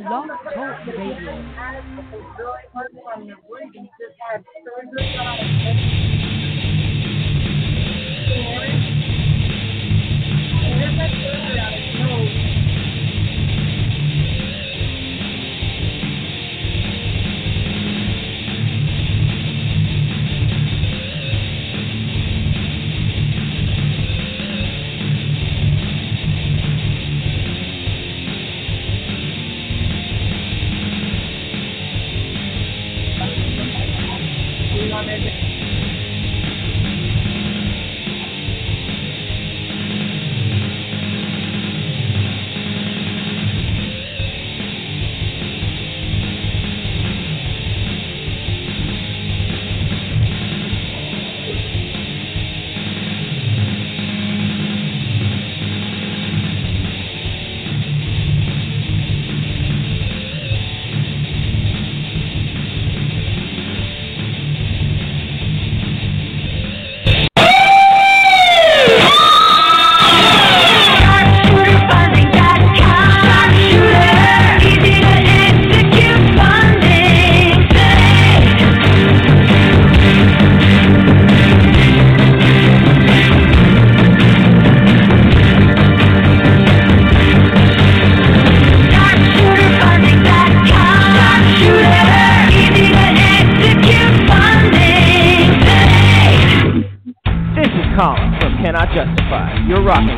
Long Talk Radio.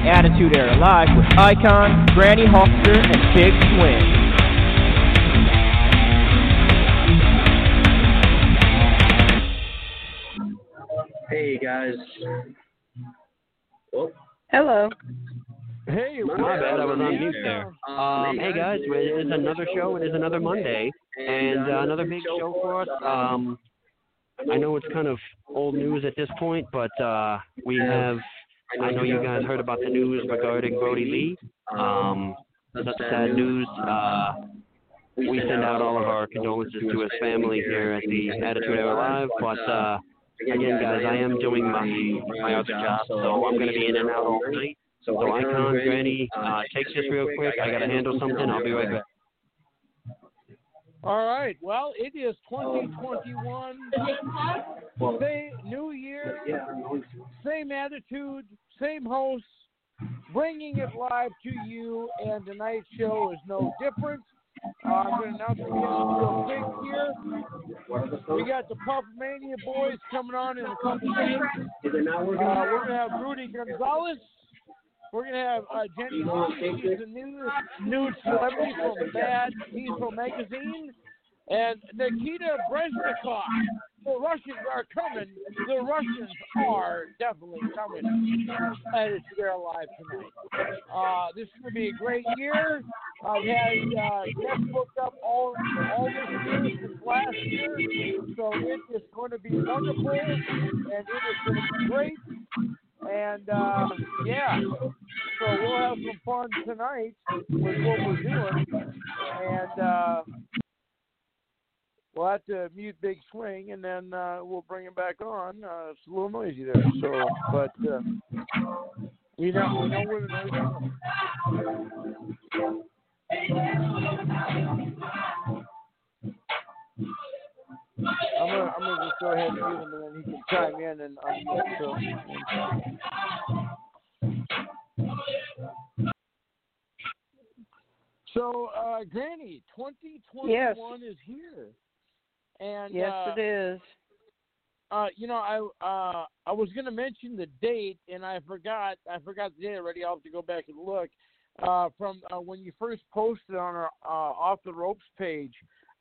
Attitude Era Live with Icon, Granny Hawkster, and Big Swing. Hey guys. Whoa. Hello. Hey, my bad, I was on mute there. Hey guys, it is another show. It is another Monday, and another big show for us. I know it's kind of old news at this point, but we have. I know you guys heard about the news regarding Brody Lee. That's sad news. We send out all of our condolences to his family here at the Attitude Era Live. But, again, guys, I am doing my other job, so I'm going to be in and out all night. So, Icon, Granny, take this real quick. I got to handle something. I'll be right back. All right. Well, it is 2021. Same New Year, same attitude, same hosts, bringing it live to you, and tonight's show is no different. I'm going to announce the guests real quick here. We got the Puppet Mania boys coming on in a couple minutes. We're going to have Rudy Gonzalez. We're going to have Jenny Hall. She's a new celebrity from Bad Diesel magazine. And Nikita Breznikov. The Russians are coming. The Russians are definitely coming. And it's their live tonight. This is going to be a great year. I've had guests booked up all this year since last year. So it is going to be wonderful. And it is going to be great. And, so we'll have some fun tonight with what we're doing. And we'll have to mute Big Swing, and then we'll bring him back on. It's a little noisy there. So, but, we know where the noise is. I'm gonna just go ahead and mute him, and then he can chime in and unmute. So, Granny, 2021 is here, and yes, it is. I was gonna mention the date, and I forgot the date already. I'll have to go back and look from when you first posted on our Off the Ropes page.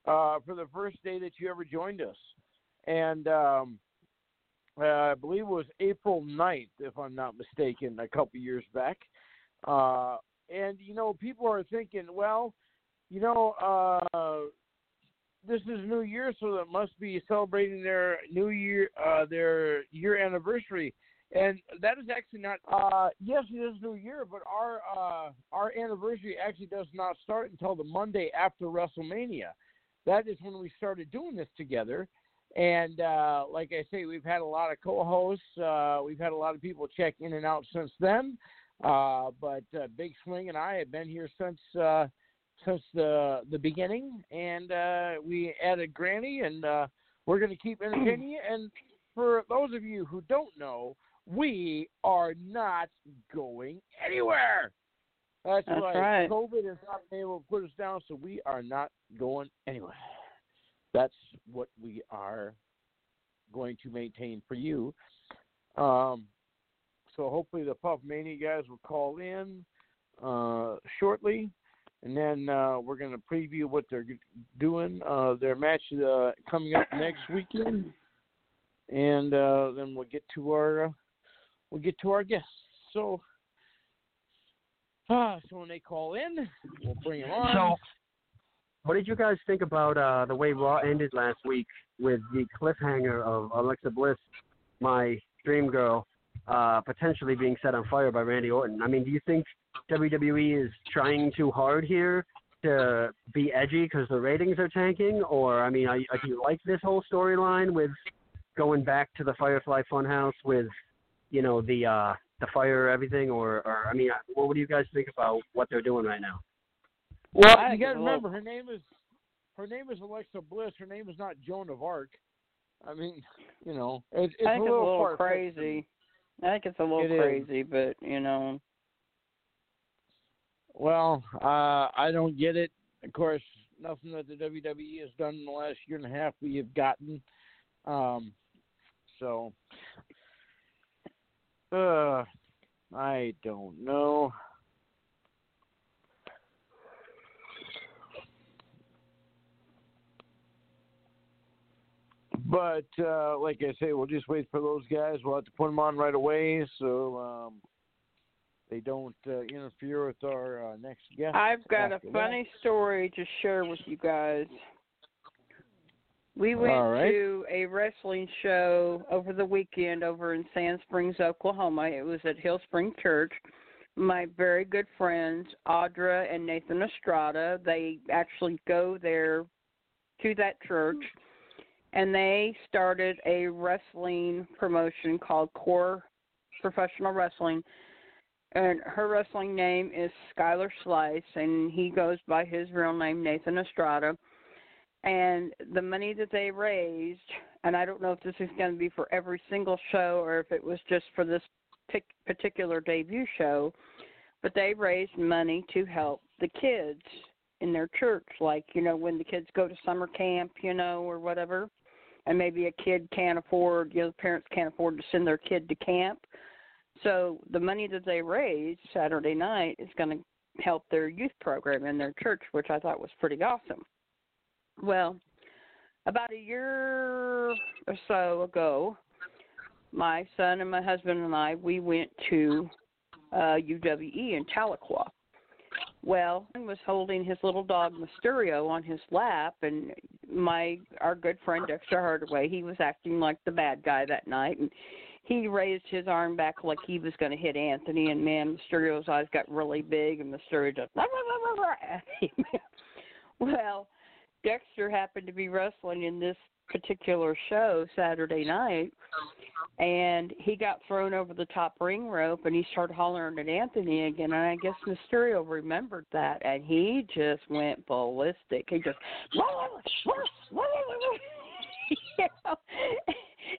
For the first day that you ever joined us. And I believe it was April 9th, if I'm not mistaken, a couple years back. And, people are thinking, well, this is New Year, so that must be celebrating their New Year, their year anniversary. And that is actually not, yes, it is New Year, but our anniversary actually does not start until the Monday after WrestleMania. That is when we started doing this together, and like I say, we've had a lot of co-hosts. We've had a lot of people check in and out since then, but Big Swing and I have been here since the beginning, and we added Granny, and we're going to keep entertaining you. And for those of you who don't know, we are not going anywhere. That's right. COVID has not been able to put us down, so we are not going anywhere. That's what we are going to maintain for you. So hopefully the Puff Mania guys will call in shortly, and then we're going to preview what they're doing, their match coming up next weekend, and then we'll get to our guests. So when they call in, we'll bring them on. So, what did you guys think about the way Raw ended last week with the cliffhanger of Alexa Bliss, my dream girl, potentially being set on fire by Randy Orton? I mean, do you think WWE is trying too hard here to be edgy because the ratings are tanking? Or, I mean, do you like this whole storyline with going back to the Firefly Funhouse with, you know, the fire or everything? Or I mean, what do you guys think about what they're doing right now? Well, you got to remember, her name is Alexa Bliss. Her name is not Joan of Arc. I mean, you know, I think it's a little crazy. I think it's a little crazy, but, you know. Well, I don't get it. Of course, nothing that the WWE has done in the last year and a half we have gotten. So, I don't know. But, like I say, we'll just wait for those guys. We'll have to put them on right away so they don't interfere with our next guest. I've got a funny story to share with you guys. We went to a wrestling show over the weekend over in Sand Springs, Oklahoma. It was at Hill Spring Church. My very good friends, Audra and Nathan Estrada, they actually go there to that church. And they started a wrestling promotion called Core Professional Wrestling. And her wrestling name is Skylar Slice, and he goes by his real name, Nathan Estrada. And the money that they raised, and I don't know if this is going to be for every single show or if it was just for this particular debut show, but they raised money to help the kids in their church. Like, you know, when the kids go to summer camp, you know, or whatever, and maybe a kid can't afford, you know, the parents can't afford to send their kid to camp. So the money that they raise Saturday night is going to help their youth program in their church, which I thought was pretty awesome. Well, about a year or so ago, my son and my husband and I, we went to UWE in Tahlequah. Well, I was holding his little dog Mysterio on his lap, and our good friend Dexter Hardaway, he was acting like the bad guy that night, and he raised his arm back like he was going to hit Anthony, and man, Mysterio's eyes got really big, and Mysterio just, rah, rah, rah, rah, at him. Well, Dexter happened to be wrestling in this particular show Saturday night, and he got thrown over the top ring rope, and he started hollering at Anthony again, and I guess Mysterio remembered that, and he just went ballistic. He just, you know?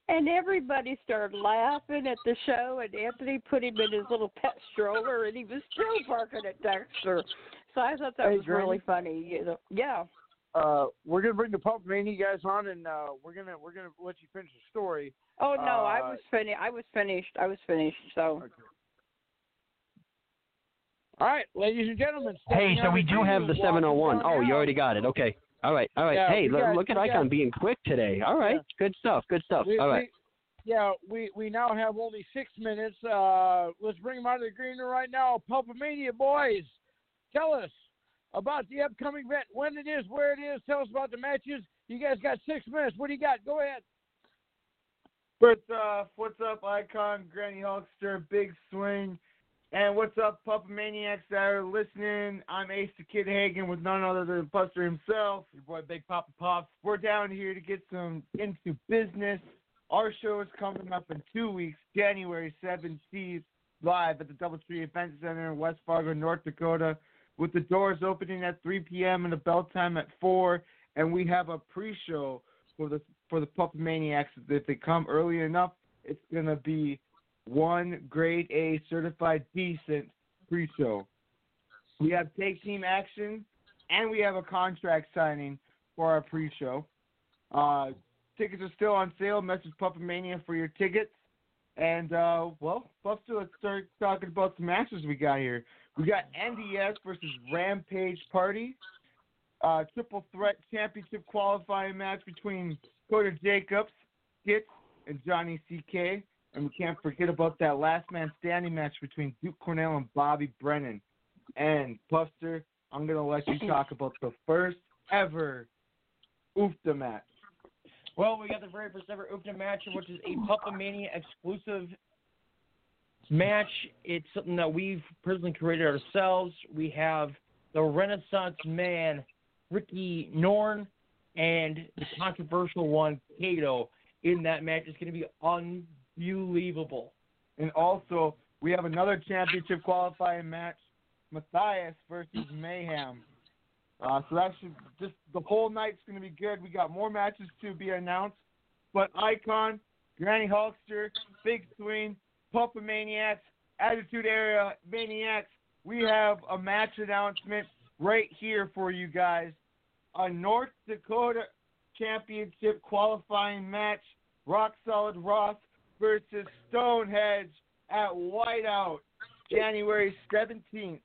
And everybody started laughing at the show, and Anthony put him in his little pet stroller, and he was still barking at Dexter. So I thought that was really funny. You know? Yeah. We're gonna bring the Puppet Mania guys on, and we're gonna let you finish the story. Oh no, I was finished. So. Okay. All right, ladies and gentlemen. Hey, so we do have the 701. Oh, you already got it. Okay. All right. Yeah, hey, look at Icon being quick today. All right, yeah. Good stuff. All right. We now have only 6 minutes. Let's bring them out of the green room right now. Puppet Mania boys, tell us about the upcoming event, when it is, where it is. Tell us about the matches. You guys got 6 minutes. What do you got? Go ahead. What's up, Icon, Granny Hulkster, Big Swing, and what's up, Puppet Maniacs that are listening? I'm Ace the Kid Hagen with none other than Buster himself, your boy Big Papa Puff. We're down here to get into business. Our show is coming up in 2 weeks, January 17th, live at the Double Tree Event Center in West Fargo, North Dakota. with the doors opening at 3 p.m. and the bell time at 4. And we have a pre-show for the Puppet Maniacs. If they come early enough, it's going to be one grade A certified decent pre-show. We have tag team action, and we have a contract signing for our pre-show. Tickets are still on sale. Message Puppet Mania for your tickets. And, Buster, let's start talking about some matches we got here. We got NDS versus Rampage Party. Triple threat championship qualifying match between Kota Jacobs, Skitz, and Johnny CK. And we can't forget about that last man standing match between Duke Cornell and Bobby Brennan. And, Buster, I'm going to let you talk about the first ever OOFTA match. Well, we got the very first ever OOFTA match, which is a Puppet Mania exclusive match. It's something that we've personally created ourselves. We have the Renaissance Man, Ricky Norn, and the controversial one, Kato, in that match. It's going to be unbelievable. And also, we have another championship qualifying match, Matthias versus Mayhem. So that should just the whole night's going to be good. We got more matches to be announced, but Icon, Granny Hulkster, Big Swing, Puppet Maniacs, Attitude Era Maniacs. We have a match announcement right here for you guys. A North Dakota Championship qualifying match: Rock Solid Ross versus Stonehenge at Whiteout, January 17th.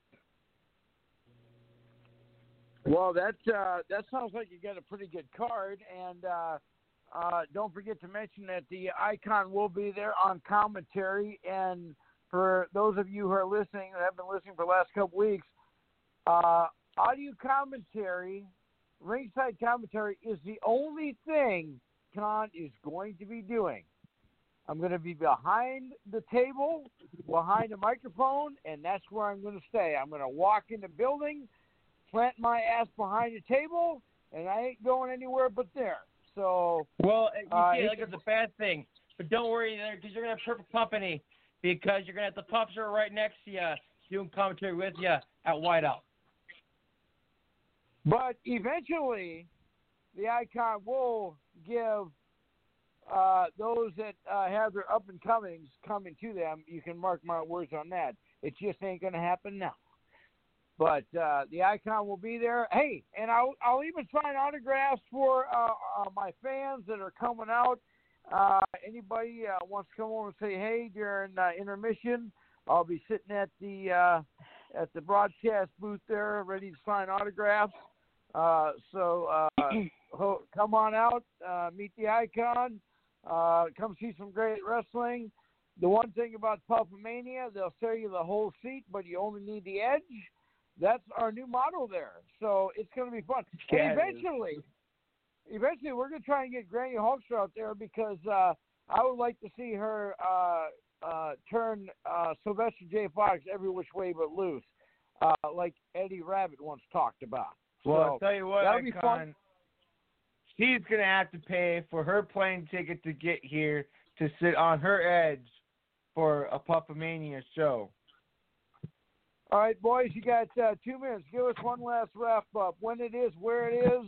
Well, that sounds like you got a pretty good card, and don't forget to mention that the Icon will be there on commentary. And for those of you who are listening, that have been listening for the last couple weeks, audio commentary, ringside commentary, is the only thing Con is going to be doing. I'm going to be behind the table, behind the microphone, and that's where I'm going to stay. I'm going to walk in the building, plant my ass behind the table, and I ain't going anywhere but there. So, well, you feel like it's a bad thing, but don't worry there, because you're going to have perfect company, because you're going to have the pups are right next to you doing commentary with you at Whiteout. But eventually, the Icon will give those that have their up-and-comings coming to them. You can mark my words on that. It just ain't going to happen now. But the Icon will be there. Hey, and I'll even sign autographs for my fans that are coming out. Anybody wants to come over and say hey during intermission, I'll be sitting at the broadcast booth there, ready to sign autographs. So come on out, meet the Icon, come see some great wrestling. The one thing about Puppet Mania, they'll sell you the whole seat, but you only need the edge. That's our new model there. So it's going to be fun. And eventually we're going to try and get Granny Hulkster out there, because I would like to see her turn Sylvester J. Fox every which way but loose, like Eddie Rabbit once talked about. Well, so, I'll tell you what, that'll be fun. She's going to have to pay for her plane ticket to get here to sit on her edge for a Puppet Mania show. All right, boys, you got 2 minutes. Give us one last wrap-up. When it is, where it is,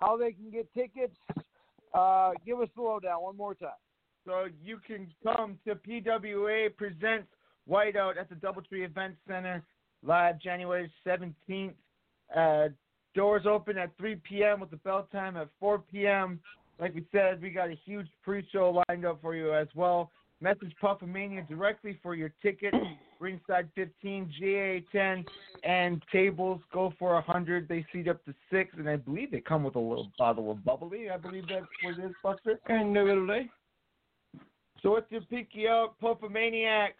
how they can get tickets. Give us the lowdown one more time. So you can come to PWA Presents Whiteout at the Double Tree Event Center, live January 17th. Doors open at 3 p.m. with the bell time at 4 p.m. Like we said, we got a huge pre-show lined up for you as well. Message Puppet Mania directly for your ticket. Ringside 15, GA 10, and tables go for 100. They seat up to 6, and I believe they come with a little bottle of bubbly. I believe that's what it is, Buster. And a little day. So with your pinky out, Puppet Maniacs,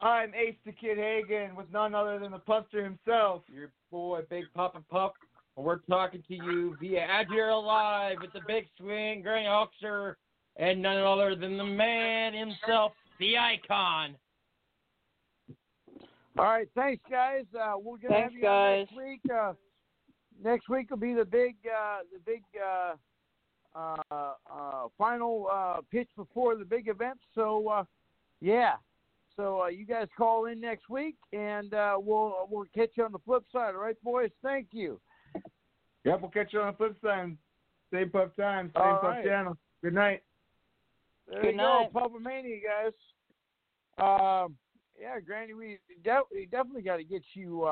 I'm Ace the Kid Hagen with none other than the Buster himself, your boy Big Papa Puff, and we're talking to you via Attitude Era Live with the Big Swing, Granny Hulkster, and none other than the man himself, the Icon. All right, thanks, guys. We'll get thanks, have you guys. Next week. Next week will be the big final pitch before the big event. So, yeah. So you guys call in next week, and we'll catch you on the flip side. All right, boys? Thank you. Yep, we'll catch you on the flip side. Same Puff time, same Puff channel. Good night. Good night. Go, Puppet Mania, guys. Yeah, Granny, we definitely got to get you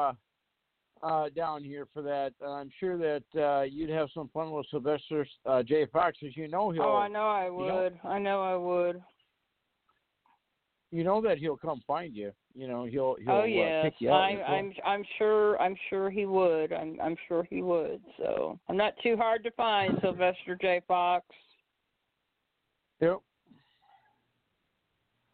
down here for that. I'm sure that you'd have some fun with Sylvester J. Fox, as you know he'll. Oh, I know I would. You know, I know I would. You know that he'll come find you. You know he'll oh, yes. Pick you up. I'm sure he would. I'm sure he would. So I'm not too hard to find, Sylvester J. Fox. Yep.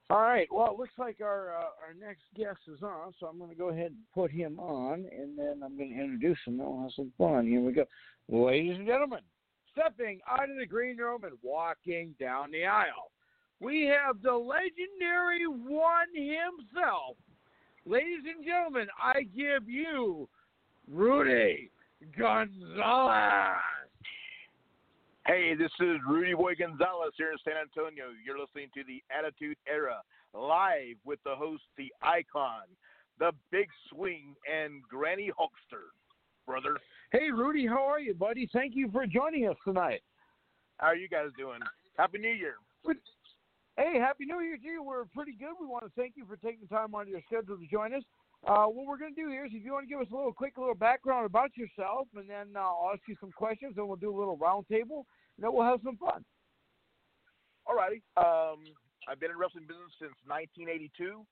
All right. Well, it looks like our next guest is on, so I'm going to go ahead and put him on, and then I'm going to introduce him. I'll have some fun. Here we go, ladies and gentlemen. Stepping out of the green room and walking down the aisle, we have the legendary one himself. Ladies and gentlemen, I give you Rudy Gonzalez. Hey, this is Rudy Boy Gonzalez here in San Antonio. You're listening to the Attitude Era Live with the host, the icon, the Big Swing, and Granny Hulkster, brother. Hey, Rudy, how are you, buddy? Thank you for joining us tonight. How are you guys doing? Happy New Year. Hey, Happy New Year to you. We're pretty good. We want to thank you for taking the time out of your schedule to join us. What we're going to do here is if you want to give us a little quick little background about yourself, and then I'll ask you some questions, and we'll do a little round table, and then we'll have some fun. All righty. I've been in wrestling business since 1982,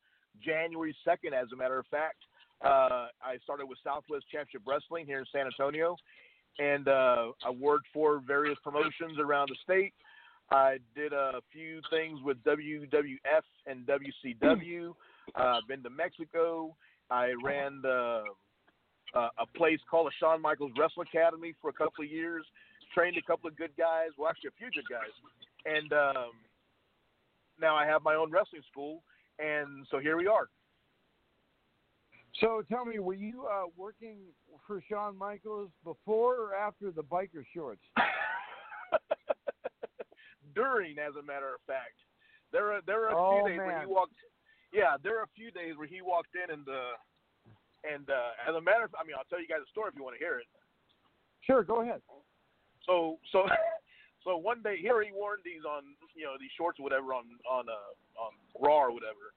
January 2nd, as a matter of fact. I started with Southwest Championship Wrestling here in San Antonio, and I worked for various promotions around the state. I did a few things with WWF and WCW. I've been to Mexico. I ran a place called the Shawn Michaels Wrestling Academy for a couple of years, trained a couple of good guys, well, actually a few good guys. And now I have my own wrestling school, and so here we are. So tell me, were you working for Shawn Michaels before or after the biker shorts? During, as a matter of fact. There are a few days when he walked... Yeah, there are a few days where he walked in and as a matter of, I mean, I'll tell you guys a story if you want to hear it. Sure, go ahead. So one day here he wore these on, you know, these shorts or whatever on Raw or whatever.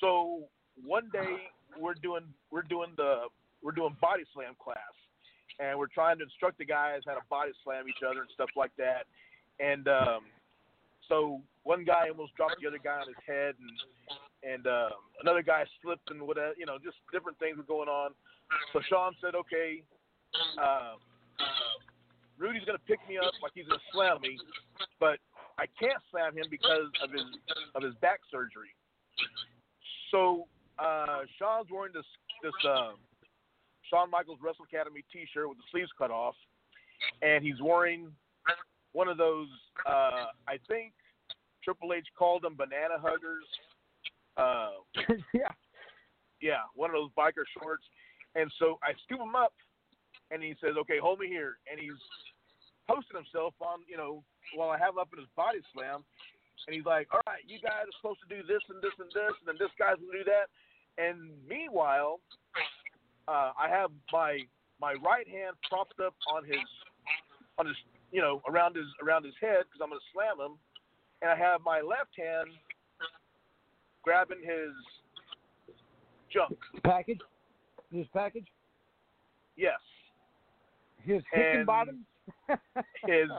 So one day we're doing body slam class, and we're trying to instruct the guys how to body slam each other and stuff like that, and so one guy almost dropped the other guy on his head, and another guy slipped and whatever, you know, just different things were going on. So Shawn said, okay, Rudy's going to pick me up like he's going to slam me, but I can't slam him because of his back surgery. So Shawn's wearing this Shawn Michaels Wrestling Academy T-shirt with the sleeves cut off, and he's wearing one of those, I think Triple H called them banana huggers. Yeah, one of those biker shorts. And so I scoop him up, and he says, okay, hold me here. And he's posting himself on, you know, while I have him up in his body slam. And he's like, all right, you guys are supposed to do this and this and this, and then this guy's going to do that. And meanwhile, I have my right hand propped up on his, you know, around his head, because I'm going to slam him. And I have my left hand grabbing his junk. Package? His package? Yes. His Hickenbottom? His,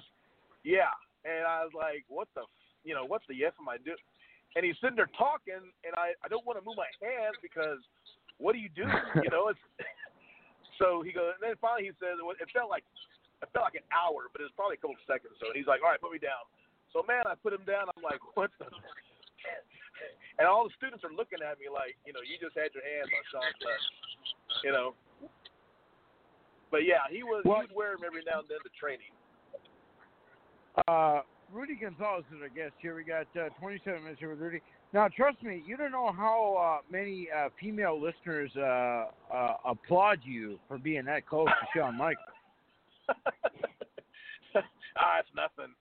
yeah. And I was like, what the F am I doing? And he's sitting there talking, and I don't want to move my hands because what do you do? You know, it's so he goes, and then finally he says, it felt like an hour, but it was probably a couple of seconds. So and he's like, all right, put me down. So, man, I put him down. I'm like, what the? And all the students are looking at me like, you know, you just had your hands on Shawn's left, you know. But, yeah, he would wear him every now and then to training. Rudy Gonzalez is our guest here. We got 27 minutes here with Rudy. Now, trust me, you don't know how many female listeners applaud you for being that close to Shawn Michaels. It's nothing.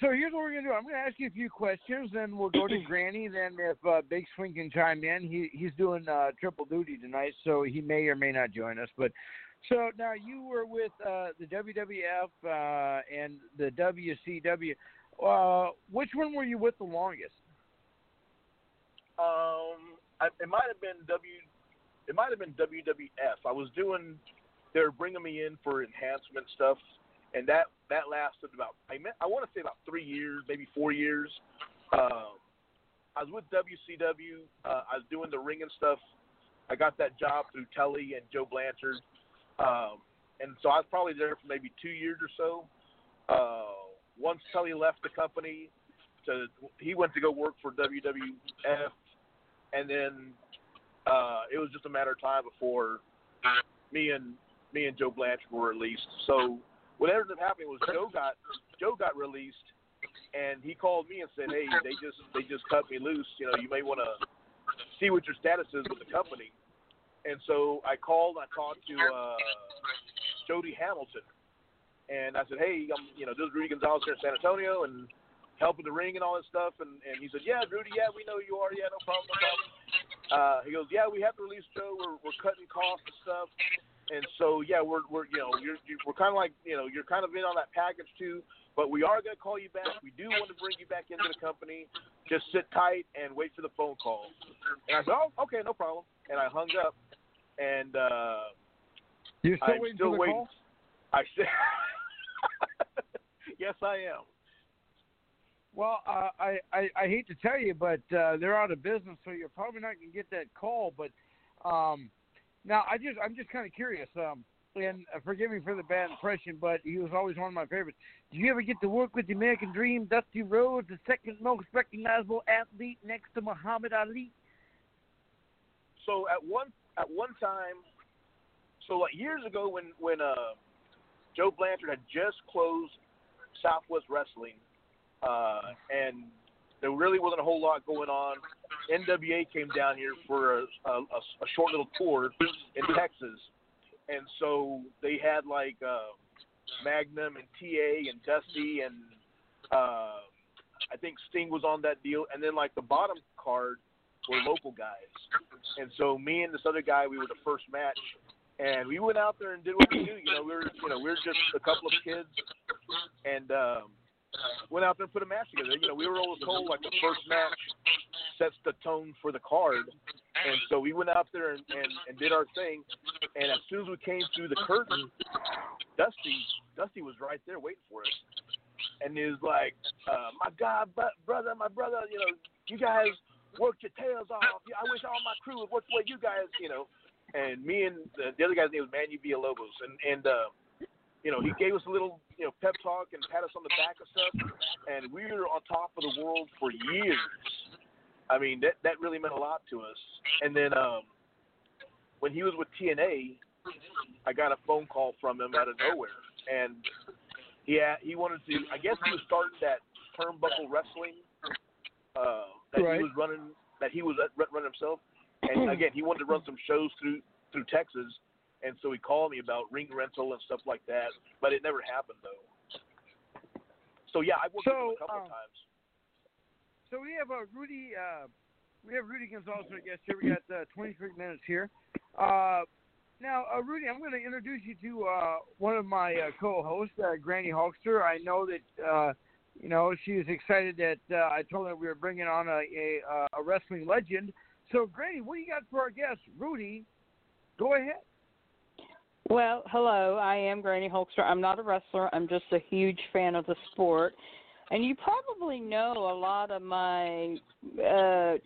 So here's what we're going to do. I'm going to ask you a few questions, then we'll go to Granny. Then if Big Swing can chime in, he's doing triple duty tonight, so he may or may not join us. But so now you were with the WWF and the WCW. Which one were you with the longest? It might have been WWF. I was doing. They were bringing me in for enhancement stuff. And that lasted about, I want to say about 3 years, maybe 4 years. I was with WCW. I was doing the ring and stuff. I got that job through Tully and Joe Blanchard. And so I was probably there for maybe 2 years or so. Once Tully left the company, he went to go work for WWF. And then it was just a matter of time before me and Joe Blanchard were released. So what ended up happening was Joe got released, and he called me and said, "Hey, they just cut me loose. You know, you may want to see what your status is with the company." And so I called. I talked to Jody Hamilton, and I said, "Hey, this is Rudy Gonzalez here in San Antonio, and helping the ring and all this stuff." And he said, "Yeah, Rudy. Yeah, we know you are. Yeah, no problem. No problem." He goes, "Yeah, we have to release Joe. We're cutting costs and stuff." And so, yeah, we're kind of like, you're kind of in on that package too, but we are going to call you back. We do want to bring you back into the company. Just sit tight and wait for the phone call. And I said, "Oh, okay, no problem." And I hung up, and you're still waiting for the call? I said, yes, I am. Well, I hate to tell you, but they're out of business, so you're probably not going to get that call, but now, I'm just kind of curious, and forgive me for the bad impression, but he was always one of my favorites. Did you ever get to work with the American Dream, Dusty Rhodes, the second most recognizable athlete next to Muhammad Ali? So at one time, so like years ago when Joe Blanchard had just closed Southwest Wrestling, and there really wasn't a whole lot going on. NWA came down here for a short little tour in Texas. And so they had like Magnum and TA and Dusty and I think Sting was on that deal. And then like the bottom card were local guys. And so me and this other guy, we were the first match. And we went out there and did what we do. We were just a couple of kids. And went out there and put a match together. We were always told like the first match sets the tone for the card, and so we went out there and did our thing. And as soon as we came through the curtain, Dusty was right there waiting for us, and he was like, "My God, my brother, you guys worked your tails off. I wish all my crew would work the way you guys, And me and the other guy's name was Manny Villalobos, he gave us a little, pep talk and pat us on the back and stuff, and we were on top of the world for years. I mean, that really meant a lot to us. And then when he was with TNA, I got a phone call from him out of nowhere, and he wanted to. I guess he was starting that Turnbuckle Wrestling he was running, that he was running himself. And again, he wanted to run some shows through Texas. And so he called me about ring rental and stuff like that, but it never happened though. So yeah, I've worked with him a couple of times. So we have Rudy Gonzalez, our guest here. We got 23 minutes here. Now, Rudy, I'm going to introduce you to one of my co-hosts, Granny Hulkster. I know that she was excited that I told her we were bringing on a wrestling legend. So, Granny, what do you got for our guest, Rudy? Go ahead. Well, hello, I am Granny Hulkster. I'm not a wrestler. I'm just a huge fan of the sport. And you probably know a lot of my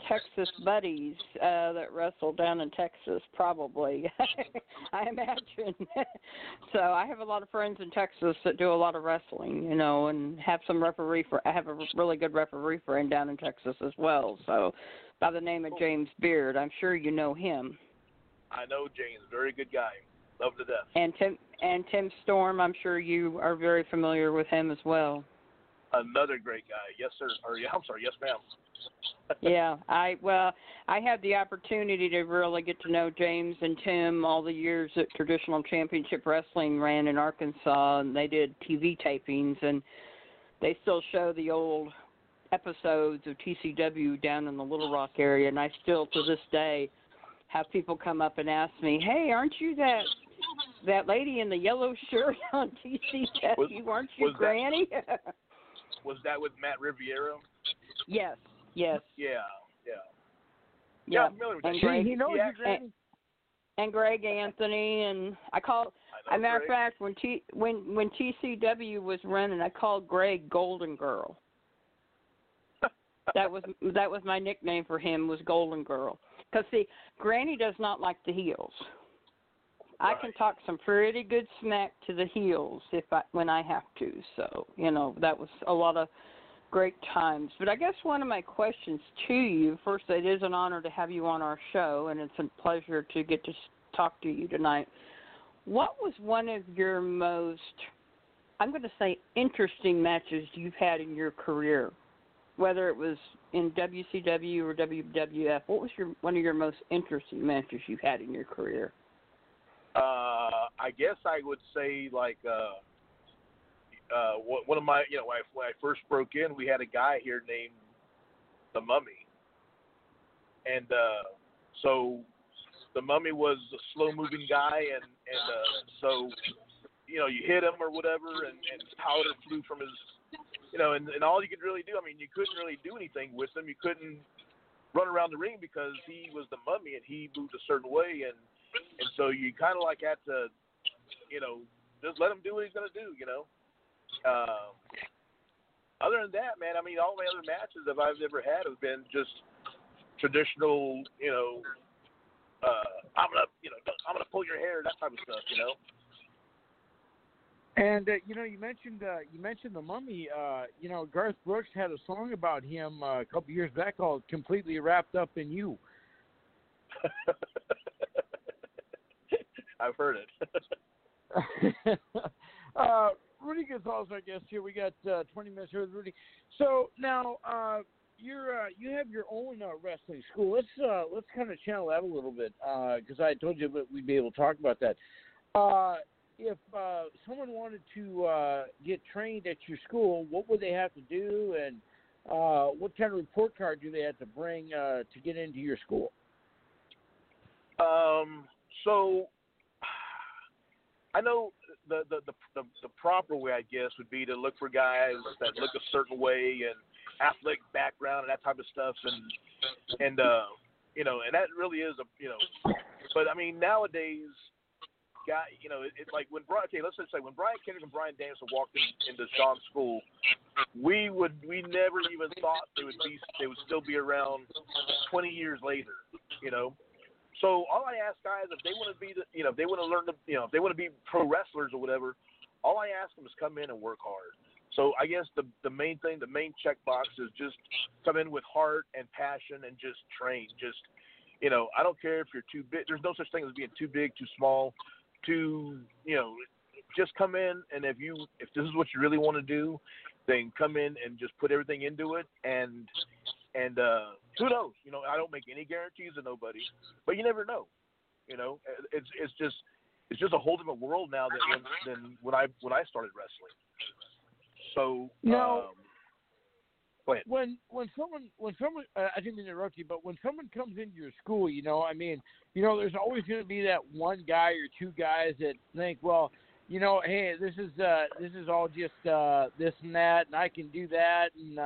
Texas buddies that wrestle down in Texas, probably, I imagine. So I have a lot of friends in Texas that do a lot of wrestling, and have some referee. I have a really good referee friend down in Texas as well, so by the name of James Beard. I'm sure you know him. I know James, very good guy. Love to death. And Tim Storm, I'm sure you are very familiar with him as well. Another great guy. Yes, sir. Or yeah, I'm sorry. Yes, ma'am. Yeah. I had the opportunity to really get to know James and Tim all the years that Traditional Championship Wrestling ran in Arkansas, and they did TV tapings. And they still show the old episodes of TCW down in the Little Rock area, and I still, to this day, have people come up and ask me, hey, aren't you that lady in the yellow shirt on TCW? Aren't you Granny? Was that with Matt Riviera? Yes, yes. Yeah. I'm familiar with that. He knows you, Granny. And Greg Anthony, and I called, as a matter of fact, when TCW was running, I called Greg Golden Girl. that was my nickname for him, was Golden Girl. Because, see, Granny does not like the heels. Right. I can talk some pretty good smack to the heels when I have to. So, that was a lot of great times. But I guess one of my questions to you, first, it is an honor to have you on our show, and it's a pleasure to get to talk to you tonight. What was one of your most, I'm going to say, interesting matches you've had in your career, whether it was in WCW or WWF? What was one of your most interesting matches you've had in your career? I guess I would say, one of my, when I first broke in, we had a guy here named The Mummy. And so The Mummy was a slow-moving guy, and so, you hit him or whatever, and powder flew from his, and all you could really do, you couldn't really do anything with him. You couldn't run around the ring because he was The Mummy, and he moved a certain way, and so you kind of had to, just let him do what he's going to do, Other than that, man, all my other matches that I've ever had have been just traditional, I'm gonna pull your hair, that type of stuff, And you mentioned The Mummy. Garth Brooks had a song about him a couple years back called "Completely Wrapped Up in You." I've heard it. Rudy Gonzalez, our guest here. We got 20 minutes here with Rudy. So now you have your own wrestling school. Let's kind of channel that a little bit because I told you we'd be able to talk about that. If someone wanted to get trained at your school, what would they have to do, and what kind of report card do they have to bring to get into your school? So I know. The proper way, I guess, would be to look for guys that look a certain way and athletic background and that type of stuff, and that really is but nowadays, it's like when Brian Kendrick and Brian Danielson walked into Shawn's school, we never even thought they would still be around 20 years later, So all I ask guys, if they want to be, if they want to learn, if they want to be pro wrestlers or whatever, all I ask them is come in and work hard. So I guess the main checkbox is just come in with heart and passion and just train. Just, I don't care if you're too big. There's no such thing as being too big, too small, just come in. And if this is what you really want to do, then come in and just put everything into it. And who knows? I don't make any guarantees to nobody, but you never know. It's just a whole different world now than when I started wrestling. So now, go ahead. When someone I didn't mean to interrupt you, but when someone comes into your school, there's always going to be that one guy or two guys that think, well, hey, this is all just this and that, and I can do that, and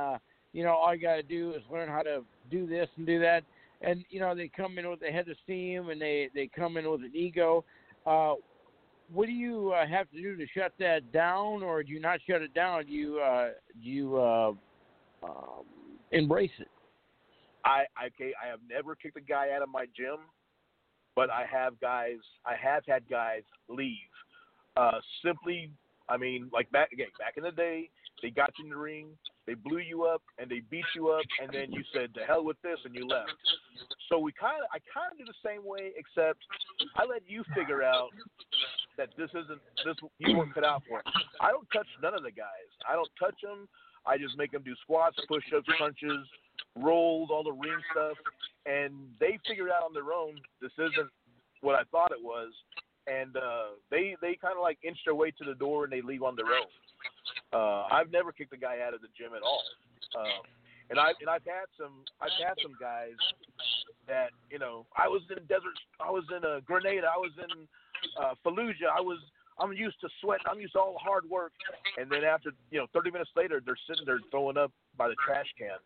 all you got to do is learn how to do this and do that. And, they come in with a head of steam and they come in with an ego. What do you have to do to shut that down, or do you not shut it down? Do you embrace it? I have never kicked a guy out of my gym, but I have had guys leave. Simply, back in the day, they got you in the ring, they blew you up, and they beat you up, and then you said, to hell with this, and you left. So I kind of do the same way, except I let you figure out that you weren't cut out for it. I don't touch none of the guys. I don't touch them. I just make them do squats, push-ups, punches, rolls, all the ring stuff, and they figure out on their own, this isn't what I thought it was, and they kind of like inch their way to the door and they leave on their own. I've never kicked a guy out of the gym at all, and I've had some guys that, you know, I was in desert, I was in Grenada, I was in Fallujah, I'm used to sweat, I'm used to all the hard work, and then after 30 minutes later they're sitting there throwing up by the trash can.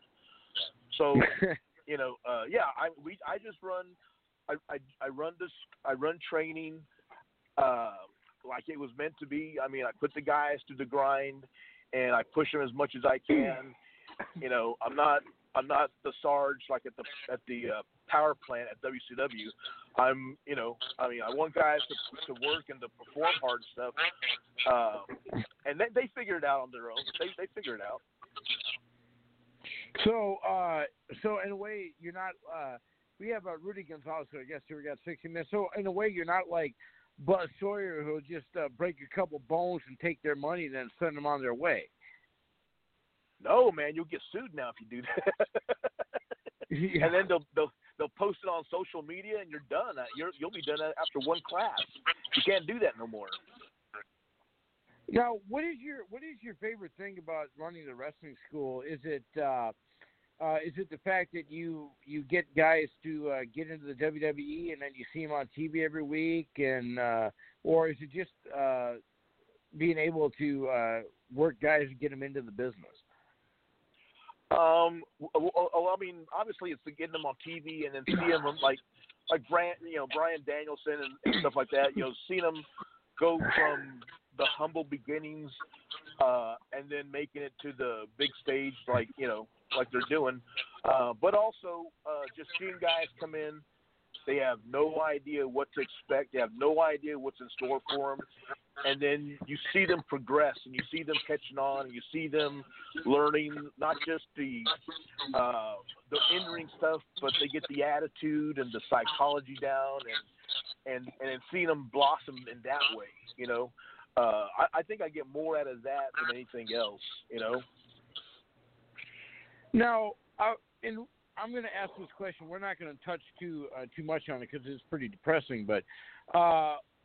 So I run training like it was meant to be. I mean, I put the guys through the grind, and I push them as much as I can. You know, I'm not the Sarge like at the power plant at WCW. I want guys to work and to perform hard stuff, and they figure it out on their own. They figure it out. So in a way, you're not. We have Rudy Gonzalez, so I guess here we got 60 minutes. So in a way, you're not like Buzz Sawyer, who'll just break a couple bones and take their money and then send them on their way. No, man, you'll get sued now if you do that. Yeah. And then they'll post it on social media, and you're done. You'll be done after one class. You can't do that no more. Now, what is your favorite thing about running the wrestling school? Is it the fact that you get guys to get into the WWE and then you see them on TV every week, and or is it just being able to work guys and get them into the business? Obviously it's the getting them on TV and then seeing them like Brian Danielson and stuff like that. Seeing them go from the humble beginnings and then making it to the big stage, like they're doing, but also just seeing guys come in. They have no idea what to expect. They have no idea what's in store for them. And then you see them progress, and you see them catching on, and you see them learning not just the in-ring stuff, but they get the attitude and the psychology down, and seeing them blossom in that way. I think I get more out of that than anything else. Now, I'm going to ask this question. We're not going to touch too much on it because it's pretty depressing. But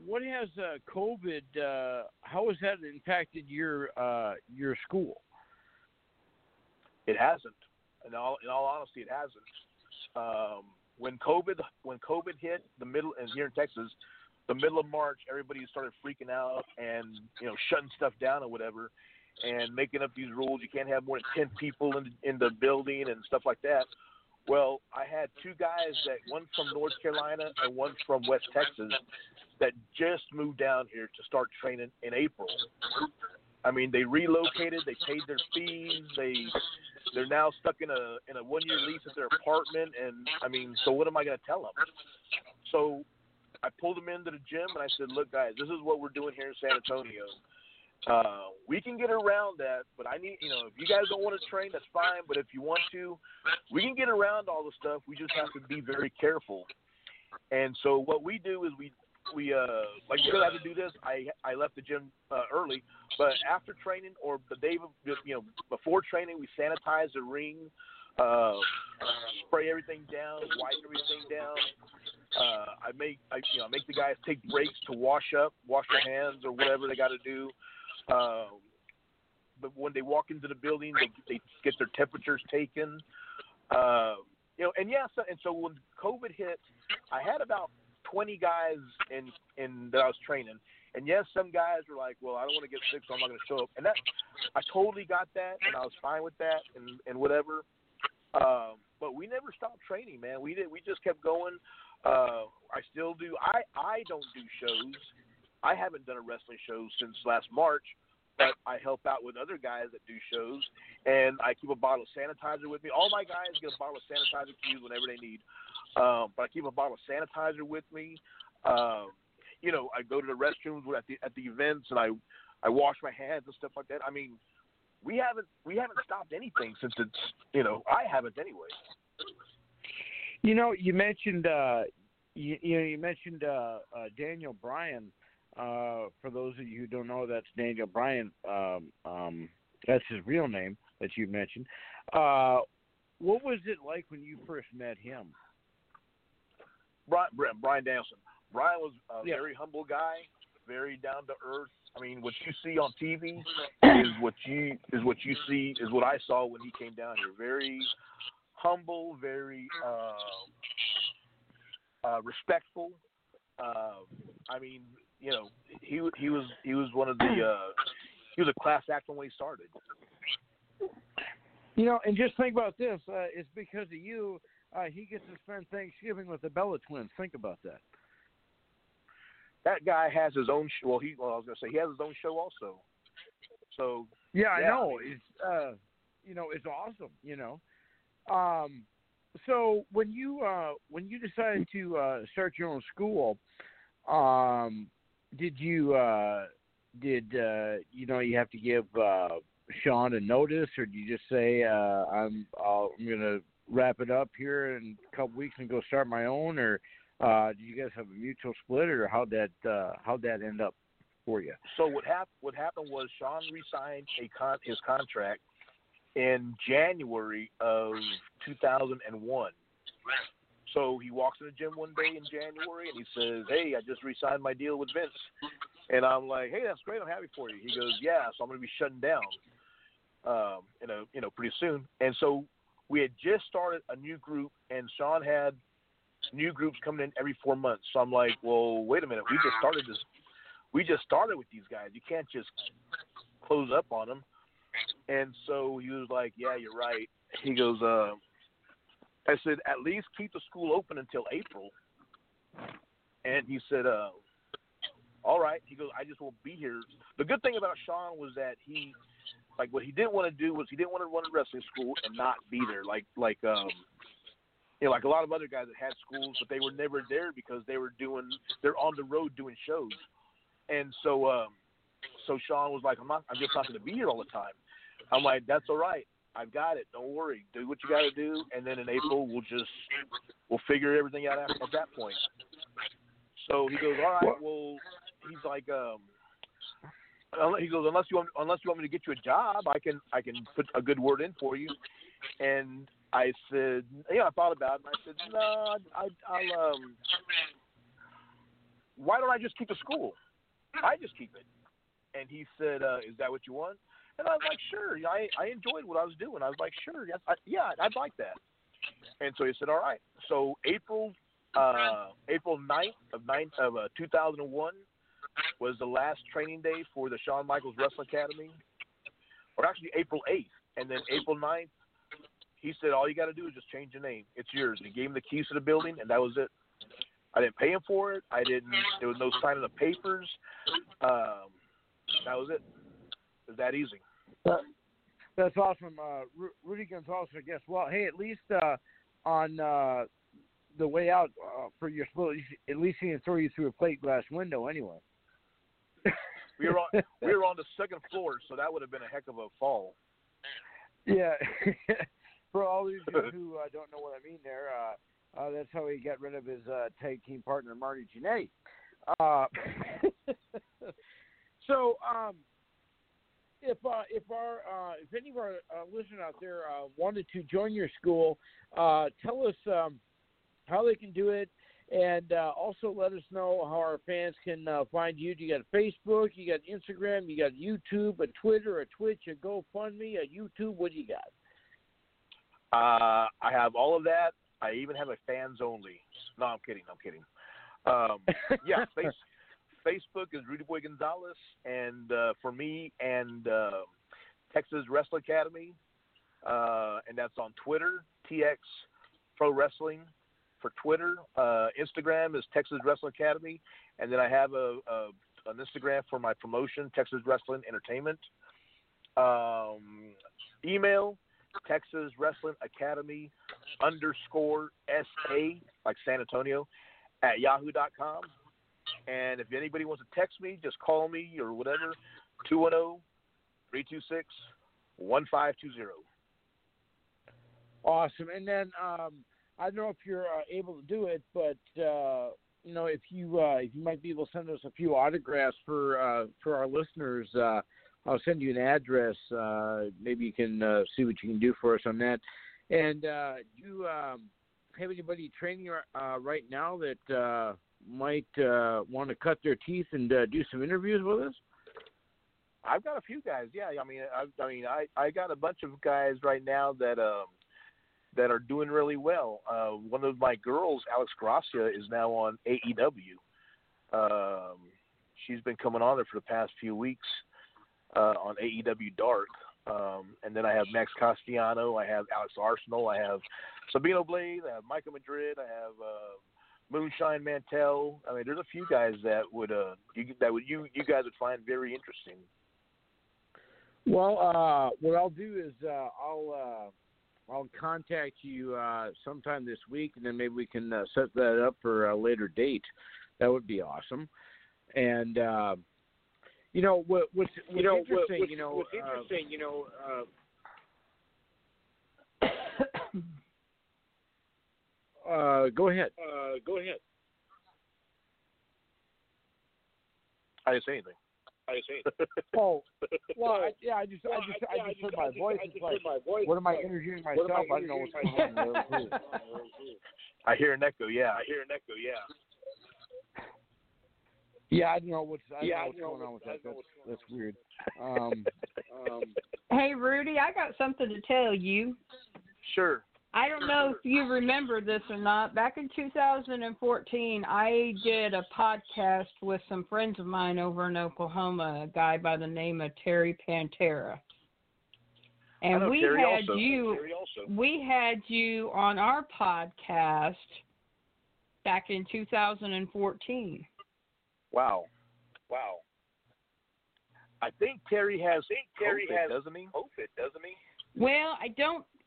what has COVID? How has that impacted your school? It hasn't. In all honesty, it hasn't. When COVID hit here in Texas, the middle of March, everybody started freaking out and shutting stuff down or whatever, and making up these rules. You can't have more than 10 people in the building and stuff like that. Well, I had two guys, that one from North Carolina and one from West Texas, that just moved down here to start training in April. I mean, they relocated, they paid their fees, they're now stuck in a 1-year lease at their apartment, and I mean, so what am I going to tell them? So I pulled them into the gym and I said, "Look, guys, this is what we're doing here in San Antonio. We can get around that, but I need, if you guys don't want to train, that's fine. But if you want to, we can get around all the stuff. We just have to be very careful." And so what we do is we like, you don't have to do this. I left the gym early, but after training or the day, before training, we sanitize the ring, spray everything down, wipe everything down. I make the guys take breaks to wash their hands or whatever they got to do. But when they walk into the building, they get their temperatures taken. So when COVID hit, I had about 20 guys in that I was training. And yes, some guys were like, "Well, I don't want to get sick, so I'm not going to show up." And that, I totally got that, and I was fine with that, and whatever. But we never stopped training, man. We just kept going. I still do. I don't do shows. I haven't done a wrestling show since last March, but I help out with other guys that do shows, and I keep a bottle of sanitizer with me. All my guys get a bottle of sanitizer to use whenever they need, but I keep a bottle of sanitizer with me. I go to the restrooms at the events, and I wash my hands and stuff like that. I mean, we haven't stopped anything since it's I haven't anyway. You mentioned Daniel Bryan. For those of you who don't know, that's Daniel Bryan. That's his real name that you mentioned. What was it like when you first met him? Brian Danielson. Brian was a very humble guy, very down to earth. I mean, what you see on TV is what I saw when he came down here. Very humble, very respectful. I mean, you know, he was one of the he was a class act when he started. You know, and just think about this. It's because of you. He gets to spend Thanksgiving with the Bella twins. Think about that. That guy has his own show. Well, I was going to say, he has his own show also. So I know. It's, you know, it's awesome, you know. So when you decided to start your own school, did you you have to give Shawn a notice, or did you just say I'm going to wrap it up here in a couple weeks and go start my own, or do you guys have a mutual split, or how'd that end up for you? So what happened was Shawn resigned his contract in January of 2001. So he walks in the gym one day in January and he says, "Hey, I just resigned my deal with Vince." And I'm like, "Hey, that's great. I'm happy for you." He goes, "Yeah, so I'm going to be shutting down, pretty soon." And so we had just started a new group, and Shawn had new groups coming in every 4 months. So I'm like, well, wait a minute. We just started with these guys. You can't just close up on them. And so he was like, yeah, you're right. He goes, I said, at least keep the school open until April. And he said, all right. He goes, I just won't be here. The good thing about Shawn was that what he didn't want to do was he didn't want to run a wrestling school and not be there. Like a lot of other guys that had schools, but they were never there because they're on the road doing shows. And so, so Shawn was like, I'm just not going to be here all the time. I'm like, that's all right. I've got it. Don't worry. Do what you got to do. And then in April, we'll figure everything out at that point. So he goes, all right, well, he's like, he goes, unless you want me to get you a job, I can put a good word in for you. And I said, I thought about it, and I said, no, I'll why don't I just keep the school? I just keep it. And he said, is that what you want? And I was like, sure. I enjoyed what I was doing. I was like, sure. Yes, I'd like that. And so he said, all right. So April 9th of 2001 was the last training day for the Shawn Michaels Wrestling Academy, or actually April 8th. And then April 9th, he said, all you got to do is just change your name. It's yours. And he gave him the keys to the building, and that was it. I didn't pay him for it. There was no signing of papers. That was it. It was that easy. That's awesome. Rudy Gonzalez, I guess. Well, hey, at least on the way out for your split, at least he didn't throw you through a plate-glass window anyway. We were on the second floor, so that would have been a heck of a fall. Yeah. For all of you who don't know what I mean there, that's how he got rid of his tag team partner, Marty Jannetty. So, if any of our listeners out there wanted to join your school, tell us how they can do it, and also let us know how our fans can find you. You got Facebook, you got Instagram, you got YouTube, a Twitter, a Twitch, a GoFundMe, a YouTube. What do you got? I have all of that. I even have a fans only. No, I'm kidding. Facebook is Rudy Boy Gonzalez, and for me, and Texas Wrestling Academy, and that's on Twitter, TX Pro Wrestling for Twitter. Instagram is Texas Wrestling Academy, and then I have an Instagram for my promotion, Texas Wrestling Entertainment. Email, Texas Wrestling Academy _SA, like San Antonio, at yahoo.com. And if anybody wants to text me, just call me or whatever, 210-326-1520. Awesome. And then I don't know if you're able to do it, but if you might be able to send us a few autographs for our listeners. I'll send you an address. Maybe you can see what you can do for us on that. And do you have anybody training right now that might want to cut their teeth and do some interviews with us? I've got a few guys. Yeah, I mean, I got a bunch of guys right now that that are doing really well. One of my girls, Alex Gracia, is now on AEW. She's been coming on there for the past few weeks on AEW Dark. And then I have Max Castellano, I have Alex Arsenal, I have Sabino Blade, I have Micah Madrid, I have Moonshine Mantel. I mean, there's a few guys that would you guys would find very interesting. Well, what I'll do is I'll contact you sometime this week, and then maybe we can set that up for a later date. That would be awesome. And you know what's interesting, Go ahead. I didn't say anything. Oh, well, I just heard my voice. What am I interviewing myself? I don't know what's going on. I hear an echo. Yeah. Yeah, I don't know what's going on with that. That's weird. Hey, Rudy, I got something to tell you. Sure. I don't know if you remember this or not. Back in 2014, I did a podcast with some friends of mine over in Oklahoma, a guy by the name of Terry Pantera. And we had you on our podcast back in 2014. Wow. I think Terry has COVID, doesn't he? Well,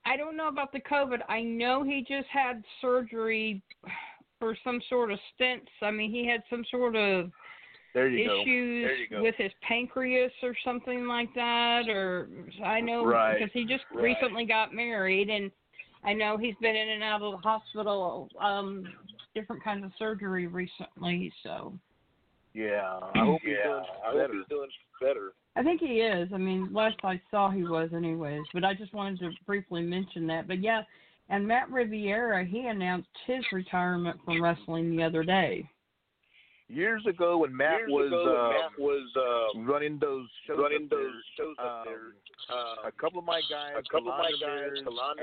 I don't know about the COVID. I know he just had surgery for some sort of stents. I mean, he had some sort of issues with his pancreas or something like that. Or I know because he just recently got married, and I know he's been in and out of the hospital, different kinds of surgery recently. So yeah, I hope he's doing better. I think he is. I mean, last I saw he was anyways, but I just wanted to briefly mention that. But, yeah, and Matt Riviera, he announced his retirement from wrestling the other day. Years ago when Matt was running those shows up there, a couple of my guys, Kalanda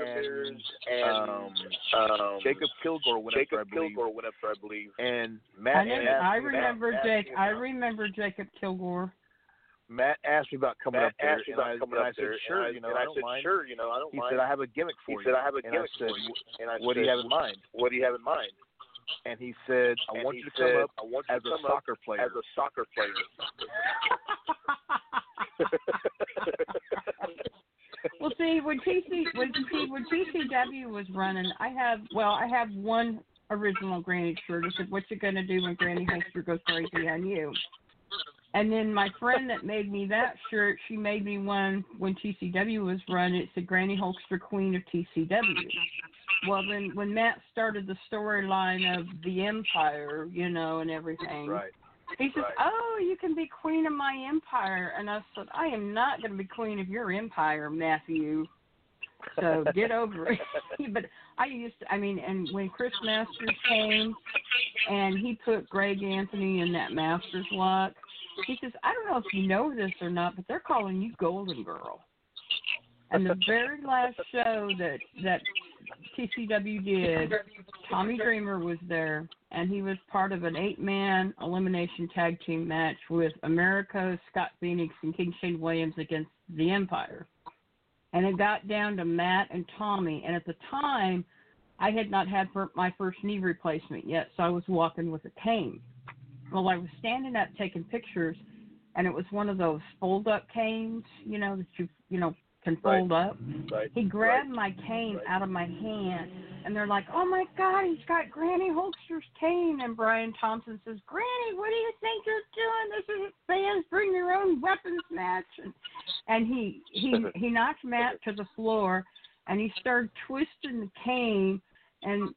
Bears, and Jacob Kilgore went up there, I believe. And Matt I remember Jacob Kilgore. Matt asked me about coming up there, and I said, sure, you know, I don't mind. He said, I have a gimmick for you. And I said, what do you have in mind? And he said, I want you to come up as a soccer player. Well, see, when TCW was running, I have one original Granny shirt. I said, what you going to do when Granny Hester goes crazy on you? And then my friend that made me that shirt, she made me one when TCW was run. It said Granny Hulkster, Queen of TCW. Well, then when Matt started the storyline of the Empire, you know, and everything, he says, oh, you can be queen of my empire. And I said, I am not going to be queen of your empire, Matthew. So get over it. But I mean, when Chris Masters came and he put Greg Anthony in that Masters lock, he says, I don't know if you know this or not, but they're calling you Golden Girl. And the very last show that TCW did, Tommy Dreamer was there, and he was part of an 8-man elimination tag team match with Americo, Scott Phoenix, and King Shane Williams against the Empire. And it got down to Matt and Tommy. And at the time, I had not had my first knee replacement yet, so I was walking with a cane. Well, I was standing up taking pictures, and it was one of those fold-up canes, you know, that you can fold up. He grabbed my cane out of my hand, and they're like, oh, my God, he's got Granny Hulkster's cane. And Brian Thompson says, Granny, what do you think you're doing? This isn't fans bring your own weapons match. And he knocked Matt to the floor, and he started twisting the cane, and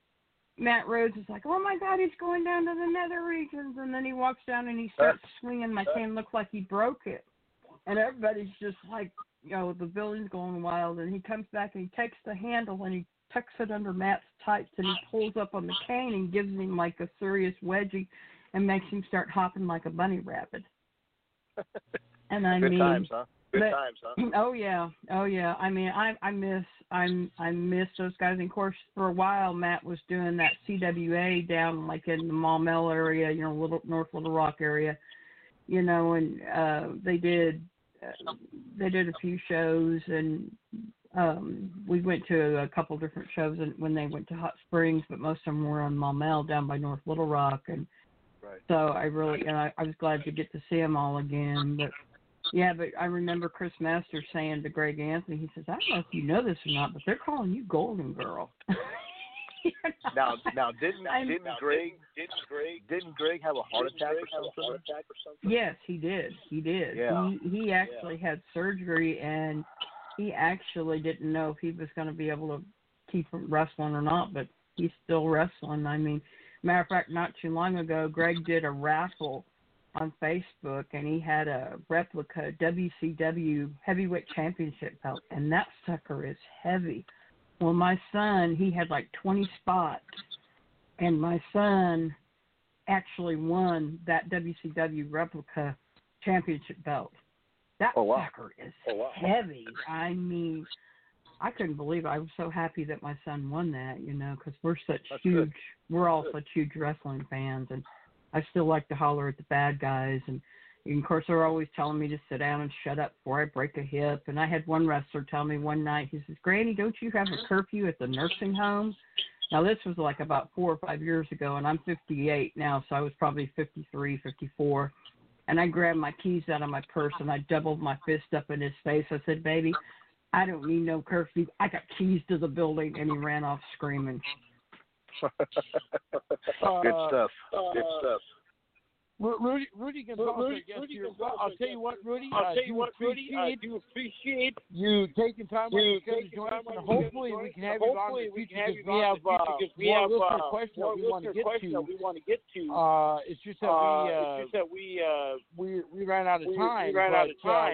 Matt Rhodes is like, oh, my God, he's going down to the nether regions. And then he walks down and he starts swinging my cane, looks like he broke it. And everybody's just like, you know, the building's going wild. And he comes back and he takes the handle and he tucks it under Matt's tights, and he pulls up on the cane and gives him like a serious wedgie and makes him start hopping like a bunny rabbit. And I Good times, huh? Oh yeah. I mean, I miss those guys. And of course, for a while, Matt was doing that CWA down like in the Maumelle area, you know, North Little Rock area, you know, and they did a few shows, and we went to a couple different shows when they went to Hot Springs, but most of them were on Maumelle down by North Little Rock, and right. So I was glad to get to see them all again, but. Yeah, but I remember Chris Masters saying to Greg Anthony, he says, I don't know if you know this or not, but they're calling you Golden Girl. You know? Now, didn't Greg have a heart attack or something? Yes, he did. Yeah. He actually had surgery, and he actually didn't know if he was going to be able to keep from wrestling or not, but he's still wrestling. I mean, matter of fact, not too long ago, Greg did a raffle on Facebook, and he had a replica WCW heavyweight championship belt, and that sucker is heavy. Well, my son, he had like 20 spots, and my son actually won that WCW replica championship belt. That sucker is heavy. I mean, I couldn't believe it. I was so happy that my son won that, you know, because we're all such huge wrestling fans, and I still like to holler at the bad guys, and of course they're always telling me to sit down and shut up before I break a hip. And I had one wrestler tell me one night, he says, Granny, don't you have a curfew at the nursing home? Now this was like about 4 or 5 years ago, and I'm 58 now, so I was probably 53, 54. And I grabbed my keys out of my purse, and I doubled my fist up in his face. I said, baby, I don't need no curfew. I got keys to the building. And he ran off screaming. Good stuff. Rudy Gonzalez, I'll tell you what, Rudy. I do appreciate you taking time out to join us. Hopefully, we can have you on in the future because we have more questions we want to get to. It's just that we ran out of time.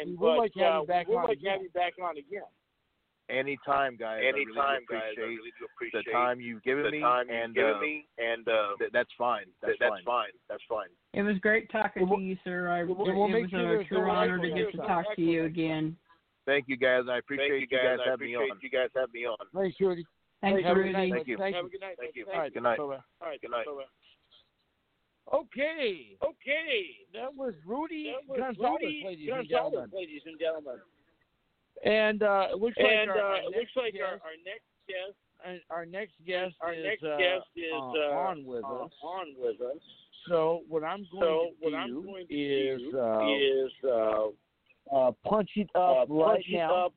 We would like to have you back on again. Anytime, guys. I really do appreciate the time you've given me. That's fine. It was great talking to you, sir. It was a true honor to get to talk to you again. Thank you, guys. I appreciate you guys having me on. Thanks, Rudy. Thanks, Rudy. Have a good night. Thank you. All right, good night. Okay. That was Rudy Gonzalez, ladies and gentlemen. And it looks like our next guest is on with us. So what I'm going to do is punch it up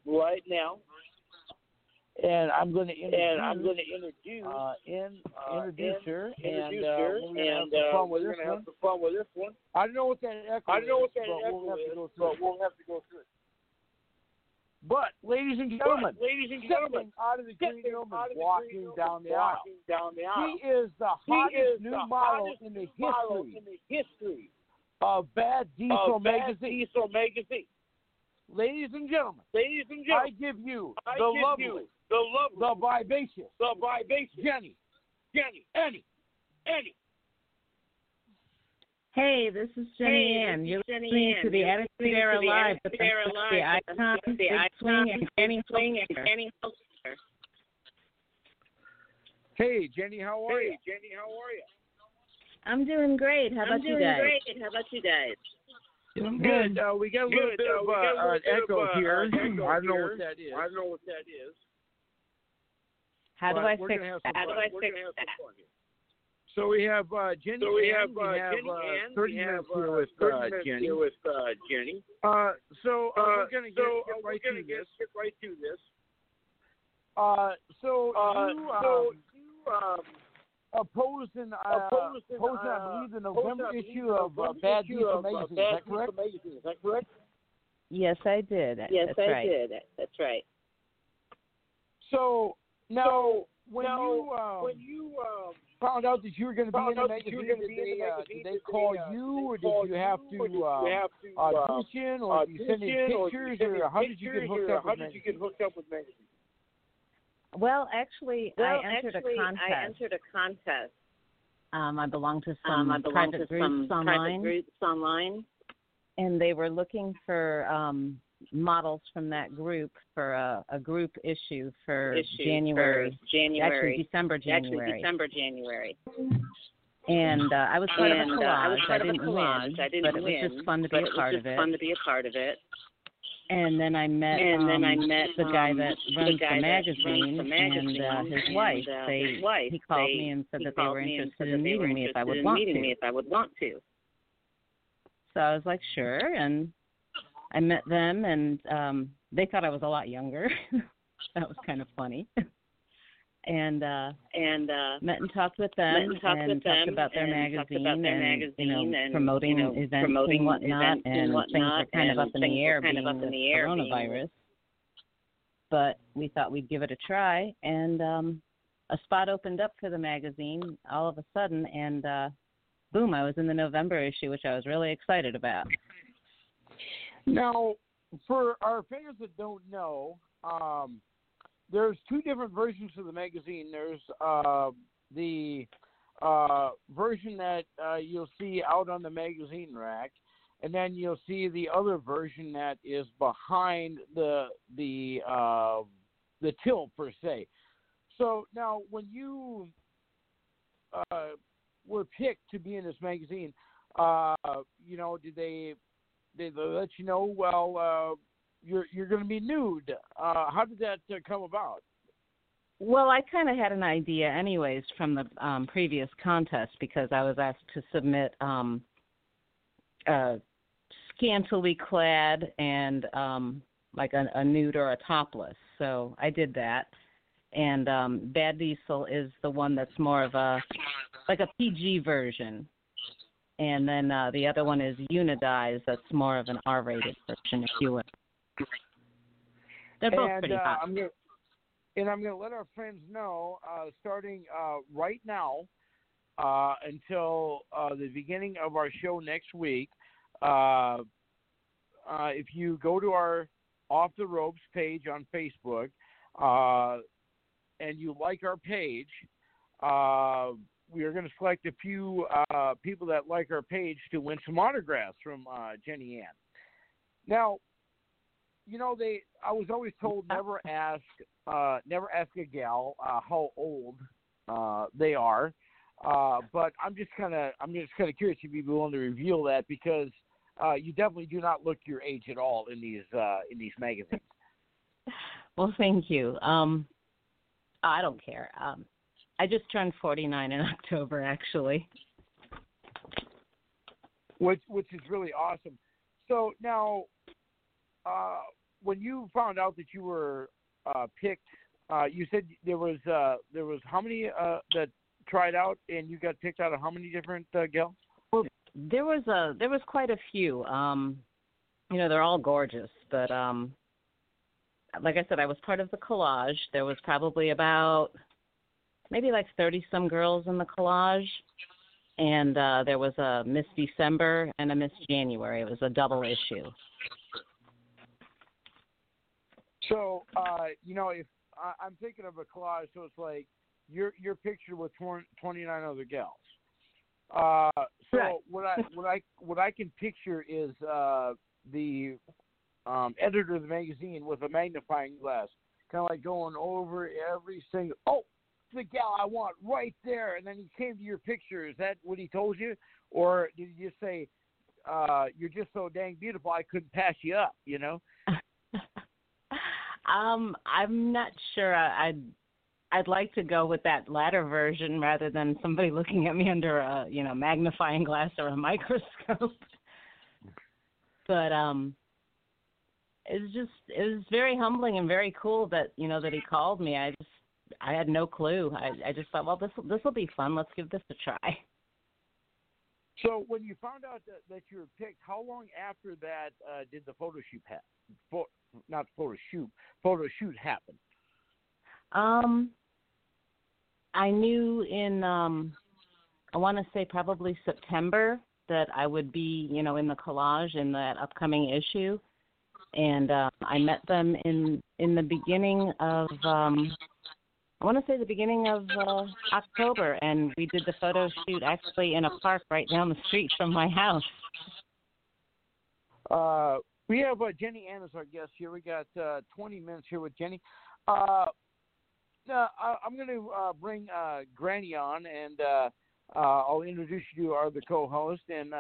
right now. And I'm going to introduce her, and we're going to have some fun with this one. I don't know what that echo is, but we'll have to go through it. But, ladies and gentlemen, walking down the aisle. He is the hottest new model in the history of Bad Diesel magazine. Ladies and gentlemen, I give you the lovely, the vivacious Jenny. Hey, this is Jenny Ann. You're listening to the Attitude Era Live with the icon, the swing, and Jenny Holster. Hey, Jenny, how are you? I'm doing great. How about you guys? Doing good. We got a little bit of an echo here. I don't know what that is. How do I fix that? So we have Jenny. We have 30 minutes here with Jenny. So we're gonna get right to this. So you opposed, I believe, the November issue of Bad Diesel magazine. Is that correct? Yes, I did. That's right. So now, when you found out that you were going to be in the magazine, did they call you, or did you have to audition, or did you send in pictures, or how did you get hooked up with magazine? Well, actually, I entered a contest. I belong to some private groups online, and they were looking for models from that group for a group issue for December, January. And I was part of a collage. I didn't win, but it was just fun to be a part of it. And then I met the guy that runs the magazine and his wife. He called me and said that they were interested in meeting me if I would want to. So I was like, sure. And I met them, and they thought I was a lot younger. That was kind of funny. And met and talked with them talked about their magazine and promoting events and whatnot, and things were kind of up in the air being coronavirus. But we thought we'd give it a try, and a spot opened up for the magazine all of a sudden, and boom, I was in the November issue, which I was really excited about. Now, for our fans that don't know, there's two different versions of the magazine. There's the version that you'll see out on the magazine rack, and then you'll see the other version that is behind the till, per se. So now, when you were picked to be in this magazine, did they let you know? Well. You're going to be nude. How did that come about? Well, I kind of had an idea anyways from the previous contest, because I was asked to submit scantily clad and like a nude or a topless. So I did that. And Bad Diesel is the one that's more of a PG version. And then the other one is Unidize. That's more of an R-rated version, if you will. They're both pretty hot. I'm going to let our friends know, starting right now until the beginning of our show next week, if you go to our Off the Ropes page on Facebook and you like our page, we are going to select a few people that like our page to win some autographs from Jenny Ann. Now, you know, I was always told never ask a gal how old they are. But I'm just kind of curious if you'd be willing to reveal that, because you definitely do not look your age at all in these magazines. Well, thank you. I don't care. I just turned 49 in October, actually, which is really awesome. So now, when you found out that you were picked, you said there was how many that tried out, and you got picked out of how many different gals? Well, there was quite a few. They're all gorgeous, but like I said, I was part of the collage. There was probably about maybe like 30-some girls in the collage, and there was a Miss December and a Miss January. It was a double issue. So, if I'm thinking of a collage, so it's like your picture with 29 other gals. So right. What I can picture is the editor of the magazine with a magnifying glass, kind of like going over every single. Oh, the gal I want right there, and then he came to your picture. Is that what he told you, or did he just say you're just so dang beautiful I couldn't pass you up? You know. I'm not sure. I'd like to go with that latter version rather than somebody looking at me under a magnifying glass or a microscope. But it was very humbling and very cool that that he called me. I had no clue. I just thought, well, this will be fun. Let's give this a try. So when you found out that you were picked, how long after that did the photo shoot happen? I knew in I want to say probably September that I would be in the collage in that upcoming issue, and I met them in the beginning of I want to say the beginning of October, and we did the photo shoot actually in a park right down the street from my house. We have Jenny Ann as our guest here. We got 20 minutes here with Jenny. I'm going to bring Granny on, and I'll introduce you to the co-host, and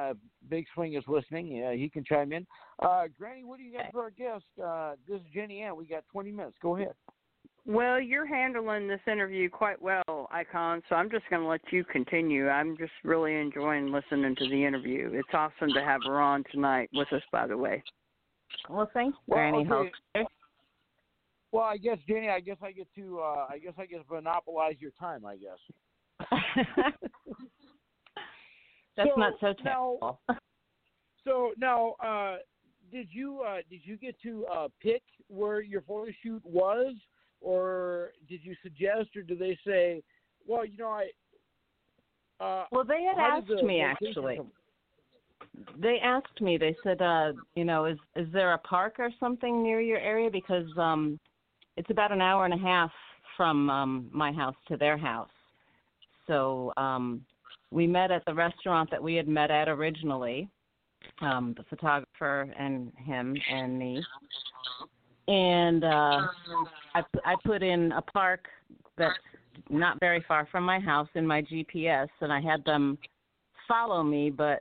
Big Swing is listening. He can chime in. Granny, what do you got for our guest? This is Jenny Ann. We got 20 minutes. Go ahead. Well, you're handling this interview quite well, Icon, so I'm just going to let you continue. I'm just really enjoying listening to the interview. It's awesome to have her on tonight with us, by the way. Well, thanks, Granny. Okay. Well, I guess, Jenny, I guess I get to monopolize your time, I guess. That's so, not so terrible. So, now, did you get to pick where your photo shoot was? Or did you suggest, or do they say, well, you know, they had asked me, actually. They asked me. They said, is there a park or something near your area? Because it's about an hour and a half from my house to their house. So we met at the restaurant that we had met at originally, the photographer and him and me. And I put in a park that's not very far from my house in my GPS, and I had them follow me. But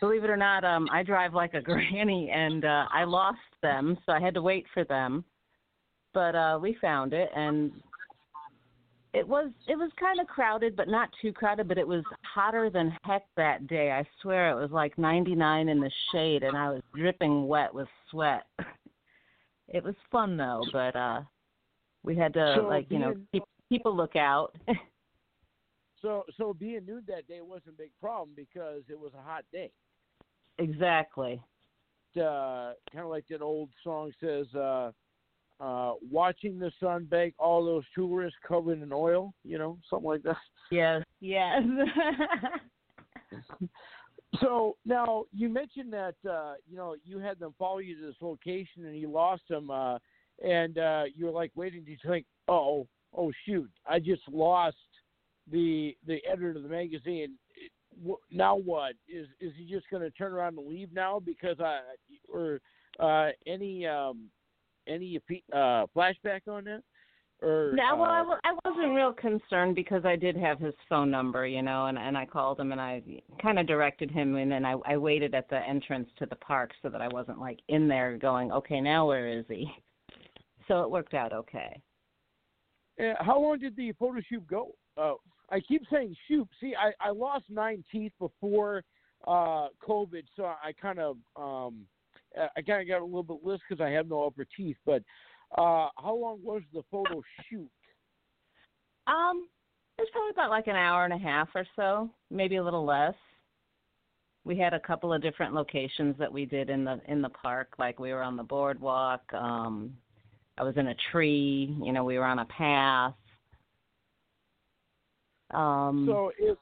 believe it or not, I drive like a granny, and I lost them, so I had to wait for them. But we found it, and it was kind of crowded, but not too crowded. But it was hotter than heck that day. I swear it was like 99 in the shade, and I was dripping wet with sweat. It was fun, though, but we had to, keep a lookout. so being nude that day wasn't a big problem because it was a hot day. Exactly. Kind of like that old song says, watching the sun bake all those tourists covered in oil, something like that. Yes, yes. So now you mentioned that you had them follow you to this location and you lost them, and you were like waiting to think, oh shoot, I just lost the editor of the magazine. Now what is he just going to turn around and leave now because any flashback on that? Or, no, well, I wasn't real concerned because I did have his phone number, and I called him and I kind of directed him, and then I waited at the entrance to the park so that I wasn't like in there going, okay, now where is he? So it worked out okay. How long did the photo shoot go? I keep saying shoot. See, I lost 9 teeth before COVID, so I kind of got a little bit less because I have no upper teeth, but. How long was the photo shoot? It was probably about like an hour and a half or so, maybe a little less. We had a couple of different locations that we did in the park, like we were on the boardwalk. I was in a tree. We were on a path. So it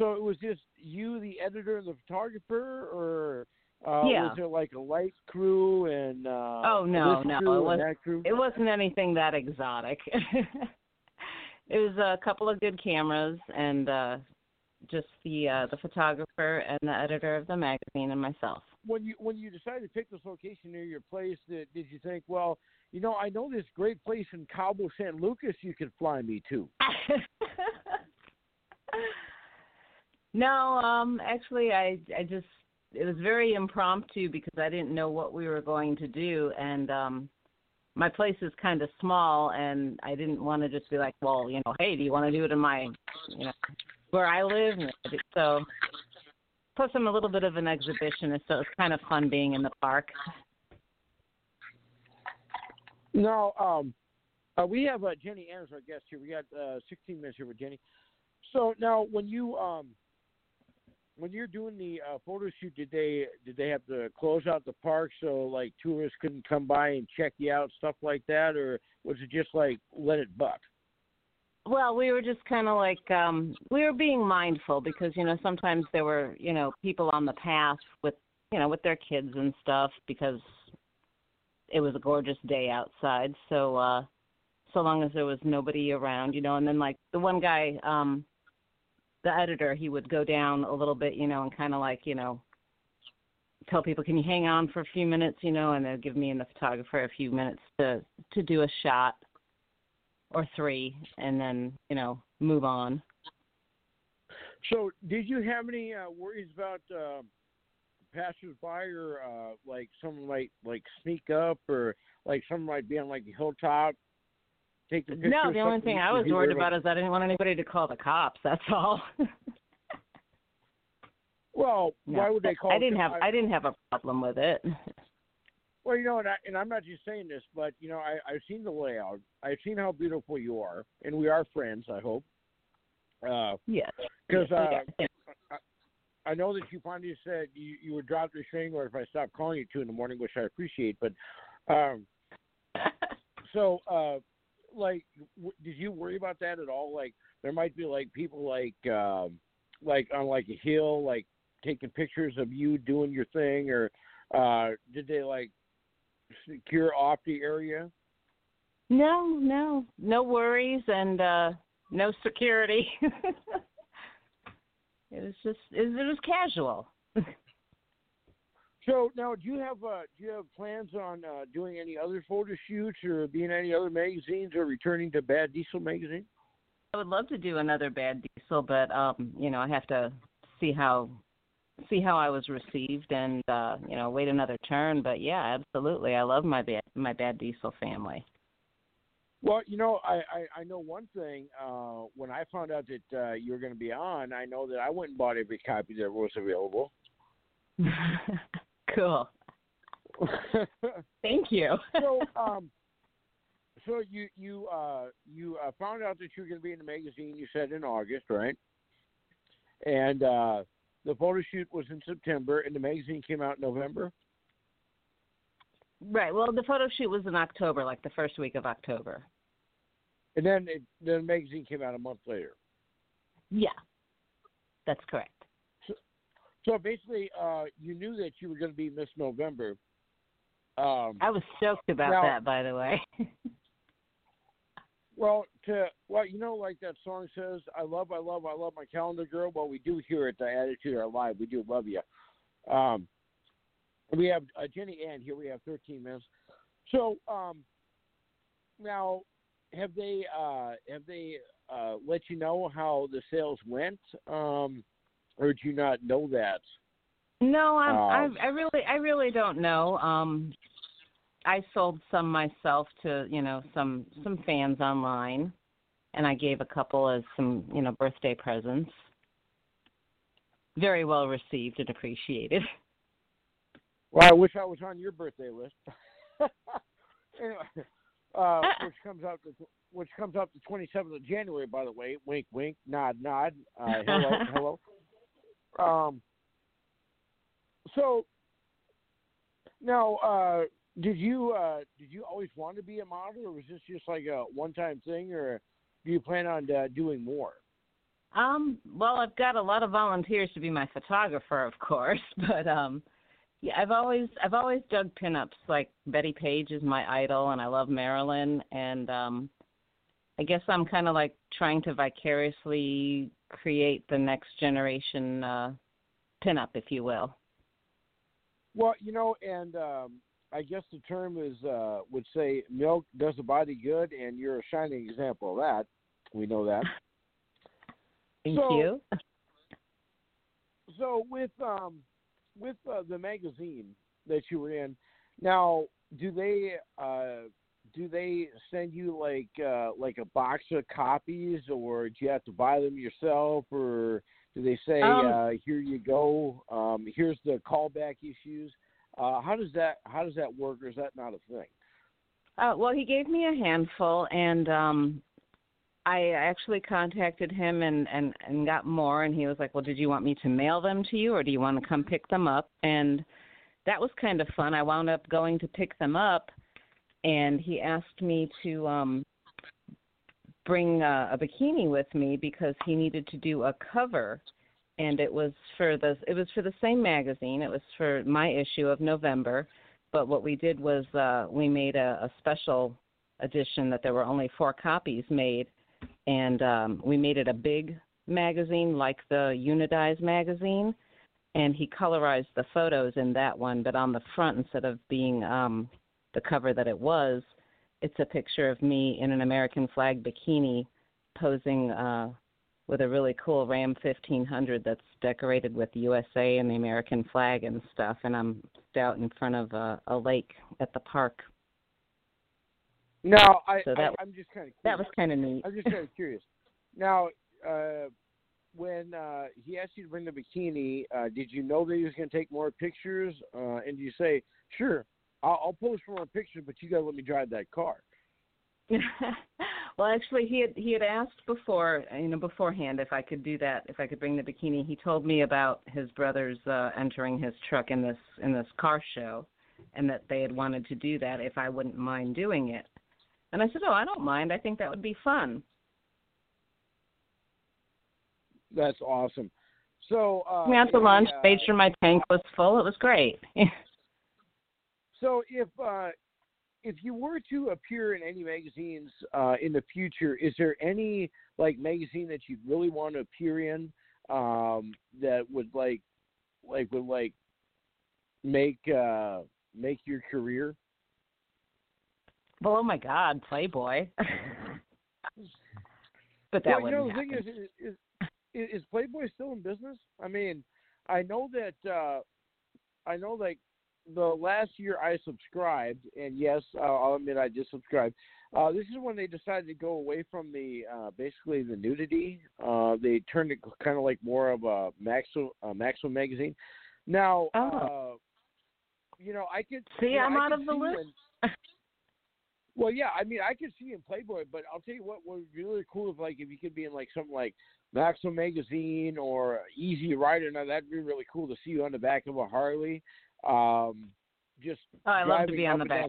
was just you, the editor, and the photographer, or. Yeah. Was there like a light crew and oh no, it wasn't anything that exotic. It was a couple of good cameras and just the photographer and the editor of the magazine and myself. When you decided to pick this location near your place, did you think, well, I know this great place in Cabo San Lucas you could fly me to? No, actually, I just. It was very impromptu because I didn't know what we were going to do, and my place is kind of small, and I didn't want to just be like, well, hey, do you want to do it in my, where I live? So, plus I'm a little bit of an exhibitionist, so it's kind of fun being in the park. Now, we have Jenny Ann as our guest here. We got 16 minutes here with Jenny. So now, when you're doing the photo shoot, did they have to close out the park so like tourists couldn't come by and check you out, stuff like that, or was it just like let it buck? Well, we were just kind of like we were being mindful because sometimes there were people on the path with with their kids and stuff because it was a gorgeous day outside. So so long as there was nobody around, you know. And then, like, the one guy, the editor, he would go down a little bit, you know, and kind of like, you know, tell people, can you hang on for a few minutes, you know, and they'll give me and the photographer a few minutes to do a shot or three and then, you know, move on. So did you have any worries about passers-by or like someone might like sneak up or like someone might be on like the hilltop? Take the picture? No, the only thing I was worried about is I didn't want anybody to call the cops, that's all. Well, no, why would they call? I didn't have a problem with it. Well, you know, and I'm not just saying this, but you know, I've seen the layout. I've seen how beautiful you are, and we are friends, I hope. Yes. Because I know that you finally said you would drop the thing, or if I stopped calling you 2 a.m, which I appreciate. But so, like, did you worry about that at all? Like, there might be like people like on like a hill, like taking pictures of you doing your thing, or did they like secure off the area? No worries and no security. It was casual. So now, do you have plans on doing any other photo shoots or being in any other magazines or returning to Bad Diesel magazine? I would love to do another Bad Diesel, but you know, I have to see how I was received and, you know, wait another turn. But, yeah, absolutely. I love my Bad Diesel family. Well, you know, I know one thing. When I found out that you were going to be on, I know that I went and bought every copy that was available. Cool. Thank you. So you found out that you were going to be in the magazine, you said, in August, right? And the photo shoot was in September, and the magazine came out in November? Right. Well, the photo shoot was in October, like the first week of October. And then the magazine came out a month later? Yeah. That's correct. So basically, you knew that you were going to be Miss November. I was stoked about that, by the way. Well, you know, like that song says, I love my calendar girl. Well, we do here at the Attitude Era Live. We do love you. We have Jenny Ann here. We have 13 minutes. So now, have they let you know how the sales went, or do you not know that? No, I really don't know. I sold some myself to, you know, some fans online, and I gave a couple as some, you know, birthday presents. Very well received and appreciated. Well, I wish I was on your birthday list. Anyway, which comes up the 27th of January, by the way. Wink, wink, nod, nod. Hello, hello. So now. Did you always want to be a model, or was this just like a one-time thing, or do you plan on doing more? Well, I've got a lot of volunteers to be my photographer, of course, but yeah, I've always dug pinups. Like Betty Page is my idol, and I love Marilyn, and I guess I'm kind of like trying to vicariously create the next generation pinup, if you will. Well, you know, and I guess the term is would say milk does the body good, and you're a shining example of that. We know that. Thank you. So with the magazine that you were in, now do they send you like a box of copies, or do you have to buy them yourself, or do they say here you go, here's the callback issues? How does that work, or is that not a thing? Well, he gave me a handful, and I actually contacted him and got more, and he was like, well, did you want me to mail them to you, or do you want to come pick them up? And that was kind of fun. I wound up going to pick them up, and he asked me to bring a bikini with me because he needed to do a cover. And it was for the same magazine. It was for my issue of November. But what we did was we made a special edition that there were only 4 copies made, and we made it a big magazine like the Unidize magazine, and he colorized the photos in that one, but on the front, instead of being the cover that it was, it's a picture of me in an American flag bikini posing with a really cool Ram 1500 that's decorated with USA and the American flag and stuff, and I'm out in front of a lake at the park. Now, I'm just kind of curious. That was kind of neat. I'm just kind of curious. Now, when he asked you to bring the bikini, did you know that he was going to take more pictures? And you say, sure, I'll pose for more pictures, but you got to let me drive that car. Well, actually, he had asked before, beforehand, if I could do that, if I could bring the bikini. He told me about his brothers entering his truck in this car show, and that they had wanted to do that if I wouldn't mind doing it. And I said, oh, I don't mind. I think that would be fun. That's awesome. So we had the lunch, made sure my tank was full. It was great. So if you were to appear in any magazines in the future, is there any magazine that you really want to appear in that would would make your career? Well, oh my God, Playboy. But that wouldn't happen. The thing is Playboy still in business? I mean, I know the last year I subscribed, and yes, I'll admit I just subscribed. This is when they decided to go away from the basically the nudity. They turned it kind of like more of a Maxwell magazine. Now, I could see I'm out of the list. Well, yeah, I mean, I could see in Playboy, but I'll tell you what would be really cool if if you could be in something like Maxwell magazine or Easy Rider. Now that'd be really cool to see you on the back of a Harley. I love to be on the back.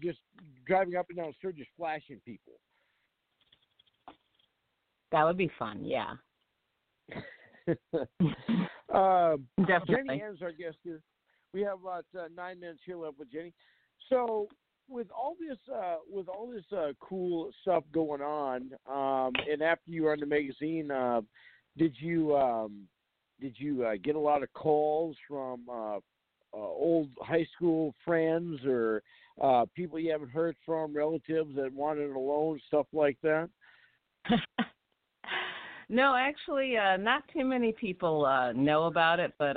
Just driving up and down Sturgis, flashing people. That would be fun. Yeah. Jenny is our guest here. We have about 9 minutes here left with Jenny. So with all this cool stuff going on, and after you were on the magazine, did you get a lot of calls from old high school friends or people you haven't heard from, relatives that wanted a loan, stuff like that? No, actually, not too many people know about it, but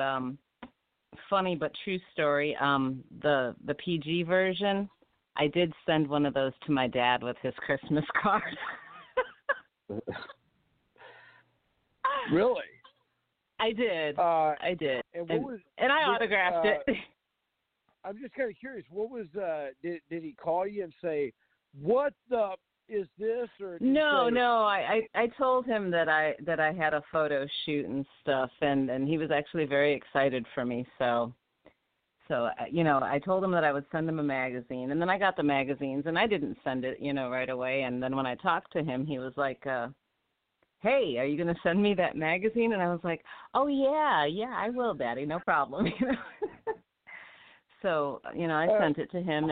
funny but true story, the PG version, I did send one of those to my dad with his Christmas card. Really? I did. I did. And I autographed it. I'm just kind of curious. What was did he call you and say, what the is this? Or no. I told him that I had a photo shoot and stuff, and he was actually very excited for me. So I told him that I would send him a magazine, and then I got the magazines, and I didn't send it, right away. And then when I talked to him, he was like, hey, are you going to send me that magazine? And I was like, oh, yeah, I will, Daddy, no problem. So, I sent it to him,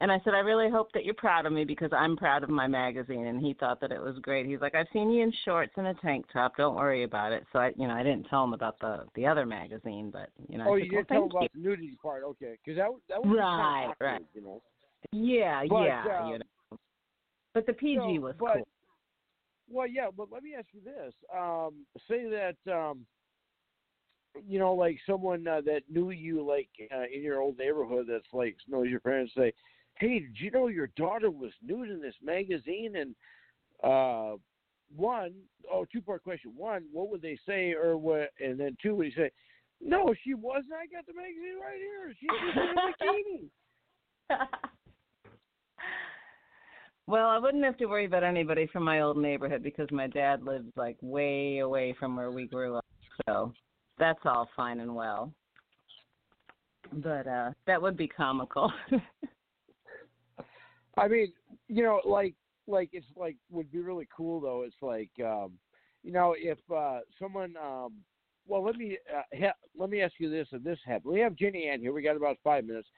and I said, I really hope that you're proud of me because I'm proud of my magazine. And he thought that it was great. He's like, I've seen you in shorts and a tank top. Don't worry about it. So, I didn't tell him about the other magazine, but, Oh, I said, you didn't tell him about the nudity part. Okay, because that was right, kind of awkward, right. Yeah, but, yeah, But the PG was cool. Well, yeah, but let me ask you this. Say that, someone that knew you, in your old neighborhood that's, knows your parents, say, hey, did you know your daughter was nude in this magazine? And two-part question. One, what would they say? And then two, would you say, no, she wasn't. I got the magazine right here. She was in a bikini. Well, I wouldn't have to worry about anybody from my old neighborhood because my dad lived way away from where we grew up, so that's all fine and well. But that would be comical. I mean, would be really cool though. It's if someone. Let me ask you this. If this happened, we have Jenny Ann here. We got about 5 minutes.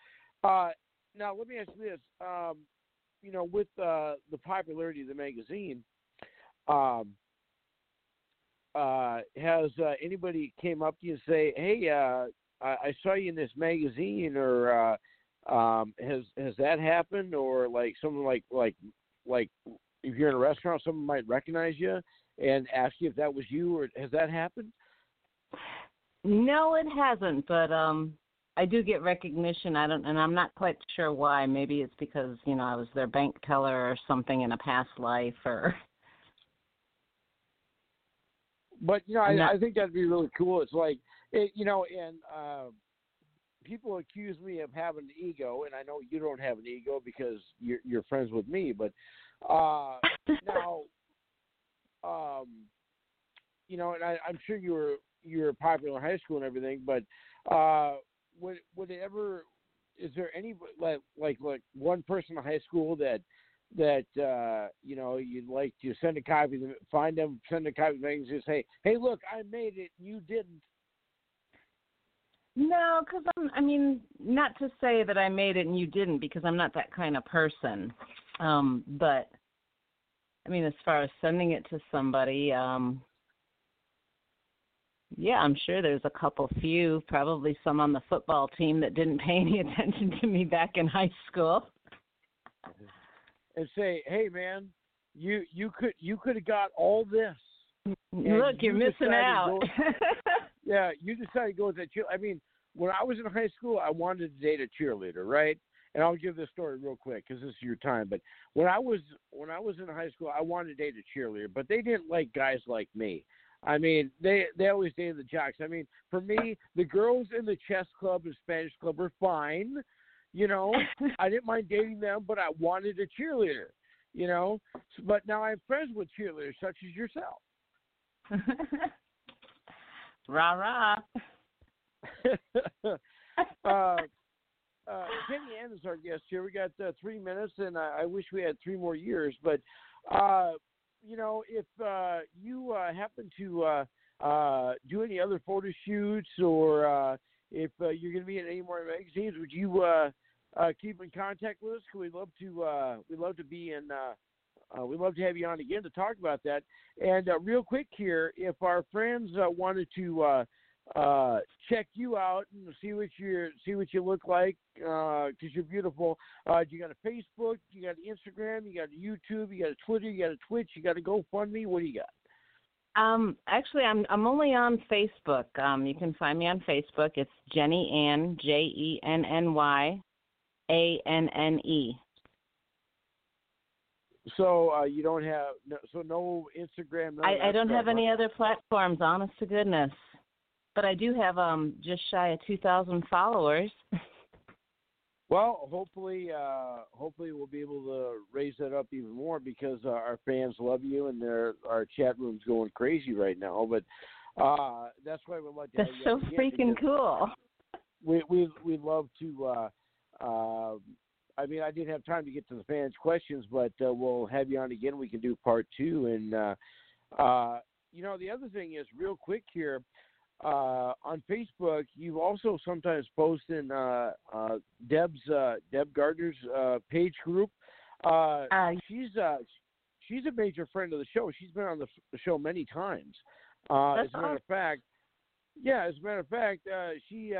Now let me ask you this. you know, with the popularity of the magazine, has anybody came up to you and say, hey, I saw you in this magazine, or has that happened, or like someone like if you're in a restaurant, someone might recognize you and ask you if that was you, or has that happened? No, it hasn't, but I do get recognition. And I'm not quite sure why. Maybe it's because, you know, I was their bank teller or something in a past life, or. But, you know, I think that'd be really cool. It's like, you know, and people accuse me of having an ego, and I know you don't have an ego because you're friends with me. But now, you know, and I'm sure you were popular in high school and everything. But would it ever? Is there any like one person in high school that you know, you'd like to send a copy, find them, send a copy of the magazine, and say, hey, look, I made it, and you didn't? No, because not to say that I made it and you didn't, because I'm not that kind of person. But I mean, as far as sending it to somebody, yeah, I'm sure there's a couple few, probably some on the football team that didn't pay any attention to me back in high school. And say, hey, man, you could have got all this. Look, you're missing out. Yeah, you decided to go with that cheerleader. I mean, when I was in high school, I wanted to date a cheerleader, right? And I'll give this story real quick because this is your time. But when I was in high school, I wanted to date a cheerleader, but they didn't like guys like me. I mean, they always dated the jocks. I mean, for me, the girls in the chess club and Spanish club were fine. You know, I didn't mind dating them, but I wanted a cheerleader, you know. But now I'm friends with cheerleaders such as yourself. Rah, rah. Jenny Ann is our guest here. We got 3 minutes, and I wish we had 3 more years. But, you know, if you happen to do any other photo shoots, or if you're going to be in any more magazines, would you keep in contact with us? Because we'd love to have you on again to talk about that. And real quick here, if our friends wanted to check you out and see what you look like, because you're beautiful, you got a Facebook, you got an Instagram, you got a YouTube, you got a Twitter, you got a Twitch, you got a GoFundMe. What do you got? Actually, I'm only on Facebook. You can find me on Facebook. It's Jenny Ann, JennyAnne. So you don't have no Instagram? I don't have any other platforms, honest to goodness. But I do have just shy of 2,000 followers. Well, hopefully we'll be able to raise that up even more, because our fans love you, and our chat room's going crazy right now. But that's why we'd like to. That's so freaking cool. We love to. I mean, I didn't have time to get to the fans' questions, but we'll have you on again. We can do part 2, and you know, the other thing is, real quick here. On Facebook, you also sometimes post in Deb Gardner's page group. She's a major friend of the show. She's been on the show many times. As a matter of fact, she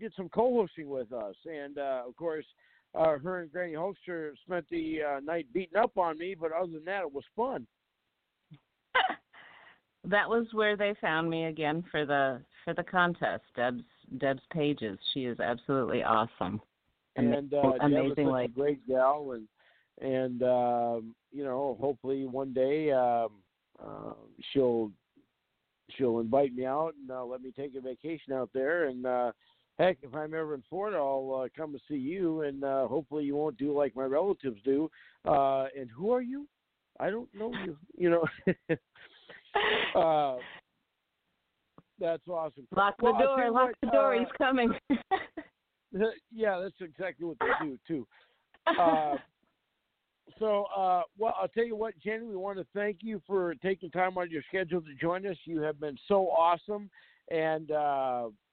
did some co-hosting with us, and of course, her and Granny Hulkster spent the night beating up on me. But other than that, it was fun. That was where they found me again for the contest. Deb's pages. She is absolutely awesome, and amazing, like a great gal, and you know, hopefully one day she'll invite me out and let me take a vacation out there. And heck, if I'm ever in Florida, I'll come and see you. And hopefully you won't do like my relatives do. And who are you? I don't know you. You know. That's awesome. Lock the door. Lock the door. He's coming. Yeah, that's exactly what they do too. Well, I'll tell you what, Jenny, we want to thank you for taking time out of your schedule to join us. You have been so awesome, and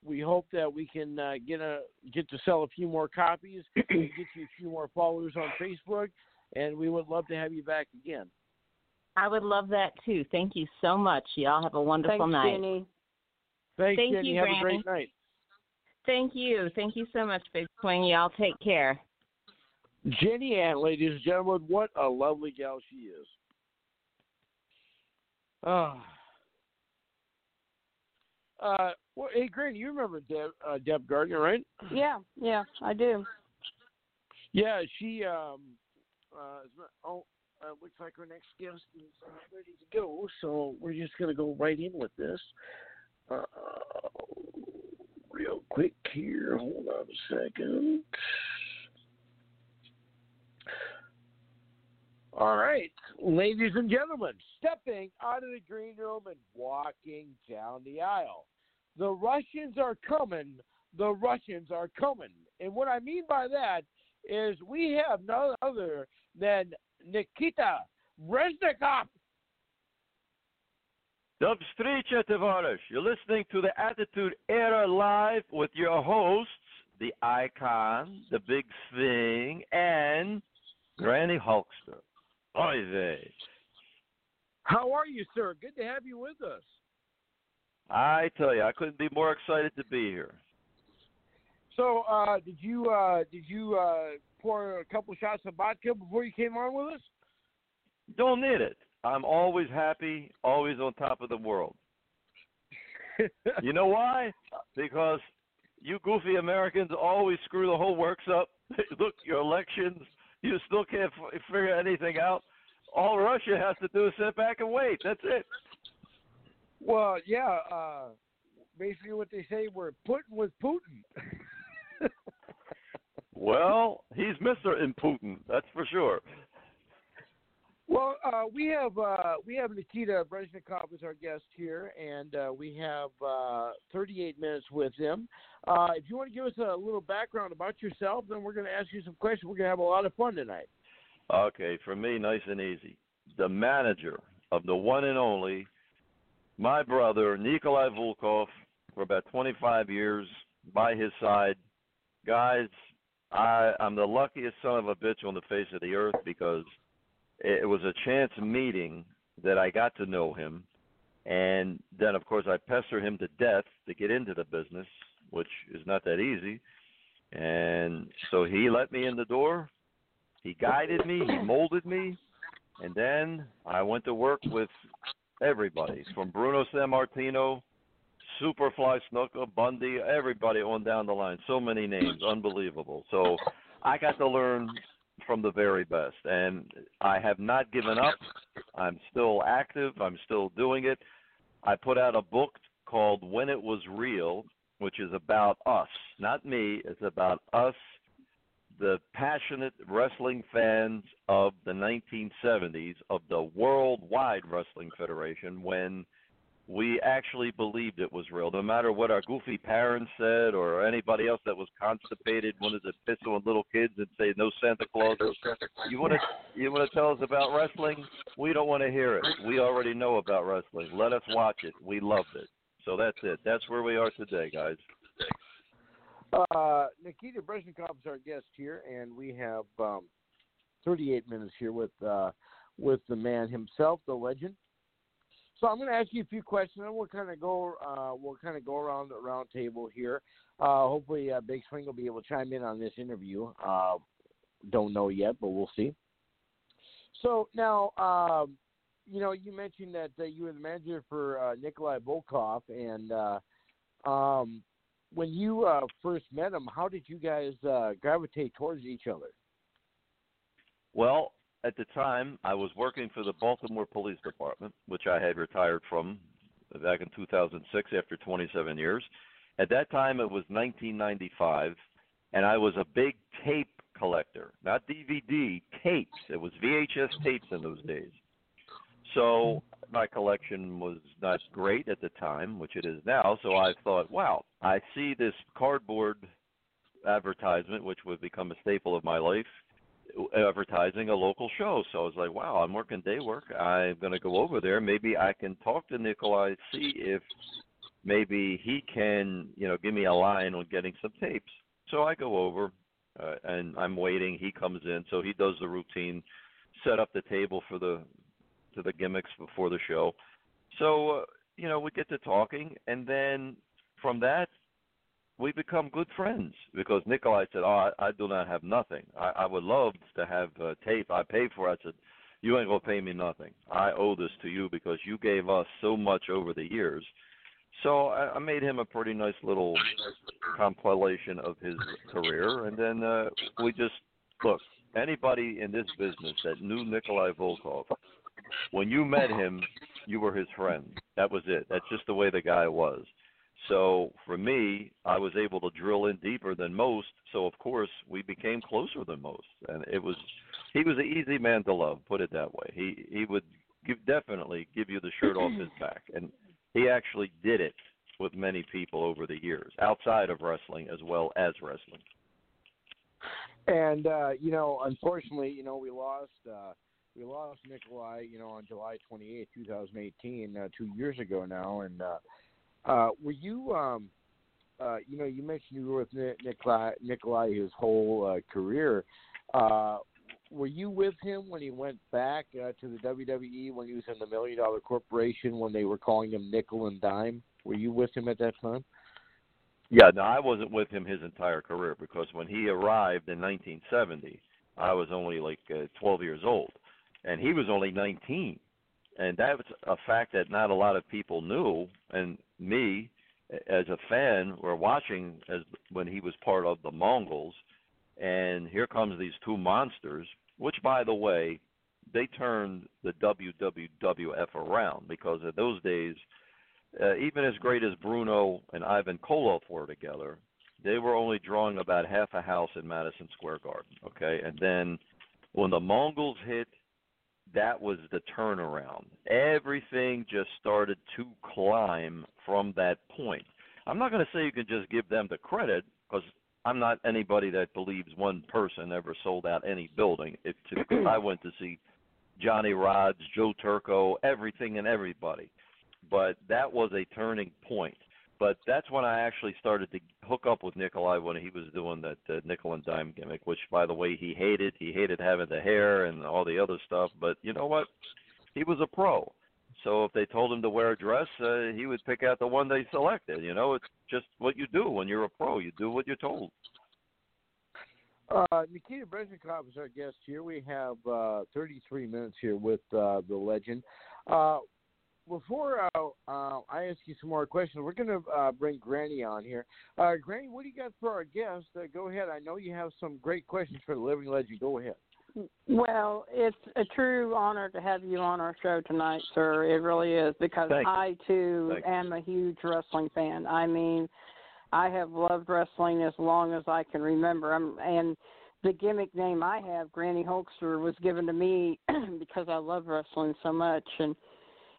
we hope that we can get to sell a few more copies, and get you a few more followers on Facebook. and we would love to have you back again. I would love that, too. Thank you so much. Y'all have a wonderful night. Jenny. Thank you, Granny. Have a great night. Thank you. Thank you so much, Big Swingy. Y'all take care. Jenny Ann, ladies and gentlemen, what a lovely gal she is. Well, hey, Granny, you remember Deb Gardner, right? Yeah, I do. Yeah, she looks like her next guest is ready to go, so we're just going to go right in with this. Real quick here. Hold on a second. All right, ladies and gentlemen, stepping out of the green room and walking down the aisle. The Russians are coming. The Russians are coming. And what I mean by that is we have none other than Nikita Breznikov. До встречи, товарищ. You're listening to the Attitude Era Live with your hosts, the Icon, the Big Thing, and Granny Hulkster. Oy vey. How are you, sir? Good to have you with us. I tell you, I couldn't be more excited to be here. So, did you pour a couple shots of vodka before you came on with us? Don't need it. I'm always happy, always on top of the world. You know why? Because you goofy Americans always screw the whole works up. Look, your elections, you still can't figure anything out. All Russia has to do is sit back and wait. That's it. Well, yeah, basically what they say, we're Putin with Putin. Well, he's Mr. Putin, that's for sure. Well, we have Nikita Breznikov as our guest here, and we have 38 minutes with him. If you want to give us a little background about yourself, then we're going to ask you some questions. We're going to have a lot of fun tonight. Okay, for me, nice and easy. The manager of the one and only, my brother, Nikolai Volkoff, for about 25 years by his side. Guys, I'm the luckiest son of a bitch on the face of the earth because it was a chance meeting that I got to know him, and then, of course, I pestered him to death to get into the business, which is not that easy, and so he let me in the door. He guided me. He molded me, and then I went to work with everybody, from Bruno Sammartino, Superfly Snuka, Bundy, everybody on down the line. So many names. Unbelievable. So I got to learn from the very best, and I have not given up. I'm still active. I'm still doing it. I put out a book called When It Was Real, which is about us, not me. It's about us, the passionate wrestling fans of the 1970s, of the Worldwide Wrestling Federation, when we actually believed it was real. No matter what our goofy parents said or anybody else that was constipated, wanted to piss on little kids and say, no Santa Claus. You want to tell us about wrestling? We don't want to hear it. We already know about wrestling. Let us watch it. We loved it. So that's it. That's where we are today, guys. Nikita Breznikov is our guest here, and we have 38 minutes here with the man himself, the legend. So I'm going to ask you a few questions, and we'll kind of go around the round table here. Hopefully, Big Swing will be able to chime in on this interview. Don't know yet, but we'll see. So now, you mentioned that you were the manager for Nikolai Volkoff, and when you first met him, how did you guys gravitate towards each other? Well, at the time, I was working for the Baltimore Police Department, which I had retired from back in 2006 after 27 years. At that time, it was 1995, and I was a big tape collector, not DVD, tapes. It was VHS tapes in those days. So my collection was not great at the time, which it is now, so I thought, wow, I see this cardboard advertisement, which would become a staple of my life, advertising a local show. So I was like, wow, I'm working day work. I'm going to go over there. Maybe I can talk to Nikolai, see if maybe he can, give me a line on getting some tapes. So I go over, and I'm waiting. He comes in, so he does the routine, set up the table for the gimmicks before the show. So, you know, we get to talking, and then from that, we become good friends because Nikolai said, oh, I do not have nothing. I would love to have tape. I paid for it. I said, you ain't going to pay me nothing. I owe this to you because you gave us so much over the years. So I made him a pretty nice little compilation of his career. And then we just, look, anybody in this business that knew Nikolai Volkoff, when you met him, you were his friend. That was it. That's just the way the guy was. So for me, I was able to drill in deeper than most. So, of course, we became closer than most. And it was he was an easy man to love, put it that way. He would definitely give you the shirt off his back. And he actually did it with many people over the years, outside of wrestling as well as wrestling. And, you know, unfortunately, you know, we lost Nikolai, you know, on July 28, 2018, 2 years ago now. And, were you, you know, you mentioned you were with Nikolai his whole career. Were you with him when he went back to the WWE when he was in the $1 Million Corporation when they were calling him Nickel and Dime? Were you with him at that time? Yeah, no, I wasn't with him his entire career because when he arrived in 1970, I was only like 12 years old, and he was only 19. And that was a fact that not a lot of people knew, and me, as a fan, were watching as when he was part of the Mongols, and here comes these two monsters, which, by the way, they turned the WWF around because in those days, even as great as Bruno and Ivan Koloff were together, they were only drawing about half a house in Madison Square Garden, okay? And then when the Mongols hit, that was the turnaround. Everything just started to climb from that point. I'm not going to say you can just give them the credit because I'm not anybody that believes one person ever sold out any building. I went to see Johnny Rods, Joe Turco, everything and everybody. But that was a turning point. But that's when I actually started to hook up with Nikolai when he was doing that nickel and dime gimmick, which, by the way, he hated. He hated having the hair and all the other stuff. But you know what? He was a pro. So if they told him to wear a dress, he would pick out the one they selected. You know, it's just what you do when you're a pro. You do what you're told. Nikita Breznikov is our guest here. We have 33 minutes here with the legend. Before I ask you some more questions, we're going to bring Granny on here. Granny, what do you got for our guest? Go ahead. I know you have some great questions for the Living Legend. Go ahead. Well, it's a true honor to have you on our show tonight, sir. It really is because I, too, am a huge wrestling fan. I mean, I have loved wrestling as long as I can remember. And the gimmick name I have, Granny Hulkster, was given to me because I love wrestling so much.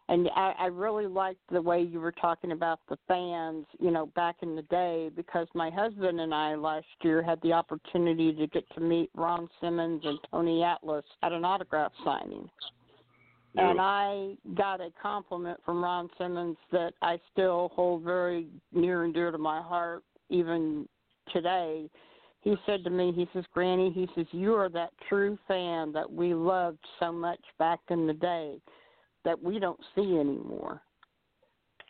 And I really liked the way you were talking about the fans, you know, back in the day, because my husband and I last year had the opportunity to get to meet Ron Simmons and Tony Atlas at an autograph signing. Yeah. And I got a compliment from Ron Simmons that I still hold very near and dear to my heart, even today. He said to me, he says, Granny, he says, you are that true fan that we loved so much back in the day that we don't see anymore.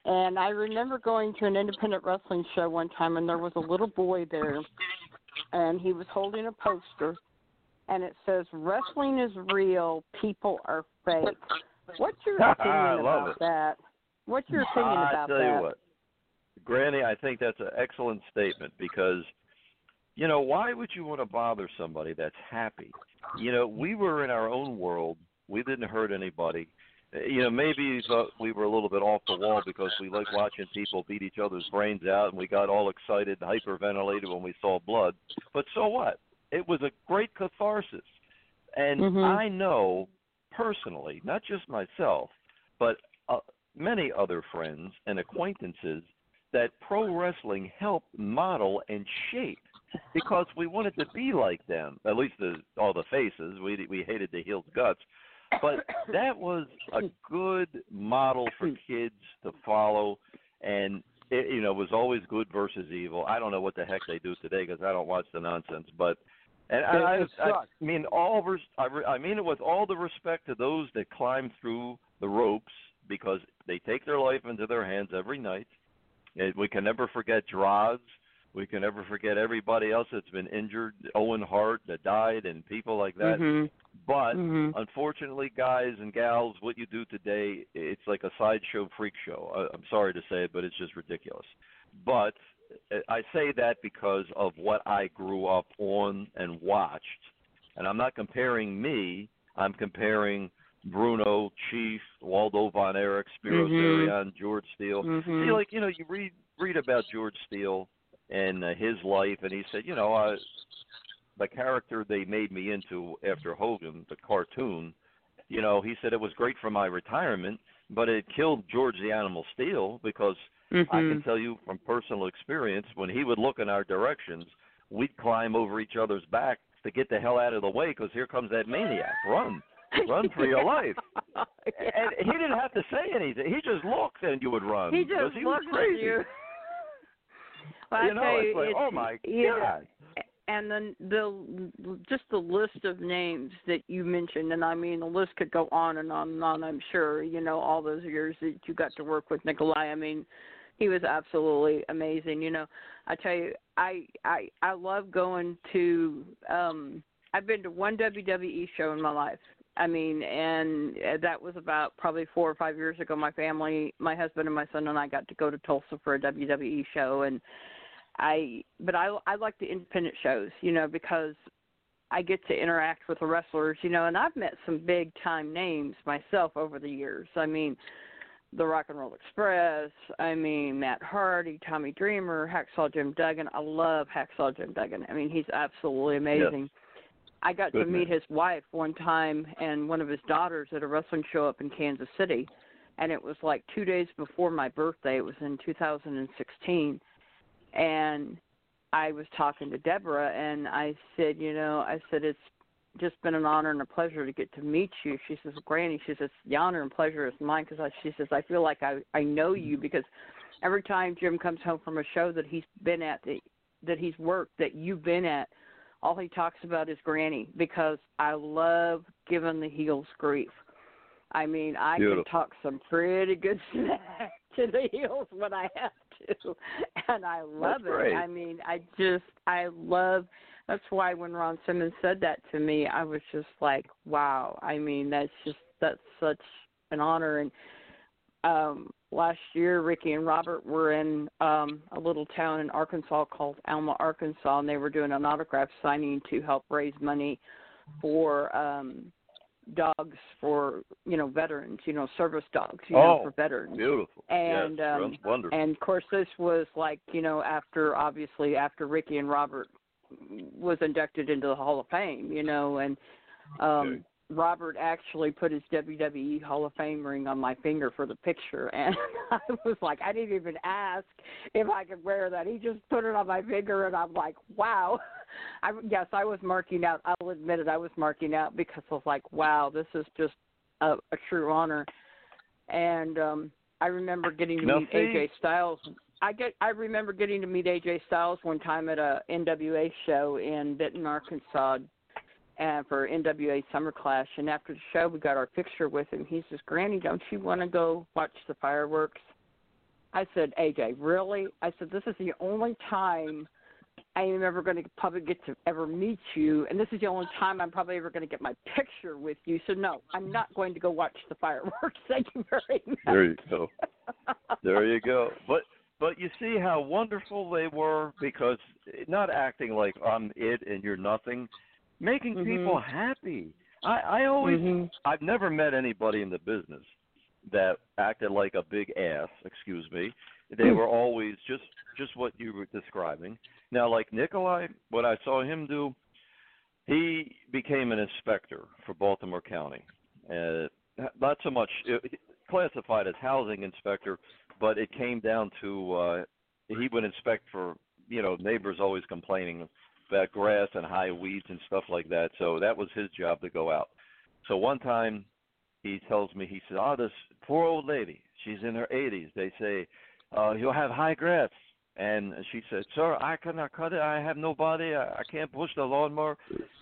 And I remember going to an independent wrestling show one time, and there was a little boy there, and he was holding a poster, and it says, wrestling is real, people are fake. What's your opinion about that? What's your opinion about that? I tell you what, Granny, I think that's an excellent statement because, you know, why would you want to bother somebody that's happy? You know, we were in our own world. We didn't hurt anybody. You know, maybe we were a little bit off the wall because we like watching people beat each other's brains out, and we got all excited and hyperventilated when we saw blood. But so what? It was a great catharsis. And I know personally, not just myself, but many other friends and acquaintances that pro wrestling helped model and shape because we wanted to be like them, at least all the faces. We hated the heeled guts. But that was a good model for kids to follow, and it, you know, was always good versus evil. I don't know what the heck they do today because I don't watch the nonsense. But And I mean it with all the respect to those that climb through the ropes, because they take their life into their hands every night. And we can never forget Draws. We can never forget everybody else that's been injured, Owen Hart that died, and people like that. Mm-hmm. But unfortunately, guys and gals, what you do today, it's like a sideshow freak show. I'm sorry to say it, but it's just ridiculous. But I say that because of what I grew up on and watched. And I'm not comparing me. I'm comparing Bruno, Chief, Waldo Von Erich, Spiro Serian, George Steele. See, like, you know, you read about George Steele and his life, and he said, you know, the character they made me into after Hogan, the cartoon, you know, he said it was great for my retirement, but it killed George the Animal Steele, because I can tell you from personal experience, when he would look in our directions, we'd climb over each other's back to get the hell out of the way, because here comes that maniac. Run. Run for your life. And he didn't have to say anything. He just looked and you would run. He just looked at you. Well, you know, it's like, oh, my God. And then just the list of names that you mentioned, and I mean the list could go on and on and on, I'm sure, you know, all those years that you got to work with Nikolai. I mean, he was absolutely amazing. You know, I tell you, I love going to I've been to one WWE show in my life. I mean, and that was about probably 4 or 5 years ago. My family, my husband and my son and I got to go to Tulsa for a WWE show, and I like the independent shows, you know, because I get to interact with the wrestlers, you know, and I've met some big time names myself over the years. I mean, the Rock and Roll Express, I mean, Matt Hardy, Tommy Dreamer, Hacksaw Jim Duggan. I love Hacksaw Jim Duggan. I mean, he's absolutely amazing. Yes. I got to meet his wife one time and one of his daughters at a wrestling show up in Kansas City, and it was like 2 days before my birthday. It was in 2016. And I was talking to Deborah, and I said, you know, I said, it's just been an honor and a pleasure to get to meet you. She says, Granny, she says, the honor and pleasure is mine, because she says, I feel like I know you, because every time Jim comes home from a show that he's been at, that he's worked, that you've been at, all he talks about is Granny, because I love giving the heels grief. I mean, I can talk some pretty good smack to the heels when I have to, and I love it. I mean, I love, that's why when Ron Simmons said that to me, I was just like, wow. I mean, that's such an honor. And last year, Ricky and Robert were in a little town in Arkansas called Alma, Arkansas, and they were doing an autograph signing to help raise money for dogs for, you know, veterans, you know, service dogs, you know, for veterans. Beautiful. And yes, wonderful. And of course this was like, you know, after Ricky and Robert was inducted into the Hall of Fame, you know, and Robert actually put his WWE Hall of Fame ring on my finger for the picture, and I was like, I didn't even ask if I could wear that. He just put it on my finger, and I'm like, wow. Yes, I was marking out. I'll admit it, I was marking out, because I was like, wow, this is just a true honor. And I remember getting to meet AJ Styles. I remember getting to meet AJ Styles one time at a NWA show in Benton, Arkansas, and for NWA Summer Clash, and after the show we got our picture with him. He says, Granny, don't you want to go watch the fireworks? I said, AJ, really? I said, this is the only time I am ever going to probably get to ever meet you, and this is the only time I'm probably ever going to get my picture with you, so no, I'm not going to go watch the fireworks. Thank you very much. There you go. There you go. But you see how wonderful they were, because not acting like I'm it and you're nothing, making people happy. I always, I've never met anybody in the business that acted like a big ass, excuse me. They were always just what you were describing. Now, like Nikolai, what I saw him do, he became an inspector for Baltimore County. Not so much classified as housing inspector, but it came down to he would inspect for, you know, neighbors always complaining about grass and high weeds and stuff like that. So that was his job to go out. So one time he tells me, he said, this poor old lady, she's in her 80s. They say, you'll have high grass. And she said, "Sir, I cannot cut it. I have no body. I can't push the lawnmower."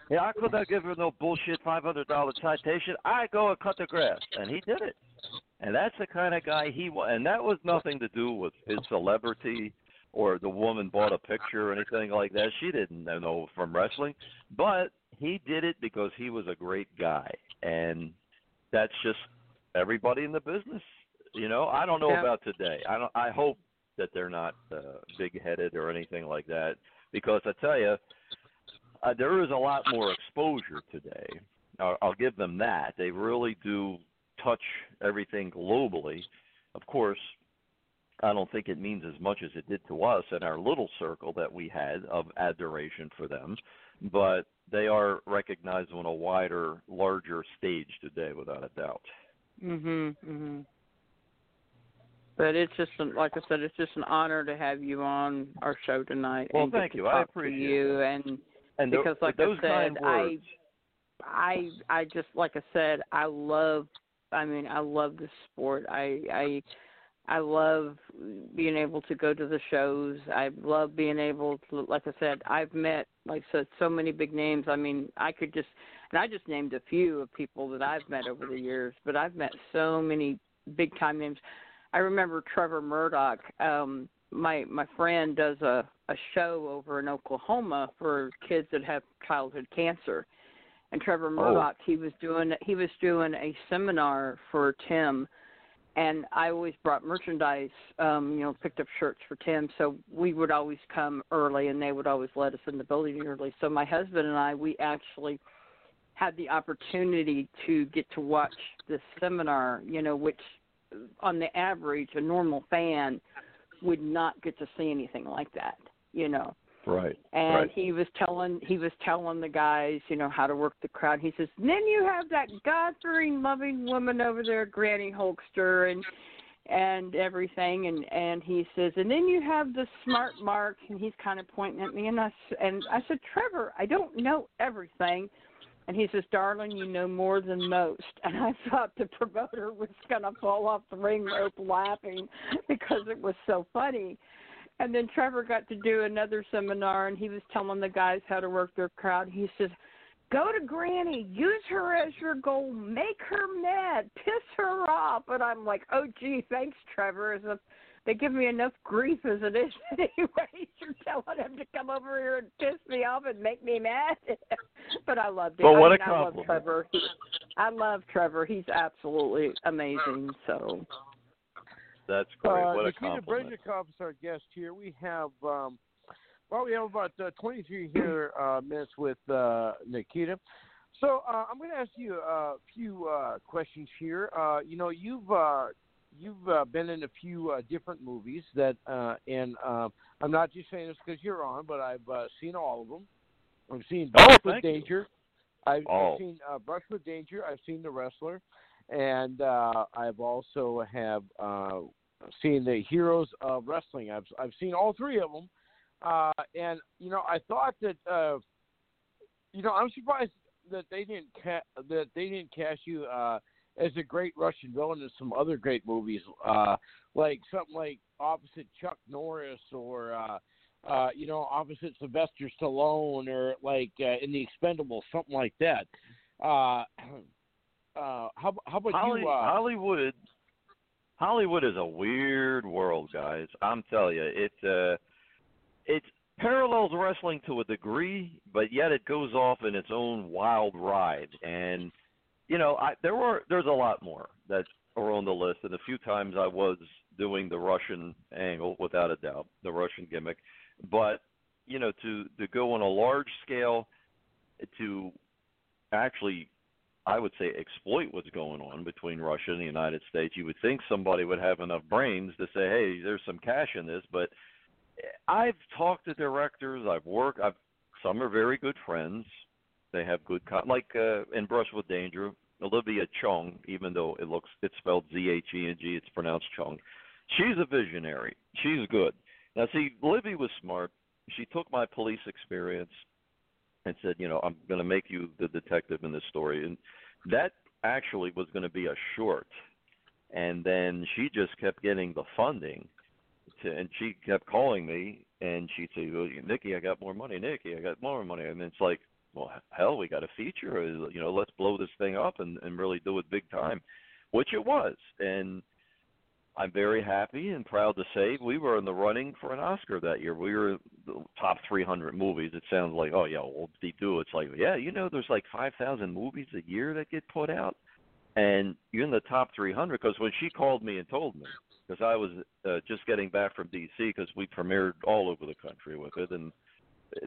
Yeah, I could not give her no bullshit $500 citation. I go and cut the grass. And he did it. And that's the kind of guy he was. And that was nothing to do with his celebrity or the woman bought a picture or anything like that. She didn't know from wrestling. But he did it because he was a great guy. And that's just everybody in the business. You know, I don't know about today. I hope that they're not big-headed or anything like that, because I tell you, there is a lot more exposure today. I'll give them that. They really do touch everything globally. Of course, I don't think it means as much as it did to us in our little circle that we had of adoration for them, but they are recognized on a wider, larger stage today, without a doubt. Mm-hmm, mm-hmm. But it's just, like I said, it's just an honor to have you on our show tonight. Well, thank you. I appreciate you. And because, like I said, I just, like I said, I love the sport. I love being able to go to the shows. I love being able to, like I said, I've met, like I said, so many big names. I mean, I just named a few of people that I've met over the years, but I've met so many big time names. I remember Trevor Murdoch, my friend does a show over in Oklahoma for kids that have childhood cancer. And Trevor Murdoch, he was doing a seminar for Tim, and I always brought merchandise, picked up shirts for Tim. So we would always come early, and they would always let us in the building early. So my husband and I, we actually had the opportunity to get to watch this seminar, which on the average, a normal fan would not get to see anything like that, Right. And right. he was telling the guys, how to work the crowd. He says, "Then you have that God-fearing, loving woman over there, Granny Hulkster, and everything." And he says, "And then you have the smart Mark." And he's kind of pointing at me, and I said, "Trevor, I don't know everything." And he says, "Darling, you know more than most." And I thought the promoter was going to fall off the ring rope laughing because it was so funny. And then Trevor got to do another seminar, and he was telling the guys how to work their crowd. He says, "Go to Granny. Use her as your goal. Make her mad. Piss her off." And I'm like, "Oh, gee, thanks, Trevor." As if they give me enough grief as it is anyway. You're telling him to come over here and piss me off and make me mad. But I loved it. But what a compliment. I love Trevor. He's absolutely amazing. So that's great. What a compliment. Nikita Breznikov is our guest here. We have about 23 here minutes with Nikita. So I'm going to ask you a few questions here. You've been in a few different movies that, and I'm not just saying this because you're on, but I've seen all of them. I've seen Brush with Danger. I've seen Brush with Danger. I've seen The Wrestler, and I've also seen The Heroes of Wrestling. I've seen all three of them, and I thought that I'm surprised that they didn't cast you. As a great Russian villain in some other great movies, like something like opposite Chuck Norris or, opposite Sylvester Stallone or like in The Expendables, something like that. How about you? Hollywood is a weird world, guys. I'm telling you, it parallels wrestling to a degree, but yet it goes off in its own wild ride. And there's a lot more that are on the list, and a few times I was doing the Russian angle, without a doubt, the Russian gimmick. But, to go on a large scale to actually, I would say, exploit what's going on between Russia and the United States, you would think somebody would have enough brains to say, hey, there's some cash in this. But I've talked to directors, some are very good friends. They have good in Brush with Danger, Olivia Chung, even though it's spelled Zheng, it's pronounced Chung. She's a visionary. She's good. Now, see, Livy was smart. She took my police experience and said, I'm going to make you the detective in this story. And that actually was going to be a short. And then she just kept getting the funding and she kept calling me, and she'd say, well, Nikki, I got more money. Nikki, I got more money. And it's like, well, hell, we got a feature. You know, let's blow this thing up and really do it big time, which it was. And I'm very happy and proud to say we were in the running for an Oscar that year. We were in the top 300 movies. It sounds like, oh, yeah, well, they do. It's like, yeah, you know, there's like 5,000 movies a year that get put out, and you're in the top 300 because when she called me and told me, because I was just getting back from D.C. because we premiered all over the country with it, and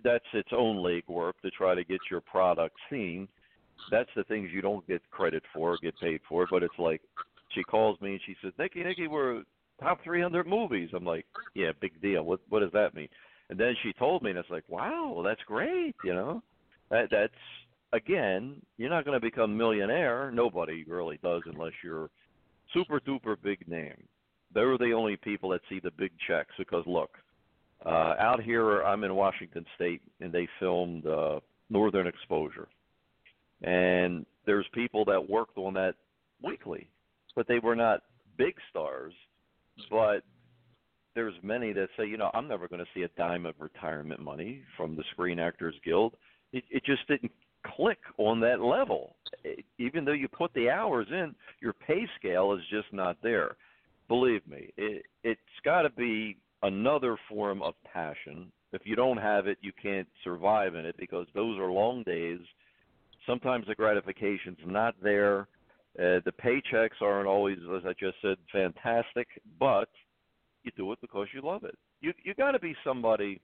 that's its own legwork to try to get your product seen. That's the things you don't get credit for or get paid for, but it's like she calls me and she says, Nikki, we're top 300 movies. I'm like, yeah, big deal. What does that mean? And then she told me, and it's like, wow, that's great, you know. That's, again, you're not going to become millionaire. Nobody really does unless you're super-duper big name. They're the only people that see the big checks because, look, out here I'm in Washington State, and they filmed Northern Exposure. And there's people that worked on that weekly, but they were not big stars. But there's many that say, you know, I'm never going to see a dime of retirement money from the Screen Actors Guild. It just didn't click on that level. Even though you put the hours in, your pay scale is just not there. Believe me, it's got to be another form of passion. If you don't have it, you can't survive in it because those are long days. Sometimes the gratification's not there. The paychecks aren't always, as I just said, fantastic, but you do it because you love it. You got to be somebody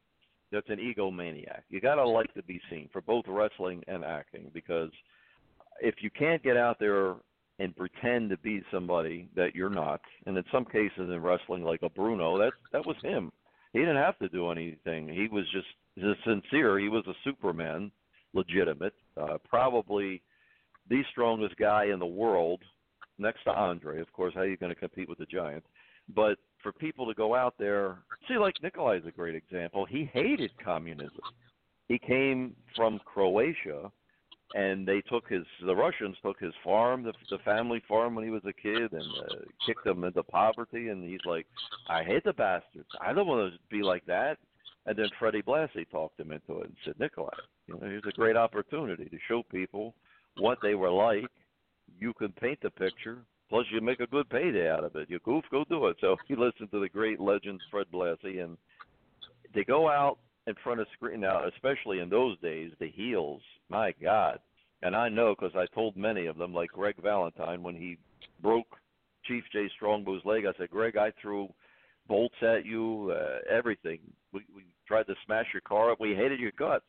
that's an egomaniac. You got to like to be seen for both wrestling and acting because if you can't get out there and pretend to be somebody that you're not, and in some cases in wrestling, like a Bruno, that was him. He didn't have to do anything. He was just sincere. He was a Superman, legitimate, probably the strongest guy in the world, next to Andre, of course. How are you going to compete with the Giant? But for people to go out there, see, like Nikolai is a great example. He hated communism. He came from Croatia, and they took the Russians took his farm, the family farm when he was a kid, and kicked him into poverty. And he's like, I hate the bastards. I don't want to be like that. And then Freddie Blassie talked him into it and said, Nikolai, you know, here's a great opportunity to show people what they were like. You can paint the picture. Plus, you make a good payday out of it. You goof, go do it. So he listened to the great legend Fred Blassie, and they go out in front of screen. Now, especially in those days, the heels, my God. And I know because I told many of them, like Greg Valentine, when he broke Chief Jay Strongbow's leg, I said, Greg, I threw bolts at you, everything. We tried to smash your car up. We hated your guts.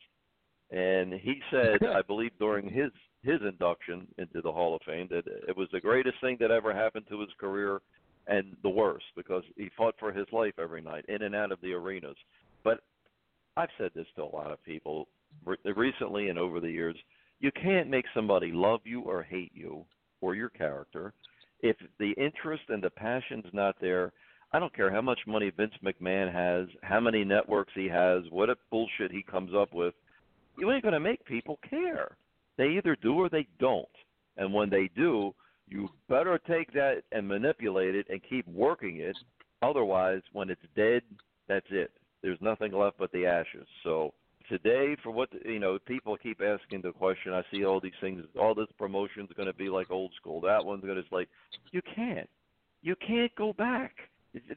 And he said, I believe during his induction into the Hall of Fame, that it was the greatest thing that ever happened to his career and the worst because he fought for his life every night in and out of the arenas. But I've said this to a lot of people recently and over the years. You can't make somebody love you or hate you or your character. If the interest and the passion's not there, I don't care how much money Vince McMahon has, how many networks he has, what a bullshit he comes up with. You ain't going to make people care. They either do or they don't. And when they do, you better take that and manipulate it and keep working it. Otherwise, when it's dead, that's it. There's nothing left but the ashes. So today, for what, you know, people keep asking the question, I see all these things, all this promotion's going to be like old school. That one's going to, it's like, you can't. You can't go back.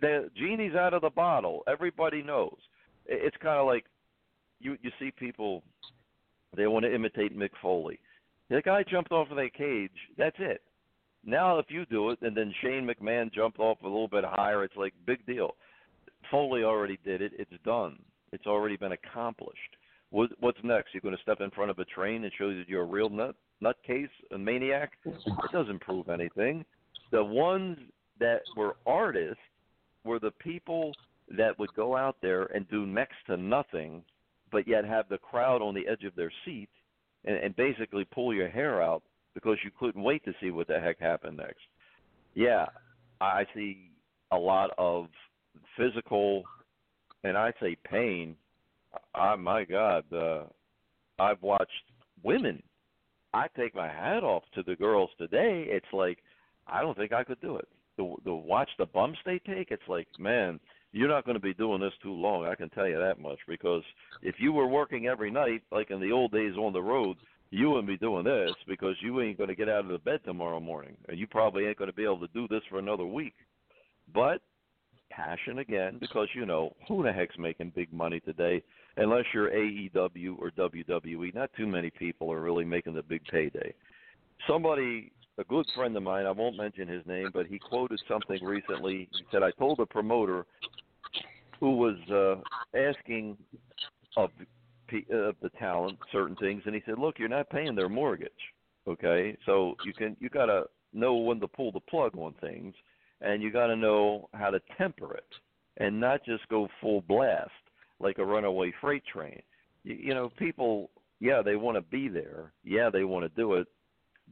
The genie's out of the bottle. Everybody knows. It's kind of like you see people, they want to imitate Mick Foley. The guy jumped off of that cage. That's it. Now if you do it, and then Shane McMahon jumped off a little bit higher, it's like big deal. Foley already did it. It's done. It's already been accomplished. What's next? You're going to step in front of a train and show that you're a real nutcase, a maniac? It doesn't prove anything. The ones that were artists were the people that would go out there and do next to nothing, but yet have the crowd on the edge of their seat and basically pull your hair out because you couldn't wait to see what the heck happened next. Yeah, I see a lot of physical, and I say pain. Oh, my God, I've watched women. I take my hat off to the girls today. It's like I don't think I could do it. The watch the bumps they take, it's like, man, you're not going to be doing this too long, I can tell you that much, because if you were working every night, like in the old days on the road, you wouldn't be doing this, because you ain't going to get out of the bed tomorrow morning, and you probably ain't going to be able to do this for another week. But passion again, because, you know, who the heck's making big money today unless you're AEW or WWE? Not too many people are really making the big payday. Somebody, a good friend of mine, I won't mention his name, but he quoted something recently. He said, I told a promoter who was asking of the talent certain things, and he said, look, you're not paying their mortgage, okay? So you got to know when to pull the plug on things, and you got to know how to temper it and not just go full blast like a runaway freight train. You know, people, yeah, they want to be there. Yeah, they want to do it.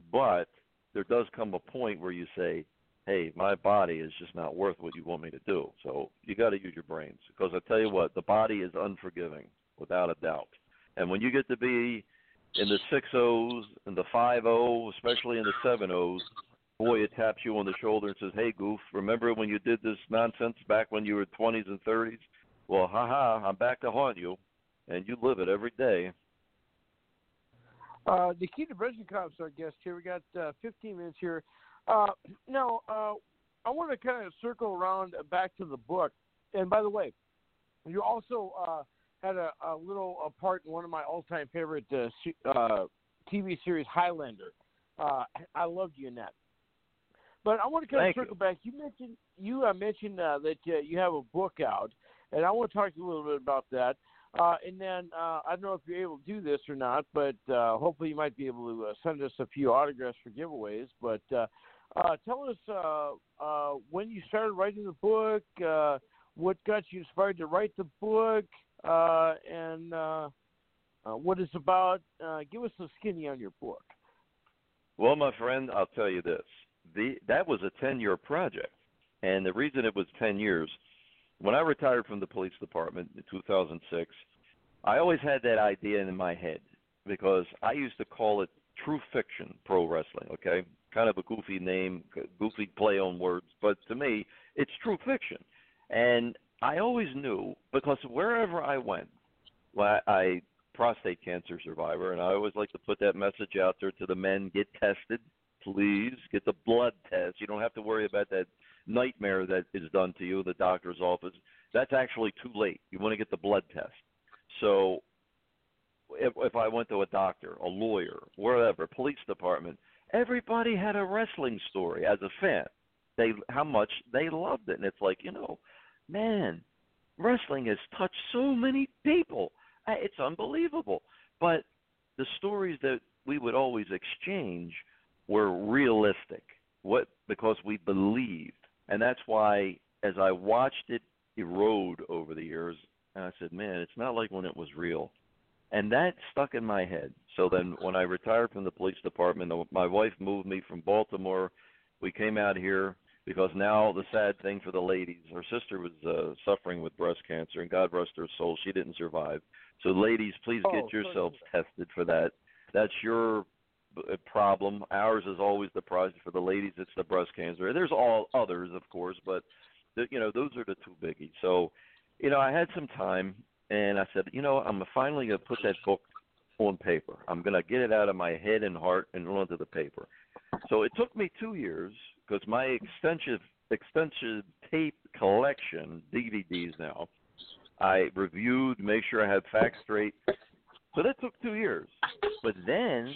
But there does come a point where you say, hey, my body is just not worth what you want me to do. So you got to use your brains, because I tell you what, the body is unforgiving, without a doubt. And when you get to be in the 6-0s and the 5-0, especially in the 7-0s, boy, it taps you on the shoulder and says, hey, goof, remember when you did this nonsense back when you were 20s and 30s? Well, I'm back to haunt you, and you live it every day. Nikita Breznikov's our guest here. We got 15 minutes here. Now, I want to kind of circle around back to the book. And by the way, you also had a little part in one of my all-time favorite TV series, Highlander. I loved you in that. But I want to kind of circle back. You mentioned that you have a book out, and I want to talk to you a little bit about that. And then I don't know if you're able to do this or not, but hopefully you might be able to send us a few autographs for giveaways. But tell us when you started writing the book, what got you inspired to write the book, and what it's about. Give us the skinny on your book. Well, my friend, I'll tell you this. That was a 10-year project, and the reason it was 10 years – when I retired from the police department in 2006, I always had that idea in my head, because I used to call it true fiction pro wrestling, okay? Kind of a goofy name, goofy play on words, but to me, it's true fiction. And I always knew, because wherever I went, I prostate cancer survivor, and I always like to put that message out there to the men, get tested, please, get the blood test. You don't have to worry about that nightmare that is done to you in the doctor's office. That's actually too late. You want to get the blood test. So if I went to a doctor, a lawyer, wherever, police department, everybody had a wrestling story as a fan. How much they loved it. And it's like, you know, man, wrestling has touched so many people. It's unbelievable. But the stories that we would always exchange were realistic, because we believed. And that's why, as I watched it erode over the years, and I said, man, it's not like when it was real. And that stuck in my head. So then when I retired from the police department, my wife moved me from Baltimore. We came out here, because now the sad thing for the ladies, her sister was suffering with breast cancer, and God rest her soul, she didn't survive. So ladies, please get yourselves tested for that. That's your problem. Ours is always the prize. For the ladies, it's the breast cancer. There's all others, of course, but you know, those are the two biggies. So, you know, I had some time, and I said, you know, I'm finally going to put that book on paper. I'm going to get it out of my head and heart and onto the paper. So it took me 2 years, because my extensive tape collection, DVDs now, I reviewed, make sure I had facts straight. So that took 2 years. But then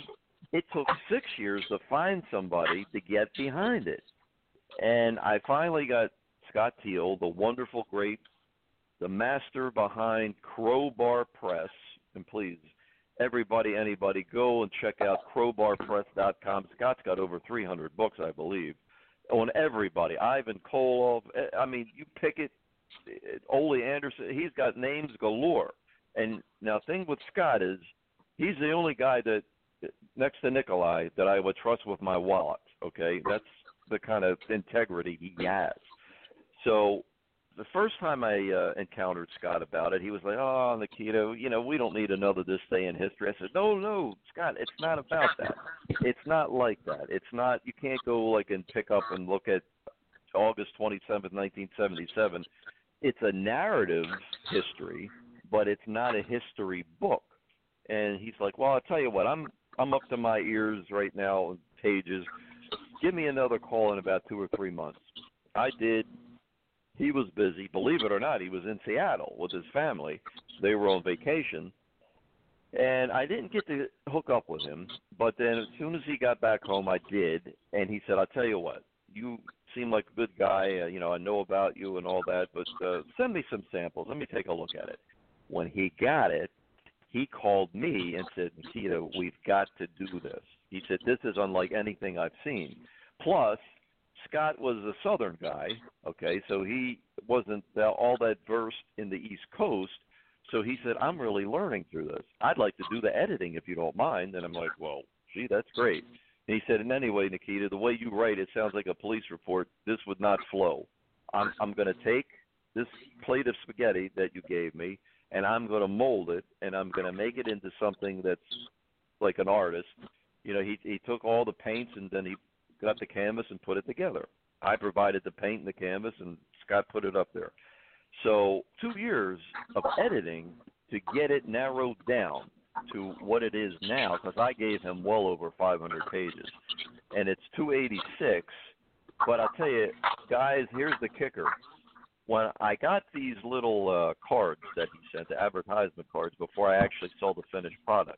it took 6 years to find somebody to get behind it. And I finally got Scott Teal, the wonderful, great, the master behind Crowbar Press. And please, everybody, anybody, go and check out crowbarpress.com. Scott's got over 300 books, I believe, on everybody. Ivan Koloff, I mean, you pick it, Ole Anderson, he's got names galore. And now the thing with Scott is he's the only guy that, next to Nikolai, that I would trust with my wallet, okay? That's the kind of integrity he has. So the first time I encountered Scott about it, he was like, oh, Nikita, you know, we don't need another This Day in History. I said, no, Scott, it's not about that. It's not like that. It's not – you can't go, like, and pick up and look at August 27, 1977. it's a narrative history, but it's not a history book. And he's like, well, I'll tell you what, I'm up to my ears right now in pages. Give me another call in about 2 or 3 months. I did. He was busy. Believe it or not, he was in Seattle with his family. They were on vacation. And I didn't get to hook up with him. But then as soon as he got back home, I did. And he said, I'll tell you what, you seem like a good guy. You know, I know about you and all that. But send me some samples. Let me take a look at it. When he got it, he called me and said, Nikita, we've got to do this. He said, this is unlike anything I've seen. Plus, Scott was a Southern guy, okay, so he wasn't all that versed in the East Coast. So he said, I'm really learning through this. I'd like to do the editing if you don't mind. And I'm like, well, gee, that's great. And he said, and anyway, Nikita, the way you write it sounds like a police report. This would not flow. I'm going to take this plate of spaghetti that you gave me, and I'm going to mold it, and I'm going to make it into something that's like an artist. You know, he took all the paints, and then he got the canvas and put it together. I provided the paint and the canvas, and Scott put it up there. So 2 years of editing to get it narrowed down to what it is now, because I gave him well over 500 pages. And it's 286, but I'll tell you, guys, here's the kicker. When I got these little cards that he sent, the advertisement cards, before I actually saw the finished product,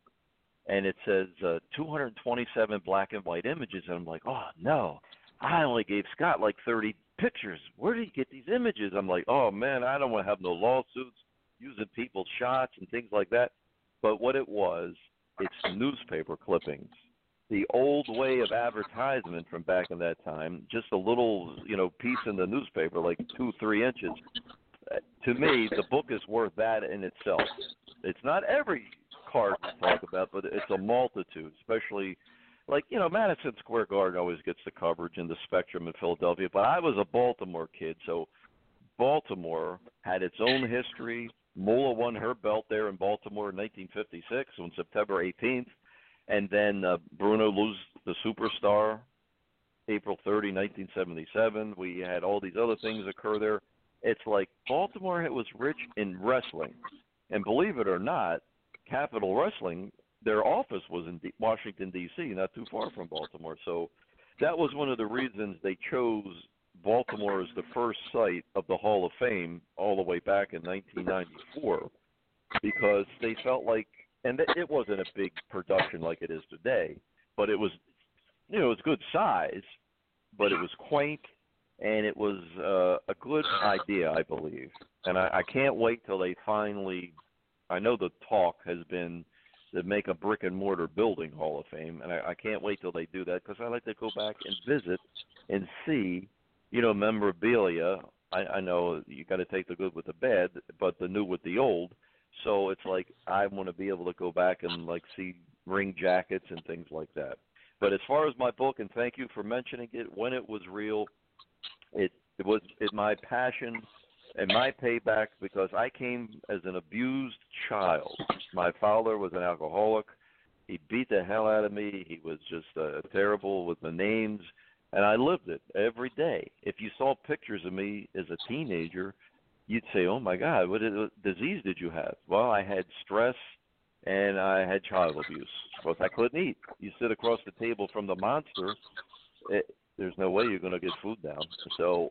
and it says 227 black and white images. And I'm like, oh, no, I only gave Scott like 30 pictures. Where did he get these images? I'm like, oh, man, I don't want to have no lawsuits using people's shots and things like that. But what it was, it's newspaper clippings, the old way of advertisement from back in that time, just a little, you know, piece in the newspaper, like 2-3 inches. To me, the book is worth that in itself. It's not every card to talk about, but it's a multitude, especially like, you know, Madison Square Garden always gets the coverage in the Spectrum in Philadelphia, but I was a Baltimore kid, so Baltimore had its own history. Moolah won her belt there in Baltimore in 1956 on September 18th, and then Bruno lose the Superstar April 30, 1977. We had all these other things occur there. It's like Baltimore was rich in wrestling, and believe it or not, Capital Wrestling, their office was in Washington, D.C., not too far from Baltimore. So that was one of the reasons they chose Baltimore as the first site of the Hall of Fame all the way back in 1994, because they felt like, and it wasn't a big production like it is today, but it was, you know, it's good size, but it was quaint, and it was a good idea, I believe. And I can't wait till they finally... I know the talk has been to make a brick-and-mortar building Hall of Fame, and I can't wait till they do that, because I like to go back and visit and see, you know, memorabilia. I know you got to take the good with the bad, but the new with the old. So it's like I want to be able to go back and, like, see ring jackets and things like that. But as far as my book, and thank you for mentioning it, when it was real, it was my passion. And my payback, because I came as an abused child. My father was an alcoholic. He beat the hell out of me. He was just terrible with the names. And I lived it every day. If you saw pictures of me as a teenager, you'd say, oh, my God, what disease did you have? Well, I had stress and I had child abuse. Because I couldn't eat. You sit across the table from the monster, there's no way you're going to get food down. So...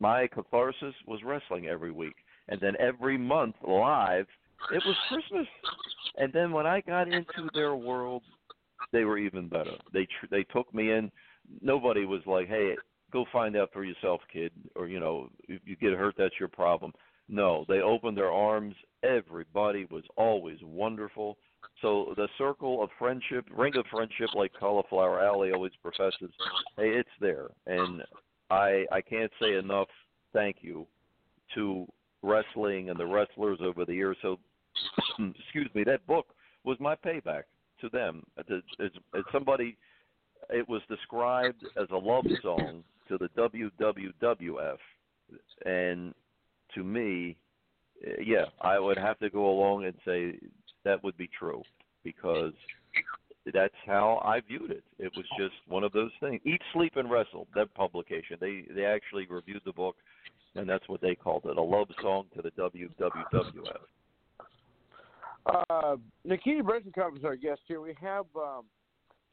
my catharsis was wrestling every week. And then every month live, it was Christmas. And then when I got into their world, they were even better. They took me in. Nobody was like, hey, go find out for yourself, kid. Or, you know, if you get hurt, that's your problem. No, they opened their arms. Everybody was always wonderful. So the circle of friendship, ring of friendship, like Cauliflower Alley always professes, hey, it's there. And I can't say enough thank you to wrestling and the wrestlers over the years. So, excuse me, that book was my payback to them. As somebody, it was described as a love song to the WWF. And to me, yeah, I would have to go along and say that would be true, because that's how I viewed it. It was just one of those things. Eat, Sleep, and Wrestle, that publication. They actually reviewed the book. and that's what they called it, a love song to the WWF. Nikita Breznikov is our guest here. We have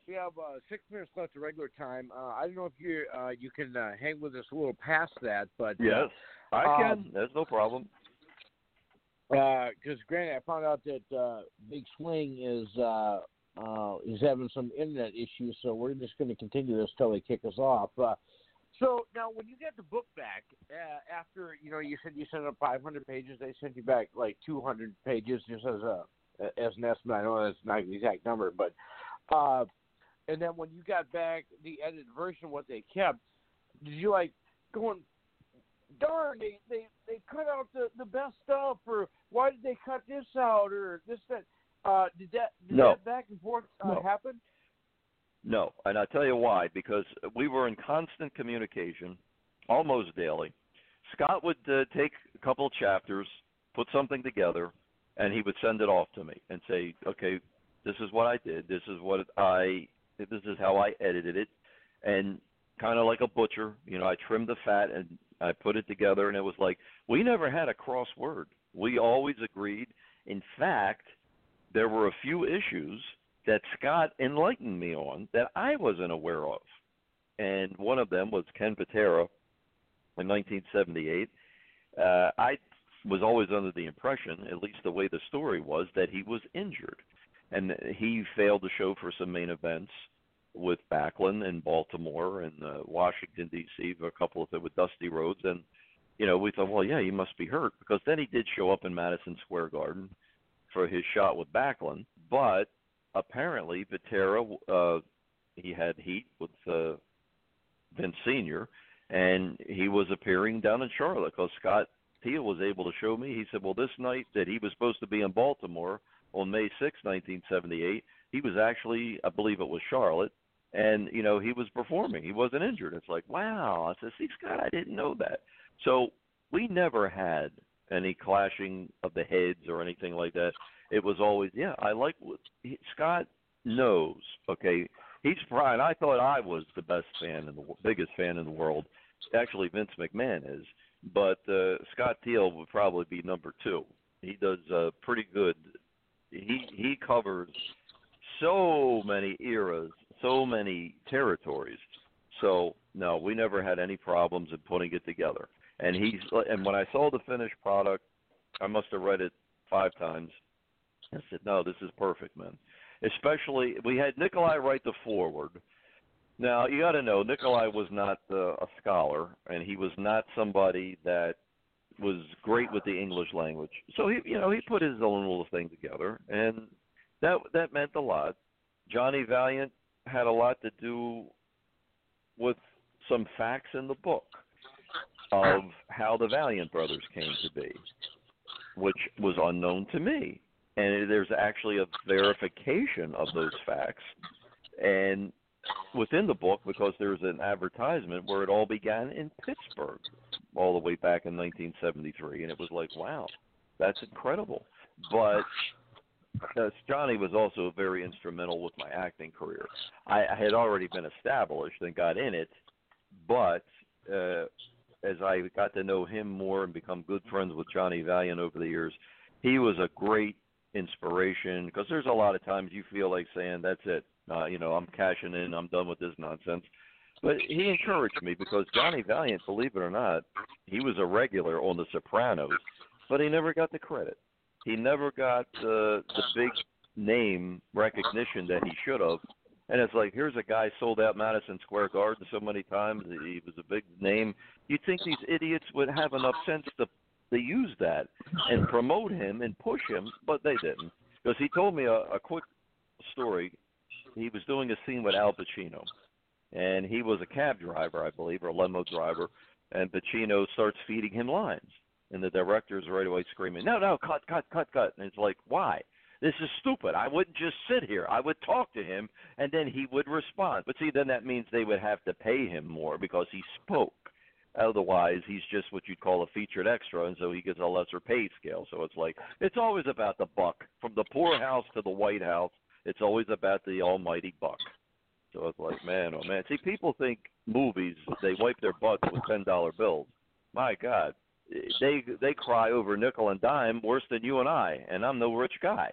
6 minutes left of regular time. I don't know if you can hang with us a little past that, but yes, I can. There's no problem. Because granted, I found out that Big Swing is having some internet issues, so we're just going to continue this till they kick us off. So now, when you get the book back after you said you sent up 500 pages, they sent you back like 200 pages just as an estimate. I know that's not the exact number, but and then when you got back the edited version, what they kept, did you like going? Darn, they cut out the best stuff, or why did they cut this out, or this, that? Did that back and forth happen? No, and I'll tell you why, because we were in constant communication almost daily. Scott would take a couple of chapters, put something together, and he would send it off to me and say, okay, this is what I did, this is how I edited it, and kind of like a butcher, I trimmed the fat and I put it together, and it was like, we never had a cross word. We always agreed. In fact, there were a few issues that Scott enlightened me on that I wasn't aware of. And one of them was Ken Patera in 1978. I was always under the impression, at least the way the story was, that he was injured. And he failed the show for some main events with Backlund in Baltimore and Washington, D.C., a couple of them with Dusty Rhodes. And, we thought, well, yeah, he must be hurt, because then he did show up in Madison Square Garden for his shot with Backlund, but apparently Patera, he had heat with Vince Sr., and he was appearing down in Charlotte, because Scott Teal was able to show me. He said, well, this night that he was supposed to be in Baltimore on May 6, 1978, he was actually, I believe it was Charlotte, and, he was performing. He wasn't injured. It's like, wow. I said, see, Scott, I didn't know that. So we never had any clashing of the heads or anything like that. It was always, yeah, I like what Scott knows, okay? He's Brian. I thought I was the best fan and the biggest fan in the world. Actually, Vince McMahon is, but Scott Teal would probably be number two. He does pretty good. He covers so many eras, so many territories. So, no, we never had any problems in putting it together. And when I saw the finished product, I must have read it 5 times. I said, no, this is perfect, man. Especially, we had Nikolai write the foreword. Now, you got to know, Nikolai was not a scholar, and he was not somebody that was great with the English language. So, he put his own little thing together, and that meant a lot. Johnny Valiant had a lot to do with some facts in the book of how the Valiant brothers came to be, which was unknown to me. And there's actually a verification of those facts and within the book, because there's an advertisement where it all began in Pittsburgh all the way back in 1973. And it was like, wow, that's incredible. But Johnny was also very instrumental with my acting career. I had already been established and got in it, but as I got to know him more and become good friends with Johnny Valiant over the years, he was a great inspiration, because there's a lot of times you feel like saying, that's it, I'm cashing in, I'm done with this nonsense. But he encouraged me, because Johnny Valiant, believe it or not, he was a regular on The Sopranos, but he never got the credit. He never got the big name recognition that he should have. And it's like, here's a guy sold out Madison Square Garden so many times. He was a big name. You'd think these idiots would have enough sense to use that and promote him and push him, but they didn't. Because he told me a quick story. He was doing a scene with Al Pacino, and he was a cab driver, I believe, or a limo driver, and Pacino starts feeding him lines. And the director's right away screaming, no, cut, cut, cut, cut. And it's like, why? This is stupid. I wouldn't just sit here. I would talk to him, and then he would respond. But see, then that means they would have to pay him more because he spoke. Otherwise, he's just what you'd call a featured extra, and so he gets a lesser pay scale. So it's like, it's always about the buck. From the poorhouse to the White House, it's always about the almighty buck. So it's like, man, oh, man. See, people think movies, they wipe their butts with $10 bills. My God, they cry over nickel and dime worse than you and I, and I'm no rich guy.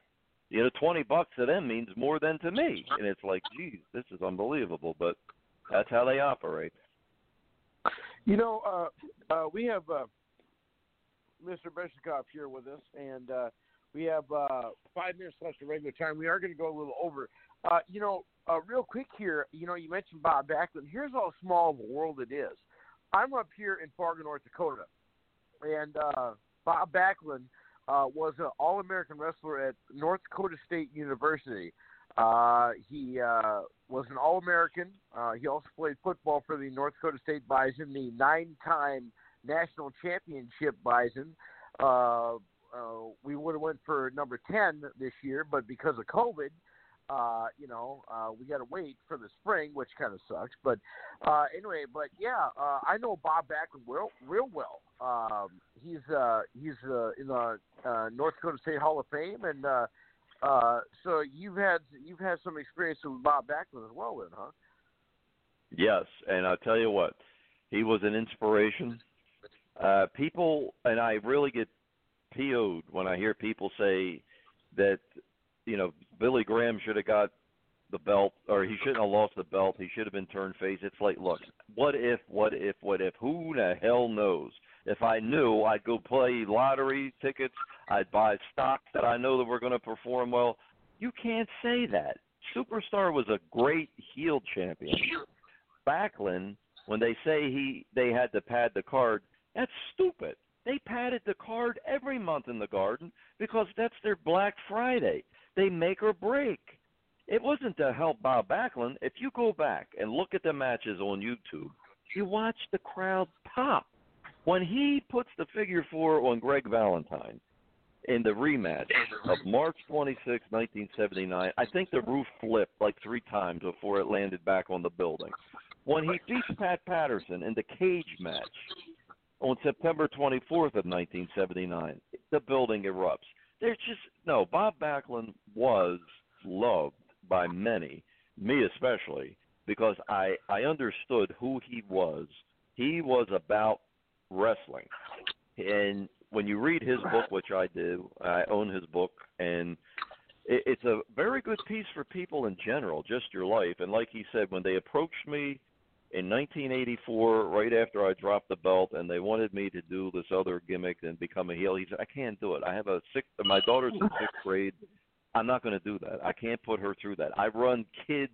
You know, $20 to them means more than to me, and it's like, geez, this is unbelievable. But that's how they operate. You know, we have Mr. Breznikov here with us, and we have 5 minutes left of regular time. We are going to go a little over. You know, real quick here, you know, you mentioned Bob Backlund. Here's how small of a world it is. I'm up here in Fargo, North Dakota, and Bob Backlund was an All-American wrestler at North Dakota State University. He was an All-American. He also played football for the North Dakota State Bison, the 9-time national championship Bison. We would have went for number 10 this year, but because of COVID, you know, we got to wait for the spring, which kind of sucks. But anyway, but yeah, I know Bob Backlund real well. He's in the North Dakota State Hall of Fame, and so you've had some experience with Bob Backlund as well, then, huh? Yes, and I'll tell you what, he was an inspiration. People, and I really get PO'd when I hear people say that, you know, Billy Graham should have got the belt, or he shouldn't have lost the belt. He should have been turned face. It's like, look, what if? Who the hell knows? If I knew, I'd go play lottery tickets. I'd buy stock that I know that we're going to perform well. You can't say that. Superstar was a great heel champion. Backlund, when they say they had to pad the card, that's stupid. They padded the card every month in the Garden because that's their Black Friday. They make or break. It wasn't to help Bob Backlund. If you go back and look at the matches on YouTube, you watch the crowd pop. When he puts the figure four on Greg Valentine in the rematch of March 26, 1979, I think the roof flipped like 3 times before it landed back on the building. When he beats Pat Patterson in the cage match on September 24th of 1979, the building erupts. There's just no. Bob Backlund was loved by many, me especially, because I understood who he was. He was about wrestling, and when you read his book, which I do, I own his book, and it's a very good piece for people in general, just your life. And like he said, when they approached me in 1984, right after I dropped the belt, and they wanted me to do this other gimmick and become a heel, he said, I can't do it. I have my daughter's in 6th grade. I'm not going to do that. I can't put her through that. I run kids'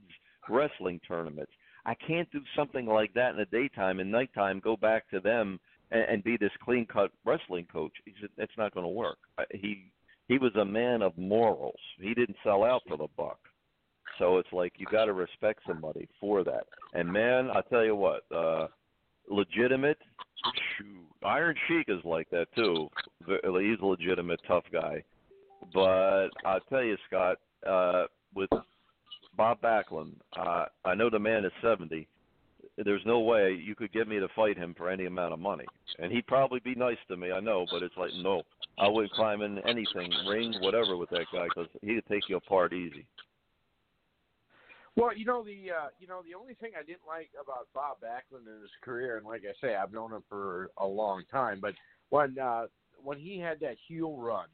wrestling tournaments. I can't do something like that in the daytime and nighttime, go back to them and be this clean-cut wrestling coach. He said, that's not going to work. He was a man of morals. He didn't sell out for the buck. So it's like you got to respect somebody for that. And, man, I'll tell you what, legitimate, Iron Sheik is like that too. He's a legitimate, tough guy. But I'll tell you, Scott, with Bob Backlund, I know the man is 70. There's no way you could get me to fight him for any amount of money. And he'd probably be nice to me, I know, but it's like, no, I wouldn't climb in anything, ring, whatever, with that guy because he'd take you apart easy. Well, you know, the only thing I didn't like about Bob Backlund in his career, and like I say, I've known him for a long time, but when he had that heel run,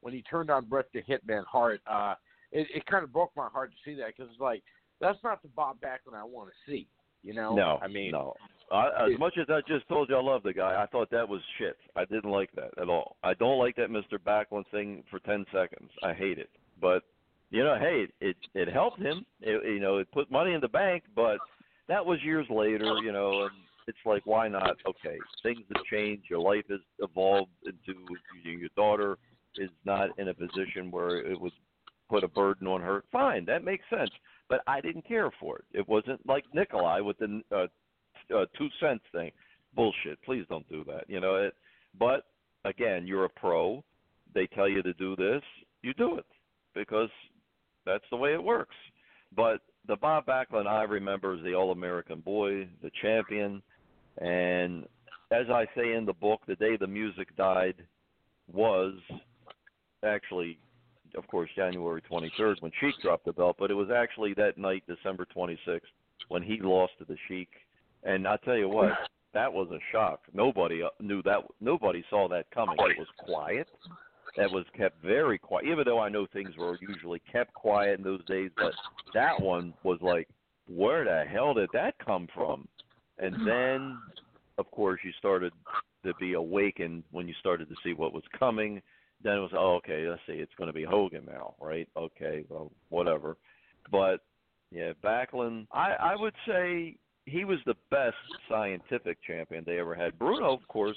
when he turned on Bret the Hitman Hart, it kind of broke my heart to see that because it's like that's not the Bob Backlund I want to see. You know, no, I mean, no. As much as I just told you I love the guy, I thought that was shit. I didn't like that at all. I don't like that Mr. Backlund thing for 10 seconds. I hate it, but. You know, hey, it helped him. You know, it put money in the bank, but that was years later, you know, and it's like, why not? Okay, things have changed. Your life has evolved into your daughter is not in a position where it was put a burden on her. Fine, that makes sense, but I didn't care for it. It wasn't like Nikolai with the 2 cents thing. Bullshit, please don't do that. You know, but, again, you're a pro. They tell you to do this. You do it because – that's the way it works. But the Bob Backlund I remember is the All-American boy, the champion. And as I say in the book, the day the music died was actually, of course, January 23rd when Sheik dropped the belt. But it was actually that night, December 26th, when he lost to the Sheik. And I'll tell you what, That was a shock. Nobody knew that. Nobody saw that coming. It was quiet. That was kept very quiet, even though I know things were usually kept quiet in those days. But that one was like, where the hell did that come from? And then, of course, you started to be awakened when you started to see what was coming. Then it was, oh, okay, let's see, it's going to be Hogan now, right? Okay, well, whatever. But, yeah, Backlund, I would say he was the best scientific champion they ever had. Bruno, of course,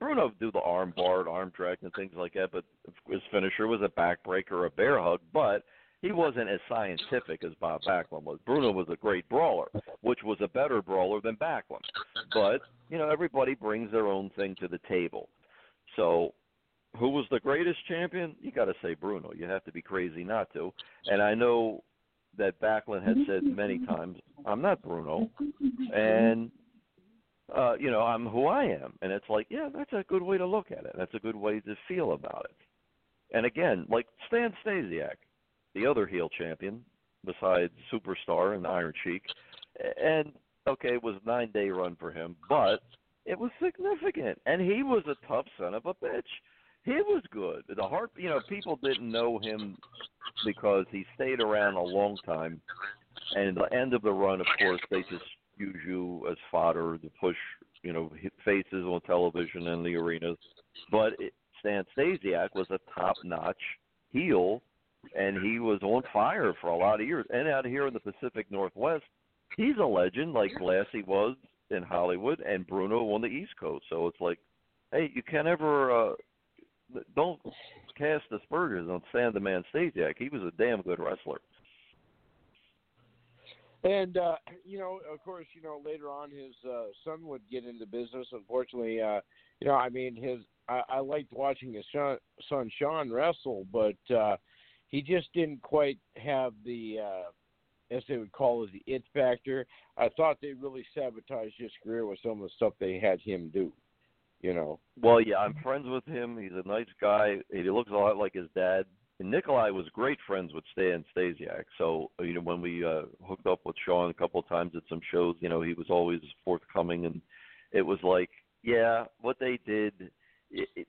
Bruno would do the arm bar and arm drag and things like that, but his finisher was a backbreaker, a bear hug, but he wasn't as scientific as Bob Backlund was. Bruno was a great brawler, which was a better brawler than Backlund. But, you know, everybody brings their own thing to the table. So who was the greatest champion? You got to say Bruno. You have to be crazy not to. And I know that Backlund has said many times, I'm not Bruno, and, you know, I'm who I am. And it's like, yeah, that's a good way to look at it. That's a good way to feel about it. And, again, like Stan Stasiak, the other heel champion besides Superstar and Iron Sheik, and, okay, it was a 9-day run for him, but – it was significant, and he was a tough son of a bitch. He was good. The heart, you know, people didn't know him because he stayed around a long time. And at the end of the run, of course, they just use you as fodder to push, you know, faces on television and the arenas. But Stan Stasiak was a top-notch heel, and he was on fire for a lot of years. And out here in the Pacific Northwest, he's a legend, like Lassie was in Hollywood, and Bruno on the East Coast. So it's like, hey, you can't ever don't cast aspersions on Stan the Man Stasiak. He was a damn good wrestler. And, you know, of course, you know, later on his son would get into business. Unfortunately, you know, I mean, I liked watching his son Shawn wrestle, but he just didn't quite have the as they would call it, the it factor. I thought they really sabotaged his career with some of the stuff they had him do, you know. Well, yeah, I'm friends with him. He's a nice guy. He looks a lot like his dad. And Nikolai was great friends with Stan Stasiak. So, you know, when we hooked up with Shawn a couple of times at some shows, you know, he was always forthcoming. And it was like, yeah, what they did,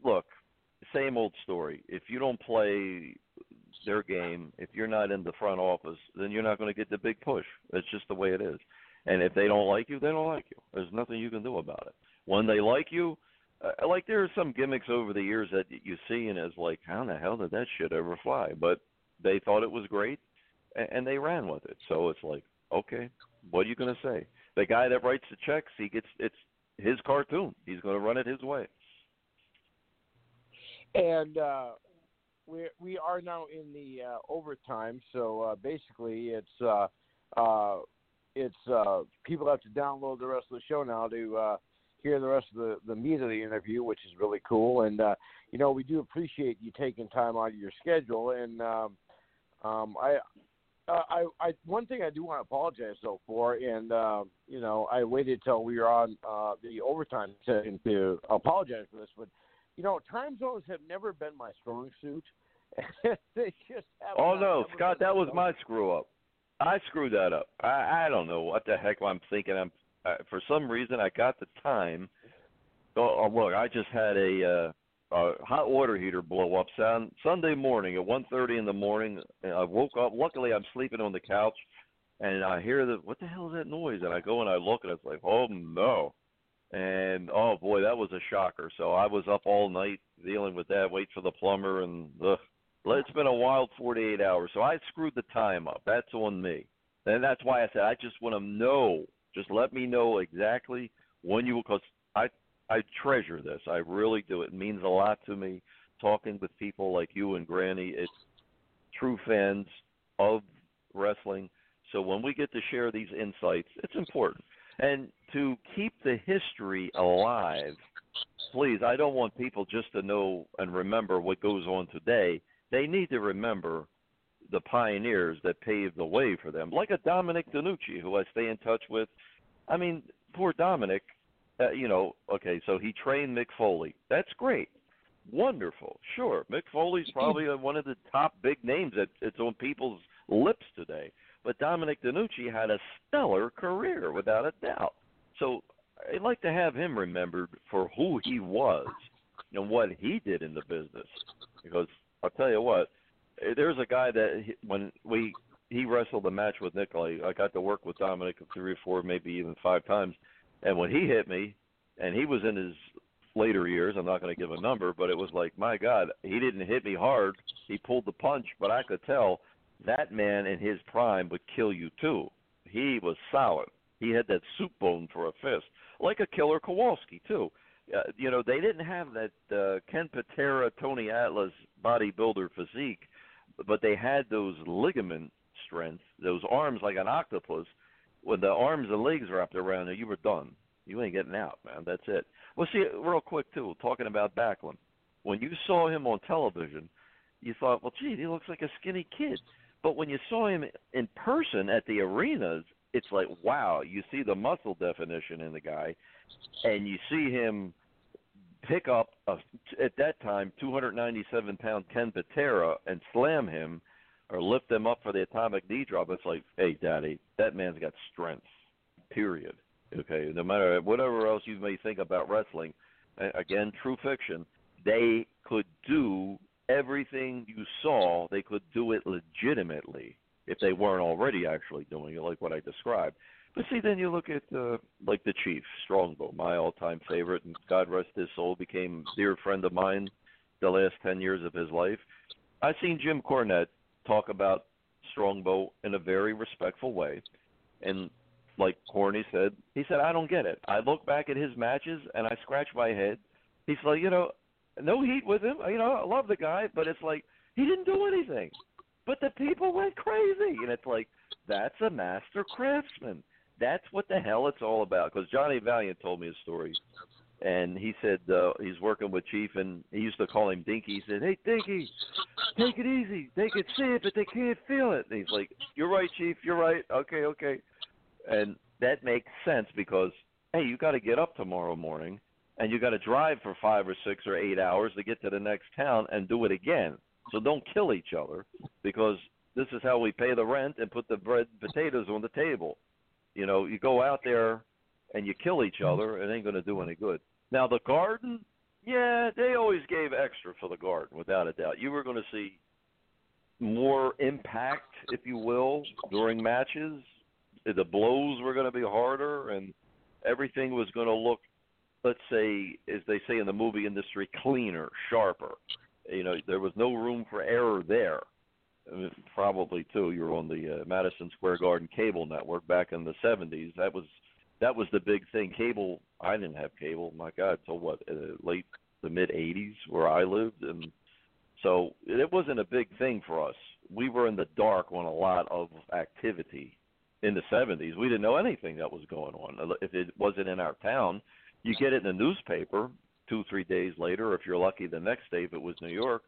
look, same old story. If you don't play their game, if you're not in the front office, then you're not going to get the big push. That's just the way it is. And if they don't like you, they don't like you. There's nothing you can do about it. When they like you, like there are some gimmicks over the years that you see and it's like, how in the hell did that shit ever fly? But they thought it was great, and they ran with it. So it's like, okay, what are you going to say? The guy that writes the checks, it's his cartoon. He's going to run it his way. And we are now in the overtime, so basically it's people have to download the rest of the show now to hear the rest of the meat of the interview, which is really cool. And, you know, we do appreciate you taking time out of your schedule. And I one thing I do want to apologize, though, for, and, you know, I waited till we were on the overtime session to apologize for this, but, you know, time zones have never been my strong suit. They just have. Oh, no, Scott, that was my screw-up. I screwed that up. I don't know what the heck I'm thinking. For some reason, I got the time. Oh, look, I just had a hot water heater blow up Sunday morning at 1:30 in the morning. And I woke up. Luckily, I'm sleeping on the couch, and I hear what the hell is that noise? And I go and I look, and it's like, oh, no. And, oh, boy, that was a shocker. So I was up all night dealing with that, wait for the plumber, and it's been a wild 48 hours. So I screwed the time up. That's on me. And that's why I said I just want to know. Just let me know exactly when you will, because I treasure this. I really do. It means a lot to me talking with people like you and Granny. It's true fans of wrestling. So when we get to share these insights, it's important. And to keep the history alive, please, I don't want people just to know and remember what goes on today. They need to remember the pioneers that paved the way for them, like a Dominic DiNucci, who I stay in touch with. I mean, poor Dominic, you know, okay, so he trained Mick Foley. That's great. Wonderful. Sure, Mick Foley's probably one of the top big names that's on people's lips today. But Dominic DiNucci had a stellar career, without a doubt. So I'd like to have him remembered for who he was and what he did in the business. Because I'll tell you what, there's a guy that he wrestled a match with Nikolai. I got to work with Dominic 3 or 4, maybe even 5 times. And when he hit me, and he was in his later years, I'm not going to give a number, but it was like, my God, he didn't hit me hard. He pulled the punch, but I could tell that man in his prime would kill you too. He was solid. He had that soup bone for a fist, like a Killer Kowalski too. They didn't have that Ken Patera, Tony Atlas bodybuilder physique, but they had those ligament strength, those arms like an octopus. When the arms and legs wrapped around you, you were done. You ain't getting out, man. That's it. Well, see, real quick, too, talking about Backlund, when you saw him on television, you thought, well, gee, he looks like a skinny kid. But when you saw him in person at the arenas, it's like, wow, you see the muscle definition in the guy, and you see him pick up, at that time, 297-pound Ken Patera and slam him or lift them up for the atomic knee drop. It's like, hey, Daddy, that man's got strength, period. Okay, no matter whatever else you may think about wrestling, again, true fiction, they could do everything you saw. They could do it legitimately if they weren't already actually doing it, like what I described. But see, then you look at, like, the Chief, Strongbow, my all-time favorite, and God rest his soul, became a dear friend of mine the last 10 years of his life. I've seen Jim Cornette talk about Strongbow in a very respectful way, and like Corny said, he said, I don't get it. I look back at his matches, and I scratch my head. He's like, no heat with him. I love the guy, but it's like, he didn't do anything. But the people went crazy. And it's like, that's a master craftsman. That's what the hell it's all about. Because Johnny Valiant told me a story, and he said he's working with Chief, and he used to call him Dinky. He said, hey, Dinky, take it easy. They can see it, but they can't feel it. And he's like, you're right, Chief, you're right. Okay. And that makes sense because, hey, you got to get up tomorrow morning and you got to drive for 5 or 6 or 8 hours to get to the next town and do it again. So don't kill each other because this is how we pay the rent and put the bread and potatoes on the table. You go out there and you kill each other, it ain't going to do any good. Now, the Garden, yeah, they always gave extra for the Garden, without a doubt. You were going to see more impact, if you will, during matches. The blows were going to be harder, and everything was going to look, let's say, as they say in the movie industry, cleaner, sharper. There was no room for error there. I mean, probably, too, you're on the Madison Square Garden cable network back in the 70s. That was the big thing. Cable, I didn't have cable. My God, so what, late to mid-'80s where I lived? And so it wasn't a big thing for us. We were in the dark on a lot of activity. In the 70s, we didn't know anything that was going on. If it wasn't in our town, you get it in the newspaper 2-3 days later, or if you're lucky the next day if it was New York,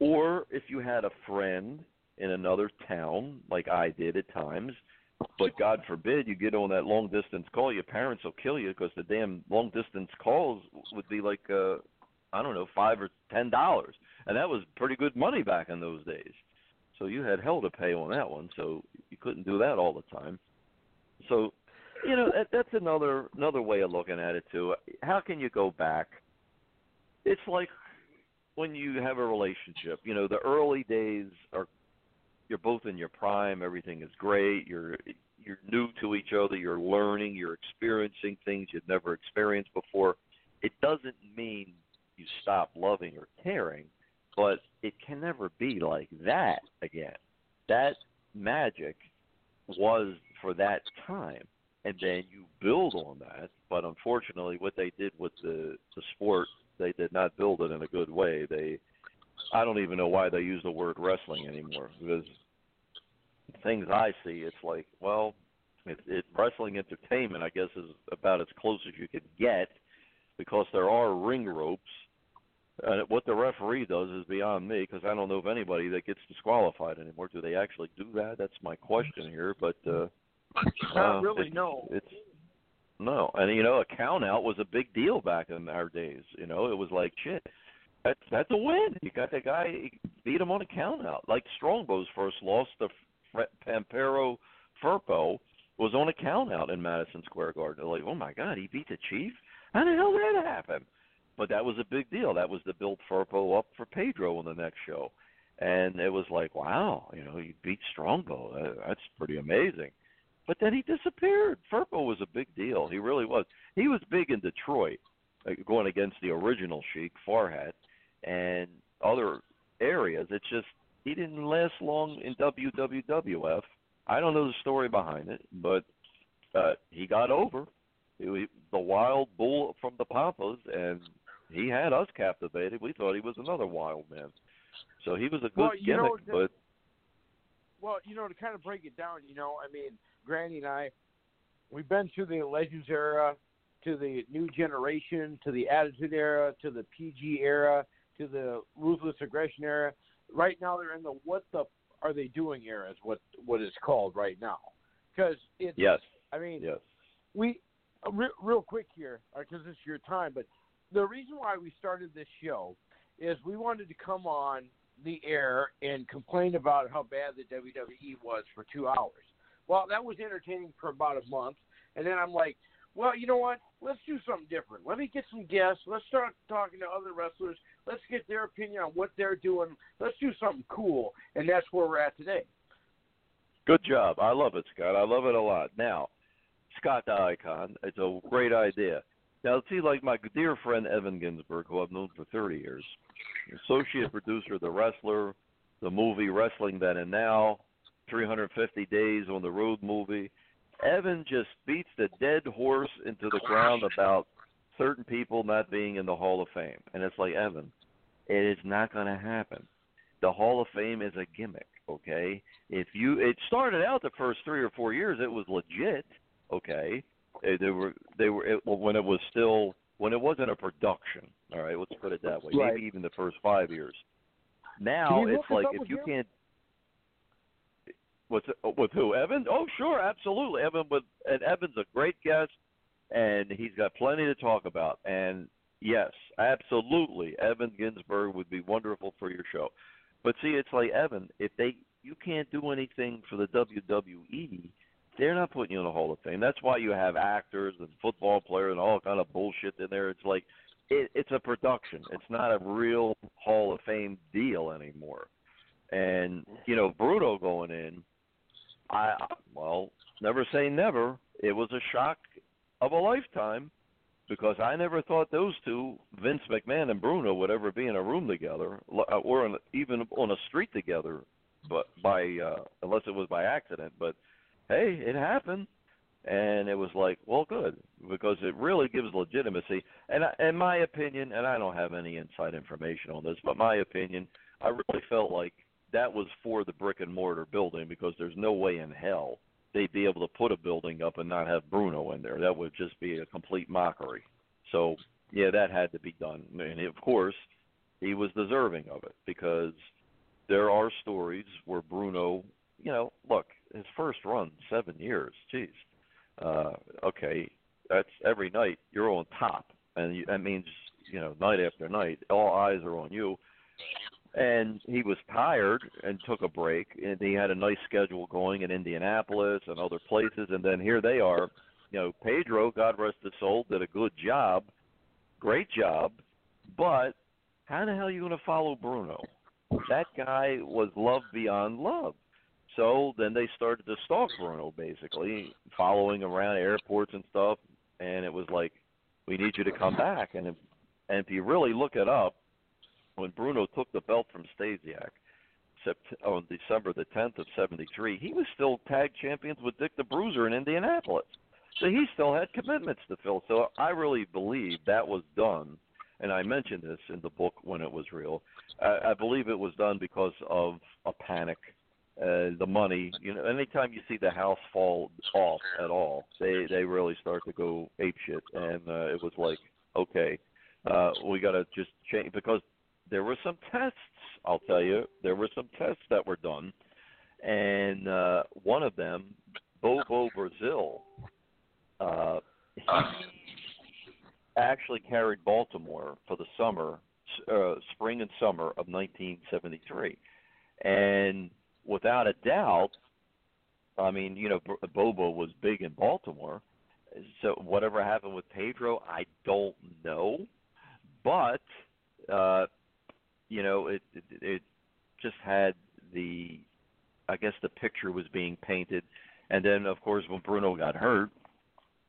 or if you had a friend in another town, like I did at times, but God forbid you get on that long-distance call, your parents will kill you because the damn long-distance calls would be like, $5 or $10, and that was pretty good money back in those days. So you had hell to pay on that one, so you couldn't do that all the time. So, that's another way of looking at it, too. How can you go back? It's like when you have a relationship. The early days are you're both in your prime. Everything is great. You're new to each other. You're learning. You're experiencing things you've never experienced before. It doesn't mean you stop loving or caring. But it can never be like that again. That magic was for that time, and then you build on that. But unfortunately, what they did with the sport, they did not build it in a good way. I don't even know why they use the word wrestling anymore, because things I see, it's like, well, wrestling entertainment, I guess, is about as close as you could get, because there are ring ropes. And what the referee does is beyond me, because I don't know of anybody that gets disqualified anymore. Do they actually do that? That's my question here. But no. It's no, and a count out was a big deal back in our days. It was like shit. That's a win. You got the guy, you beat him on a count out. Like Strongbow's first loss to Pampero Furpo was on a countout in Madison Square Garden. They're like, oh, my God, he beat the Chief? How the hell did that happen? But that was a big deal. That was the build Furpo up for Pedro on the next show. And it was like, wow, you know, he beat Strongbow. That's pretty amazing. But then he disappeared. Furpo was a big deal. He really was. He was big in Detroit, going against the original Sheik, Farhat, and other areas. It's just he didn't last long in WWF. I don't know the story behind it, but he got over. The wild bull from the Pampas, and he had us captivated. We thought he was another wild man. So he was a good gimmick. Well, you know, to kind of break it down, you know, I mean, Granny and I, we've been through the Legends era, to the New Generation, to the Attitude era, to the PG era, to the Ruthless Aggression era. Right now they're in the what the are they doing era is what it's called right now. Because it's, I mean, we... Real quick here, because it's your time, but the reason why we started this show is we wanted to come on the air and complain about how bad the WWE was for 2 hours. Well, that was entertaining for about a month, and then I'm like, well, you know what? Let's do something different. Let me get some guests. Let's start talking to other wrestlers. Let's get their opinion on what they're doing. Let's do something cool, and that's where we're at today. Good job. I love it, Scott. I love it a lot. Now, Scott the Icon, it's a great idea. Now, see, like my dear friend Evan Ginsberg, who I've known for 30 years, associate producer of The Wrestler, the movie Wrestling Then and Now, 350 Days on the Road movie. Evan just beats the dead horse into the ground about certain people not being in the Hall of Fame. And it's like, Evan, it is not going to happen. The Hall of Fame is a gimmick, okay? It started out the first 3 or 4 years, it was legit. Okay, when it wasn't a production. All right, let's put it that way. Right. Maybe even the first 5 years. Now it's like if you can't. With who? Evan? Oh, sure, absolutely. Evan's a great guest, and he's got plenty to talk about. And yes, absolutely, Evan Ginsberg would be wonderful for your show. But see, it's like Evan, you can't do anything for the WWE. They're not putting you in the Hall of Fame. That's why you have actors and football players and all kind of bullshit in there. It's like it's a production. It's not a real Hall of Fame deal anymore. And, you know, Bruno going in, never say never. It was a shock of a lifetime because I never thought those two, Vince McMahon and Bruno, would ever be in a room together or even on a street together, but unless it was by accident, but – hey, it happened, and it was like, well, good, because it really gives legitimacy. And in my opinion, and I don't have any inside information on this, but my opinion, I really felt like that was for the brick-and-mortar building because there's no way in hell they'd be able to put a building up and not have Bruno in there. That would just be a complete mockery. So, yeah, that had to be done. And, of course, he was deserving of it because there are stories where Bruno, you know, look, his first run, 7 years, geez. Okay, that's every night you're on top. And that means, you know, night after night, all eyes are on you. And he was tired and took a break. And he had a nice schedule going in Indianapolis and other places. And then here they are. You know, Pedro, God rest his soul, did a good job, great job. But how the hell are you going to follow Bruno? That guy was love beyond love. So then they started to stalk Bruno, basically, following around airports and stuff. And it was like, we need you to come back. And if you really look it up, when Bruno took the belt from Stasiak on December the 10th of 73, he was still tag champions with Dick the Bruiser in Indianapolis. So he still had commitments to fill. So I really believe that was done. And I mentioned this in the book when it was real. I believe it was done because of a panic. The money, you know, anytime you see the house fall off at all, they really start to go apeshit. And it was like, okay, we got to just change because there were some tests, I'll tell you. There were some tests that were done. And one of them, Bobo Brazil, he actually carried Baltimore for the summer, spring and summer of 1973. And without a doubt, I mean, you know, Bobo was big in Baltimore. So whatever happened with Pedro, I don't know. But, you know, it just had the, I guess the picture was being painted. And then, of course, when Bruno got hurt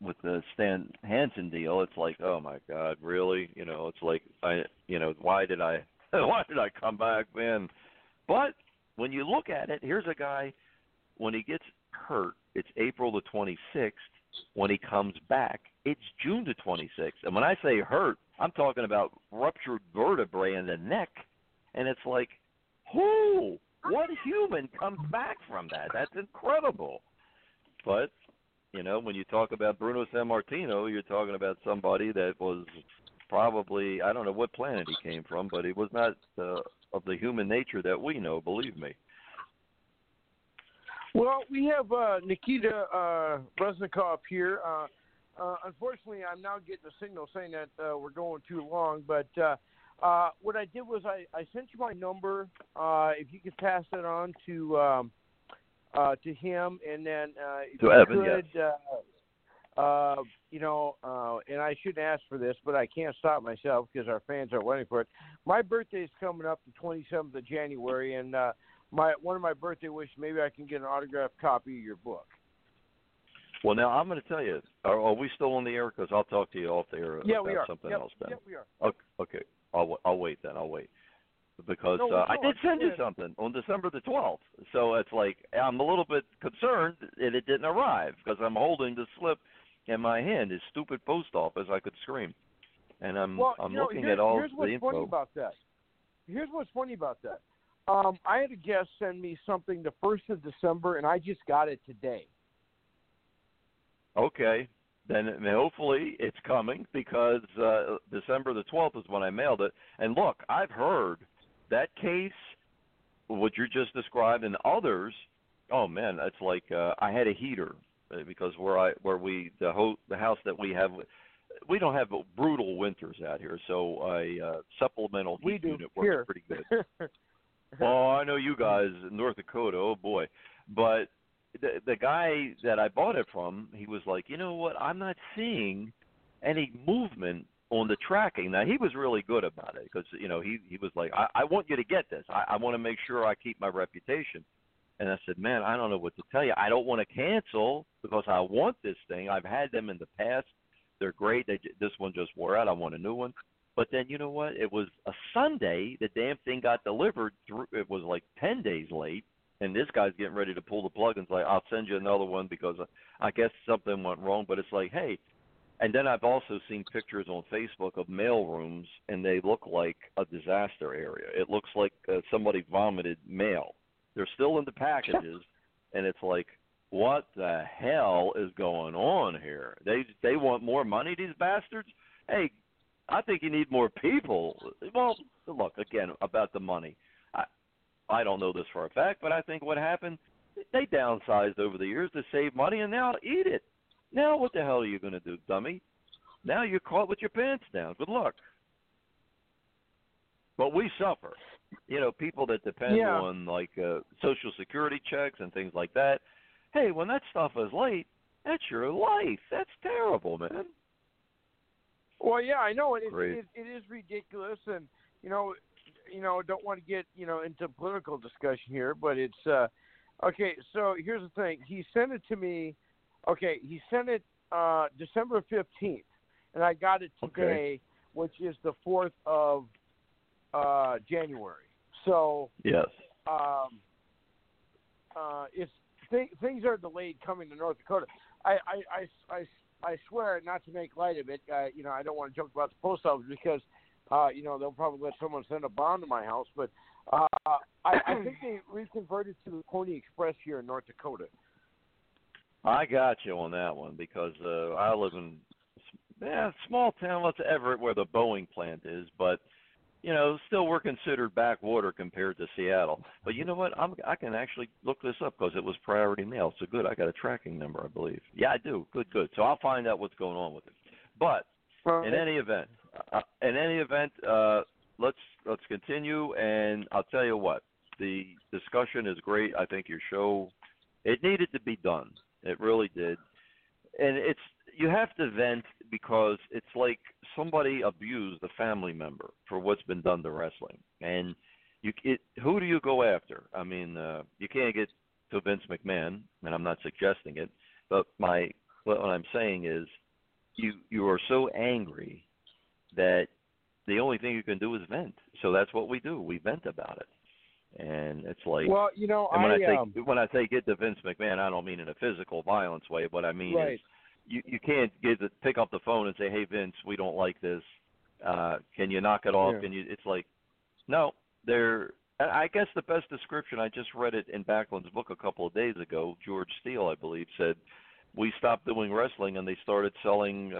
with the Stan Hansen deal, it's like, oh, my God, really? You know, it's like, why did I come back then? But when you look at it, here's a guy, when he gets hurt, it's April the 26th. When he comes back, it's June the 26th. And when I say hurt, I'm talking about ruptured vertebrae in the neck. And it's like, who? What human comes back from that? That's incredible. But, you know, when you talk about Bruno Sammartino, you're talking about somebody that was probably, I don't know what planet he came from, but he was not of the human nature that we know, believe me. Well, we have Nikita Breznikov here. Unfortunately, I'm now getting a signal saying that we're going too long, but what I did was I sent you my number. If you could pass that on to him, and then if to you Evan, could, yes. You know, and I shouldn't ask for this, but I can't stop myself because our fans are waiting for it. My birthday is coming up the 27th of January, and one of my birthday wishes, maybe I can get an autographed copy of your book. Well, now I'm going to tell you. Are we still on the air? Because I'll talk to you off the air about something else. Then. Yeah, we are. Okay. I'll wait then. I'll wait because I did send you something on December the 12th. So it's like I'm a little bit concerned that it didn't arrive because I'm holding the slip in my hand. This stupid post office. I could scream. And I'm looking at all the info. Here's what's funny about that. I had a guest send me something the 1st of December, and I just got it today. Okay. Then hopefully it's coming because December the 12th is when I mailed it. And look, I've heard that case, what you just described, and others. Oh man, it's like I had a heater because the house that we have, we don't have brutal winters out here, so I supplemental heat unit works here. Pretty good. Oh, I know you guys in North Dakota. Oh boy, but. The guy that I bought it from, he was like, you know what, I'm not seeing any movement on the tracking. Now, he was really good about it because, you know, he was like, I want you to get this. I want to make sure I keep my reputation. And I said, man, I don't know what to tell you. I don't want to cancel because I want this thing. I've had them in the past. They're great. This one just wore out. I want a new one. But then, you know what, it was a Sunday. The damn thing got delivered. It was like 10 days late. And this guy's getting ready to pull the plug and it's like, I'll send you another one because I guess something went wrong. But it's like, hey. And then I've also seen pictures on Facebook of mailrooms, and they look like a disaster area. It looks like somebody vomited mail. They're still in the packages, and it's like, what the hell is going on here? They want more money, these bastards? Hey, I think you need more people. Well, look, again, about the money. I don't know this for a fact, but I think what happened, they downsized over the years to save money, and now eat it. Now what the hell are you going to do, dummy? Now you're caught with your pants down. Good luck. But we suffer. You know, people that depend on, like, Social Security checks and things like that. Hey, when that stuff is late, that's your life. That's terrible, man. Well, yeah, I know. It is ridiculous, and, you know, don't want to get, into political discussion here, but it's, okay. So here's the thing. He sent it to me. Okay. He sent it, December 15th, and I got it today, which is the 4th of, January. So, yes. It's things are delayed coming to North Dakota. I swear not to make light of it. I don't want to joke about the post office because, they'll probably let someone send a bomb to my house, but I think they reconverted to the Pony Express here in North Dakota. I got you on that one because I live in a small town, let's Everett, where the Boeing plant is, but, still we're considered backwater compared to Seattle. But you know what? I can actually look this up because it was priority mail, so good. I got a tracking number, I believe. Yeah, I do. Good. So I'll find out what's going on with it. But in any event, let's continue, and I'll tell you what, the discussion is great. I think your show It needed to be done. It really did. And it's, you have to vent because it's like somebody abused a family member for what's been done to wrestling. And who do you go after? I mean, you can't get to Vince McMahon, and I'm not suggesting it, but what I'm saying is you are so angry that the only thing you can do is vent. So that's what we do. We vent about it. And it's like, well, you know, when I say get to Vince McMahon, I don't mean in a physical violence way. What I mean is you can't pick up the phone and say, hey, Vince, we don't like this. Can you knock it off? Yeah. It's like, no, I guess the best description, I just read it in Backlund's book a couple of days ago. George Steele, I believe, said we stopped doing wrestling and they started selling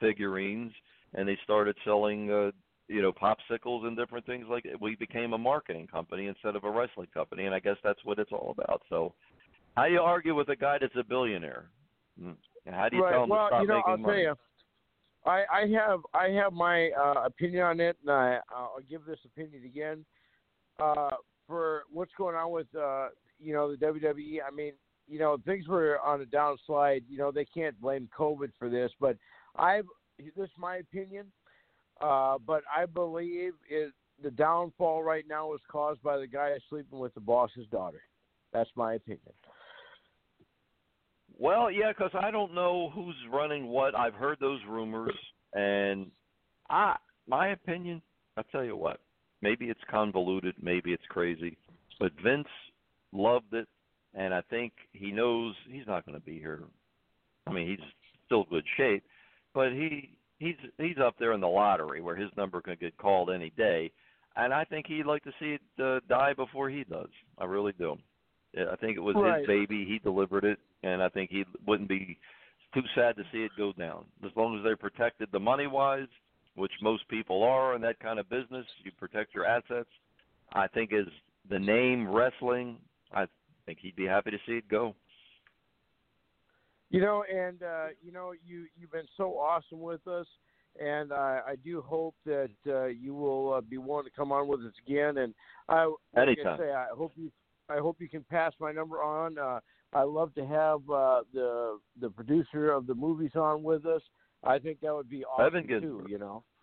figurines and they started selling popsicles and different things like it. We became a marketing company instead of a wrestling company, and I guess that's what it's all about. So how do you argue with a guy that's a billionaire? How do you tell him to stop making money? I'll tell you, I have my opinion on it, and I'll give this opinion again. For what's going on with, the WWE, I mean, things were on a downslide. They can't blame COVID for this, but this is my opinion. But I believe the downfall right now is caused by the guy sleeping with the boss's daughter. That's my opinion. Well, yeah, because I don't know who's running what. I've heard those rumors, and my opinion, I'll tell you what, maybe it's convoluted, maybe it's crazy, but Vince loved it, and I think he knows he's not going to be here. I mean, he's still good shape, but he's up there in the lottery where his number could get called any day, and I think he'd like to see it die before he does. I really do. I think it was his baby. He delivered it, and I think he wouldn't be too sad to see it go down. As long as they're protected the money-wise, which most people are in that kind of business, you protect your assets. I think as the name wrestling, I think he'd be happy to see it go. You've been so awesome with us, and I do hope that you will be willing to come on with us again. And anytime. I hope you can pass my number on. I love to have the producer of the movies on with us. I think that would be awesome too.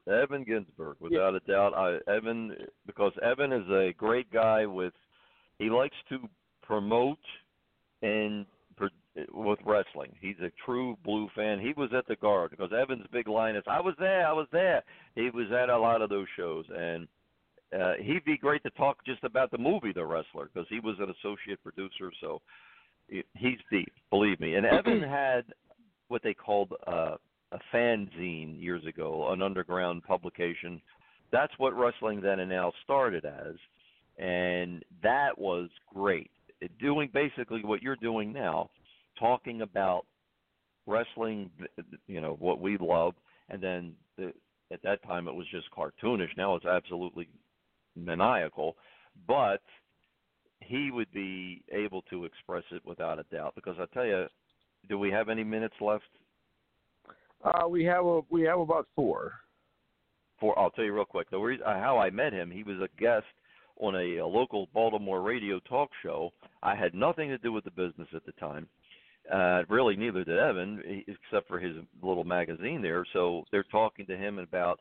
Evan Ginsberg, without a doubt. Because Evan is a great guy. He likes to promote and with wrestling. He's a true blue fan. He was at the Guard because Evan's big line is, I was there. He was at a lot of those shows, and he'd be great to talk just about the movie The Wrestler because he was an associate producer, so he's deep, believe me. And Evan had what they called a fanzine years ago, an underground publication. That's what Wrestling Then and Now started as, and that was great. Doing basically what you're doing now, talking about wrestling, what we love, and then at that time it was just cartoonish. Now it's absolutely maniacal, but he would be able to express it without a doubt. Because I tell you, do we have any minutes left? We have about four. I'll tell you real quick. The reason how I met him, he was a guest on a local Baltimore radio talk show. I had nothing to do with the business at the time. Really, neither did Evan, except for his little magazine there. So they're talking to him about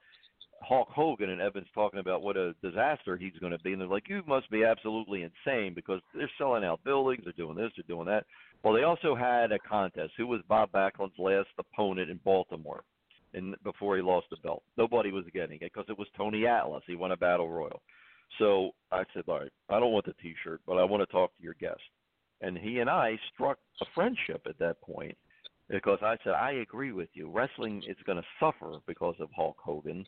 Hulk Hogan, and Evan's talking about what a disaster he's going to be. And they're like, you must be absolutely insane because they're selling out buildings, they're doing this, they're doing that. Well, they also had a contest. Who was Bob Backlund's last opponent in Baltimore before he lost the belt? Nobody was getting it because it was Tony Atlas. He won a battle royal. So I said, all right, I don't want the T-shirt, but I want to talk to your guest. And he and I struck a friendship at that point because I said, I agree with you. Wrestling is going to suffer because of Hulk Hogan.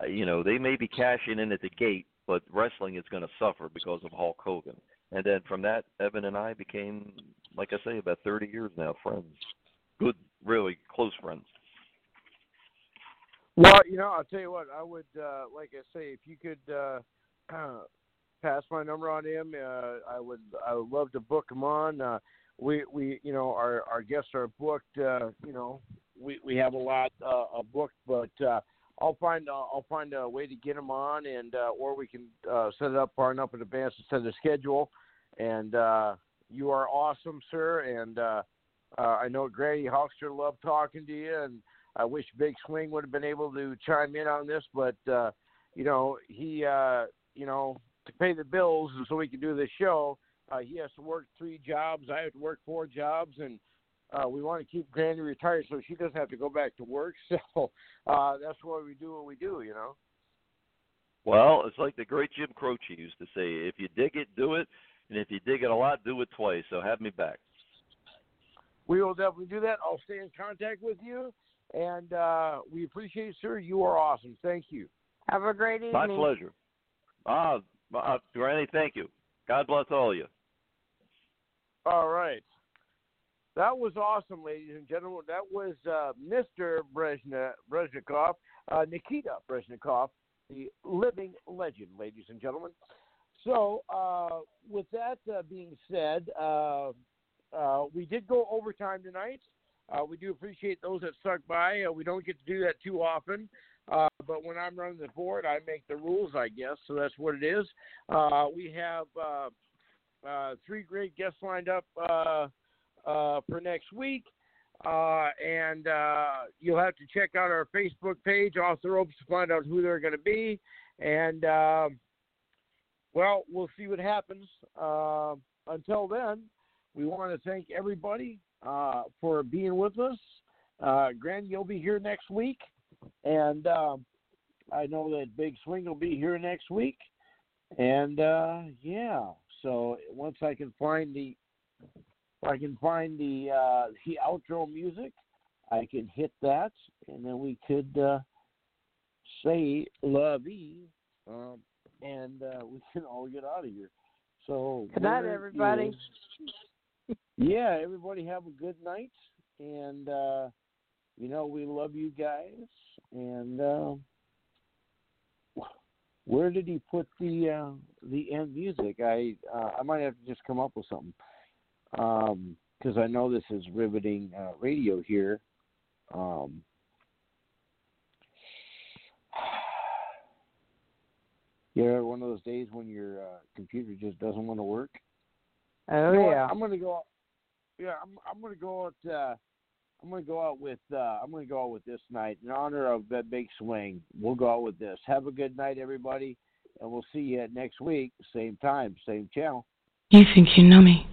They may be cashing in at the gate, but wrestling is going to suffer because of Hulk Hogan. And then from that, Evan and I became, like I say, about 30 years now, friends. Good, really close friends. Well, I'll tell you what, I would, like I say, if you could pass my number on to him, I would love to book him on. We our guests are booked. We have a lot booked, but I'll find a way to get him on, and or we can set it up far enough in advance to set a schedule, and You are awesome, sir, and I know Grady Hulkster loved talking to you, and I wish Big Swing would have been able to chime in on this, but, you know, he, you know, to pay the bills and so we can do this show, he has to work 3 jobs. I have to work 4 jobs, and we want to keep Granny retired so she doesn't have to go back to work. So that's why we do what we do, you know. Well, it's like the great Jim Croce used to say, if you dig it, do it, and if you dig it a lot, do it twice. So have me back. We will definitely do that. I'll stay in contact with you, and we appreciate it, sir. You are awesome. Thank you. Have a great evening. My pleasure. Granny, thank you. God bless all of you. All right. That was awesome, ladies and gentlemen. That was Mr. Breznikov, Nikita Breznikov, the living legend, ladies and gentlemen. So with that being said, we did go overtime tonight. We do appreciate those that stuck by. We don't get to do that too often. But when I'm running the board, I make the rules, I guess. So that's what it is. We have 3 great guests lined up for next week. And you'll have to check out our Facebook page, Off the Ropes, to find out who they're going to be. And, well, we'll see what happens. Until then, we want to thank everybody for being with us. Gran, you'll be here next week. And I know that Big Swing will be here next week. And, yeah, so once I can find the the outro music, I can hit that, and then we could say la vie, and we can all get out of here. So good night, everybody. Yeah, everybody have a good night, and you know we love you guys. And where did he put the end music? I might have to just come up with something. Because I know this is riveting radio here. You ever one of those days when your computer just doesn't want to work? Oh, you know yeah. What? I'm gonna go. Yeah, I'm gonna go out. I'm gonna go out with. I'm gonna go out with this night in honor of that Big Swing. We'll go out with this. Have a good night, everybody, and we'll see you next week, same time, same channel. You think you know me?